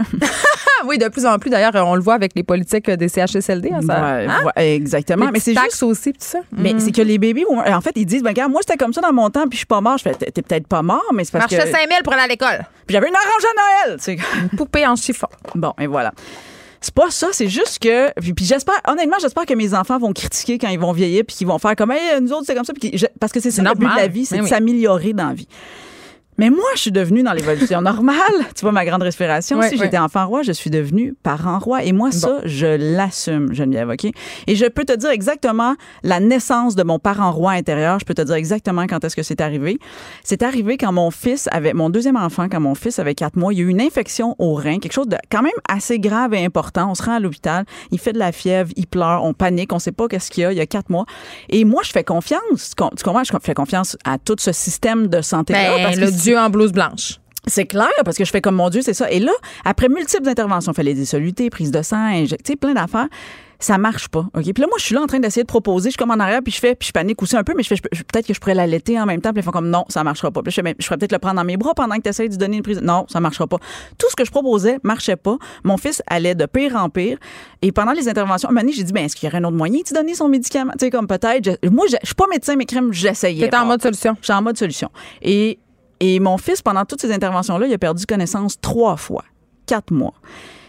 Oui, de plus en plus. D'ailleurs, on le voit avec les politiques des CHSLD. Hein, ça, exactement. Mais c'est taxes aussi, tout ça. Mais c'est que les bébés, en fait, ils disent, ben, regarde, moi, j'étais comme ça dans mon temps, puis je suis pas mort. Je fais, t'es peut-être pas mort, mais c'est parce que... Je marchais 5000 pour aller à l'école. Puis j'avais une orange à Noël. Une poupée en chiffon. Bon, et voilà. C'est pas ça, c'est juste que... Puis j'espère que mes enfants vont critiquer quand ils vont vieillir, puis qu'ils vont faire comme, hey, nous autres, c'est comme ça. Puis parce que c'est ça le but de la vie, c'est de s'améliorer dans la vie. Mais moi, je suis devenue dans l'évolution normale. Tu vois, ma grande respiration. J'étais enfant roi, je suis devenue parent roi. Et moi, ça, je l'assume, Geneviève, OK? Et je peux te dire exactement la naissance de mon parent roi intérieur. Je peux te dire exactement quand est-ce que c'est arrivé. C'est arrivé quand mon deuxième enfant, quand mon fils avait 4 mois, il y a eu une infection au rein, quelque chose de quand même assez grave et important. On se rend à l'hôpital, il fait de la fièvre, il pleure, on panique, on sait pas qu'est-ce qu'il y a, il y a 4 mois. Et moi, je fais confiance. Tu comprends? Je fais confiance à tout ce système de santé-là. Parce que Dieu en blouse blanche. C'est clair, parce que je fais comme mon Dieu, c'est ça. Et là, après multiples interventions, il fallait dissoluter, prise de sang, injecter, plein d'affaires, ça marche pas. OK? Puis là, moi, je suis là en train d'essayer de proposer, je suis comme en arrière, puis je panique aussi un peu, mais je fais, peut-être que je pourrais l'allaiter en même temps, puis ils font comme, non, ça marchera pas. Puis là, je pourrais peut-être le prendre dans mes bras pendant que tu essaies de lui donner une prise. Non, ça marchera pas. Tout ce que je proposais marchait pas. Mon fils allait de pire en pire. Et pendant les interventions, à un moment donné, j'ai dit, ben, est-ce qu'il y aurait un autre moyen de lui donner son médicament? Tu sais, comme peut-être. Moi, je suis pas médecin, mais crème, j'essayais. T'es en mode solution. Je suis en mode solution. Et mon fils, pendant toutes ces interventions-là, il a perdu connaissance 3 fois, 4 mois.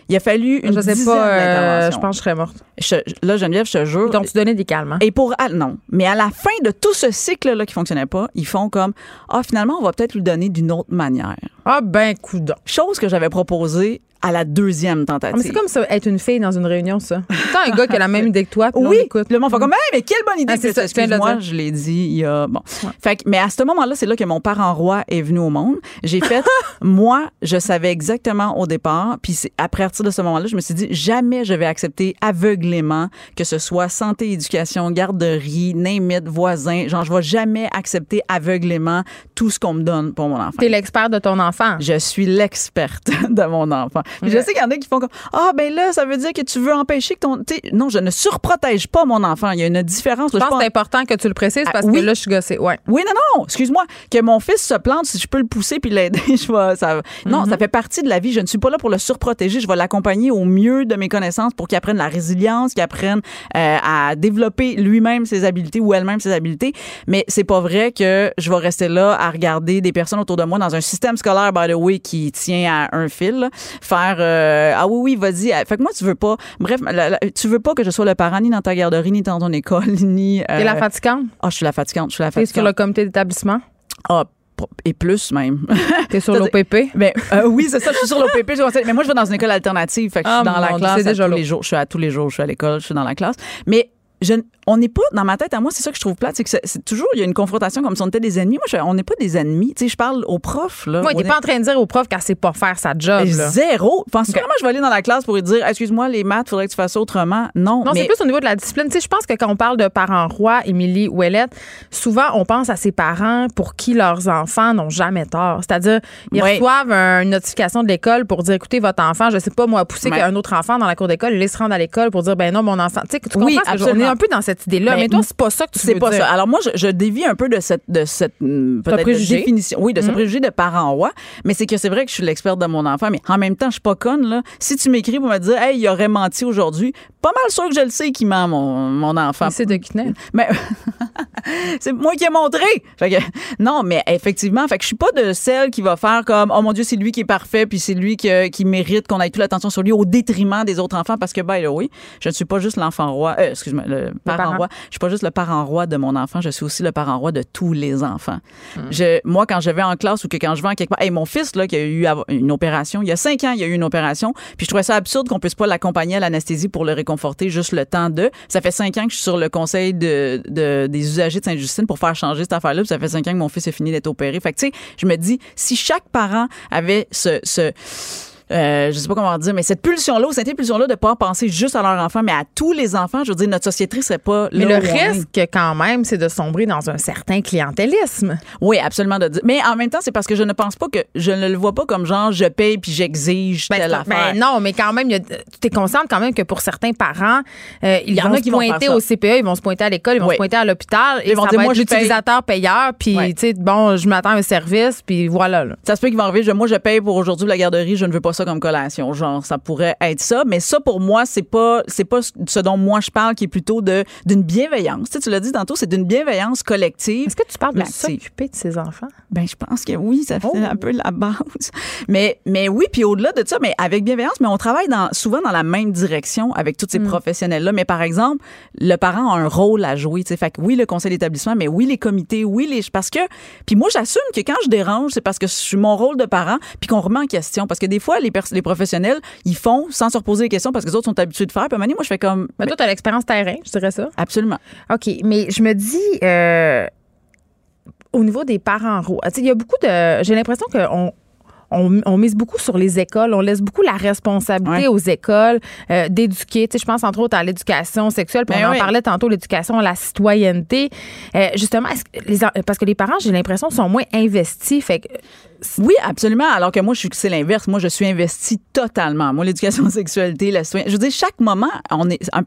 Il a fallu une dizaine d'interventions. Je pense que je serais morte. Là, Geneviève, je te jure. Donc, tu donnais des calmes. Hein? Non. Mais à la fin de tout ce cycle-là qui fonctionnait pas, ils font comme, finalement, on va peut-être lui donner d'une autre manière. Ah, ben, coudonc. Chose que j'avais proposée à la deuxième tentative. Mais c'est comme ça, être une fille dans une réunion, ça. T'as un gars qui a la même idée que toi, puis on écoute. Le monde fait comme, hey, mais quelle bonne idée. Ah, c'est ça, excuse-moi, je l'ai dit il y a... Bon. Ouais. Fait que, mais à ce moment-là, c'est là que mon parent roi est venu au monde. J'ai fait, moi, je savais exactement au départ, puis à partir de ce moment-là, je me suis dit, jamais je vais accepter aveuglément que ce soit santé, éducation, garderie, name it, voisin. Genre, je vais jamais accepter aveuglément tout ce qu'on me donne pour mon enfant. T'es l'expert de ton enfant. Je suis l'experte de mon enfant. Je sais qu'il y en a qui font comme « Ah, ben là, ça veut dire que tu veux empêcher que ton... » Non, je ne surprotège pas mon enfant. Il y a une différence. Je pense que c'est important que tu le précises parce que là, je suis gossée. Ouais. Oui, non, excuse-moi. Que mon fils se plante, si je peux le pousser puis l'aider, je vais... Ça... Non, ça fait partie de la vie. Je ne suis pas là pour le surprotéger. Je vais l'accompagner au mieux de mes connaissances pour qu'il apprenne la résilience, qu'il apprenne à développer lui-même ses habiletés ou elle-même ses habiletés. Mais c'est pas vrai que je vais rester là à regarder des personnes autour de moi dans un système scolaire, by the way, qui tient à un fil, là, faire ah oui, vas-y. Fait que moi, tu veux pas. Bref, tu veux pas que je sois le parent ni dans ta garderie, ni dans ton école, ni. T'es la fatigante? Ah, je suis la fatigante. Je suis la fatigante. T'es sur le comité d'établissement? Ah, et plus même. T'es sur l'OPP? Ben, oui, c'est ça, je suis sur l'OPP. Mais moi, je vais dans une école alternative. Fait que je suis dans la classe déjà tous les jours. Je suis à tous les jours, je suis à l'école, je suis dans la classe. Mais on n'est pas, dans ma tête à moi, c'est ça que je trouve plate, c'est que c'est toujours, il y a une confrontation comme si on était des ennemis. Moi, on n'est pas des ennemis. Tu sais, je parle aux profs, là. Moi, il n'est pas en train de dire aux profs qu'elle ne sait pas faire sa job, mais là. Zéro. Penses-tu comment je vais aller dans la classe pour lui dire, excuse-moi, les maths, il faudrait que tu fasses ça autrement? Non. Non, mais... c'est plus au niveau de la discipline. Tu sais, je pense que quand on parle de parents rois, Émilie Ouellette, souvent, on pense à ces parents pour qui leurs enfants n'ont jamais tort. C'est-à-dire, ils reçoivent une notification de l'école pour dire, écoutez, votre enfant, je ne sais pas, moi, pousser qu'un autre enfant dans la cour d'école, il laisse rendre à l'école pour dire, ben non, mon enfant. Tu sais, tu comprends ce que on est un peu dans cette idée-là, mais toi, c'est pas ça que tu veux dire. Ça. Alors moi, je dévie un peu de cette peut-être définition. Oui, de ce préjugé de parent roi. Mais c'est que c'est vrai que je suis l'experte de mon enfant, mais en même temps, je suis pas conne, là. Si tu m'écris pour me dire, hey, il aurait menti aujourd'hui, pas mal sûr que je le sais qu'il ment, mon enfant. Mais c'est de qui tenait. Mais c'est moi qui ai montré. Fait que, non, mais effectivement, fait que je suis pas de celle qui va faire comme, oh mon Dieu, c'est lui qui est parfait, puis c'est lui qui mérite qu'on ait toute l'attention sur lui au détriment des autres enfants, parce que, by the way, je ne suis pas juste l'enfant roi. Excuse-moi. Le parent roi. Je suis pas juste le parent roi de mon enfant, je suis aussi le parent roi de tous les enfants. Mmh. Moi, quand je vais en classe ou que quand je vais en quelque part, mon fils, là, qui a eu une opération, il y a 5 ans, il y a eu une opération, puis je trouvais ça absurde qu'on puisse pas l'accompagner à l'anesthésie pour le réconforter juste le temps de. Ça fait 5 ans que je suis sur le conseil des usagers de Sainte-Justine pour faire changer cette affaire-là, puis ça fait 5 ans que mon fils a fini d'être opéré. Fait que, tu sais, je me dis, si chaque parent avait je sais pas comment dire, mais cette pulsion-là de pas penser juste à leur enfant, mais à tous les enfants, je veux dire, notre société serait pas... Mais le risque, quand même, c'est de sombrer dans un certain clientélisme. Oui, absolument. Mais en même temps, c'est parce que je ne pense pas que... Je ne le vois pas comme genre, je paye puis j'exige telle affaire. Ben non, mais quand même, tu es consciente quand même que pour certains parents, il y en a qui vont se pointer au CPE, ils vont se pointer à l'école, ils vont se pointer à l'hôpital, et ils vont dire, moi, l'utilisateur payeur, puis, tu sais, bon, je m'attends à un service, puis voilà. Là. Ça se peut qu'ils vont arriver, moi, je paye pour aujourd'hui la garderie, je ne veux pas ça comme collation, genre ça pourrait être ça, mais ça pour moi c'est pas ce dont moi je parle, qui est plutôt d'une bienveillance. Tu l'as dit tantôt, c'est d'une bienveillance collective. Est-ce que tu parles de s'occuper de ses enfants? Ben je pense que oui, ça fait un peu la base. Mais oui, puis au-delà de ça, mais avec bienveillance, mais on travaille souvent dans la même direction avec tous ces professionnels là, mais par exemple, le parent a un rôle à jouer, tu sais, fait que oui le conseil d'établissement, mais oui les comités, oui les parce que puis moi j'assume que quand je dérange, c'est parce que je suis mon rôle de parent puis qu'on remet en question parce que des fois les professionnels, ils font sans se reposer les questions parce que les autres sont habitués de faire. Puis à un moment donné, moi, je fais comme... Mais toi, t'as l'expérience terrain, je dirais ça. Absolument. OK, mais je me dis... au niveau des parents rois, il y a beaucoup de... J'ai l'impression qu'on mise beaucoup sur les écoles, on laisse beaucoup la responsabilité aux écoles d'éduquer. Je pense entre autres à l'éducation sexuelle, puis on en parlait tantôt, l'éducation à la citoyenneté. Justement, parce que les parents, j'ai l'impression, sont moins investis. Fait que... Oui, absolument. Alors que moi, c'est l'inverse. Moi, je suis investie totalement. Moi, l'éducation, sexualité, la citoyenneté. Je veux dire, chaque moment,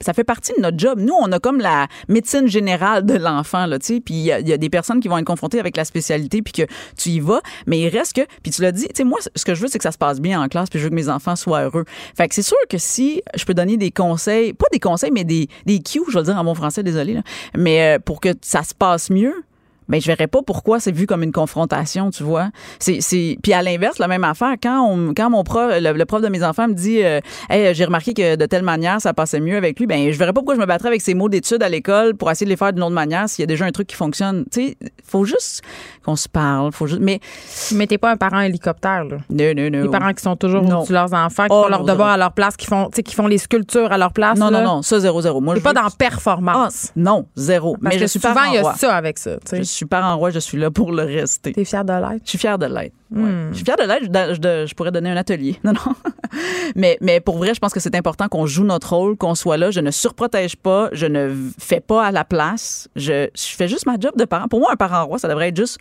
ça fait partie de notre job. Nous, on a comme la médecine générale de l'enfant, là, tu sais. Puis il y a des personnes qui vont être confrontées avec la spécialité, puis que tu y vas. Mais il reste que, puis tu l'as dit, tu sais, moi, ce que je veux, c'est que ça se passe bien en classe, puis je veux que mes enfants soient heureux. Fait que c'est sûr que si je peux donner des conseils, pas des conseils, mais des cues, je vais le dire en bon français, désolé, là, mais pour que ça se passe mieux, ben je verrais pas pourquoi c'est vu comme une confrontation, tu vois. C'est puis à l'inverse la même affaire quand mon prof le prof de mes enfants me dit hey, j'ai remarqué que de telle manière ça passait mieux avec lui, ben je verrais pas pourquoi je me battrais avec ses mots d'études à l'école pour essayer de les faire d'une autre manière s'il y a déjà un truc qui fonctionne. Tu sais, faut juste qu'on se parle, faut juste mais t'es pas un parent hélicoptère là. Non. Les parents qui sont toujours au-dessus de leurs enfants, qui font leur devoir à leur place, qui font les sculptures à leur place. Non, ça 0. Moi je suis pas dans performance. Non, 0. Parce mais que je suis souvent il y a ça avec ça, tu sais. Je suis parent roi, je suis là pour le rester. T'es fière de l'être? Je suis fière de l'être. Ouais. Je suis fière de l'être, je pourrais donner un atelier. Non. Mais pour vrai, je pense que c'est important qu'on joue notre rôle, qu'on soit là. Je ne surprotège pas, je ne fais pas à la place. Je fais juste ma job de parent. Pour moi, un parent roi, ça devrait être juste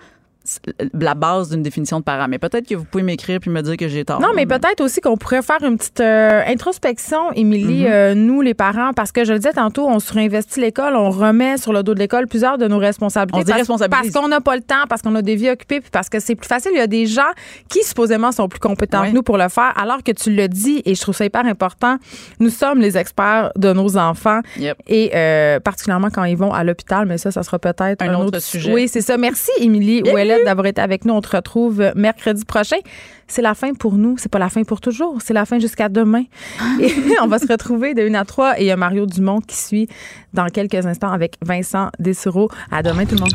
la base d'une définition de parent. Mais peut-être que vous pouvez m'écrire puis me dire que j'ai tort. Non, mais peut-être aussi qu'on pourrait faire une petite introspection, Émilie, nous, les parents, parce que je le disais tantôt, on surinvestit l'école, on remet sur le dos de l'école plusieurs de nos responsabilités. On se déresponsabilise. Parce qu'on n'a pas le temps, parce qu'on a des vies occupées, puis parce que c'est plus facile. Il y a des gens qui, supposément, sont plus compétents que nous pour le faire, alors que tu le dis, et je trouve ça hyper important, nous sommes les experts de nos enfants, et particulièrement quand ils vont à l'hôpital, mais ça sera peut-être un autre sujet. Oui, c'est ça. Merci, Émilie Ouellette, d'avoir été avec nous. On te retrouve mercredi prochain. C'est la fin pour nous. C'est pas la fin pour toujours. C'est la fin jusqu'à demain. Et on va se retrouver de 1 à 3. Et il y a Mario Dumont qui suit dans quelques instants avec Vincent Dessureau. À demain, tout le monde.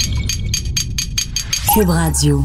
Cube Radio.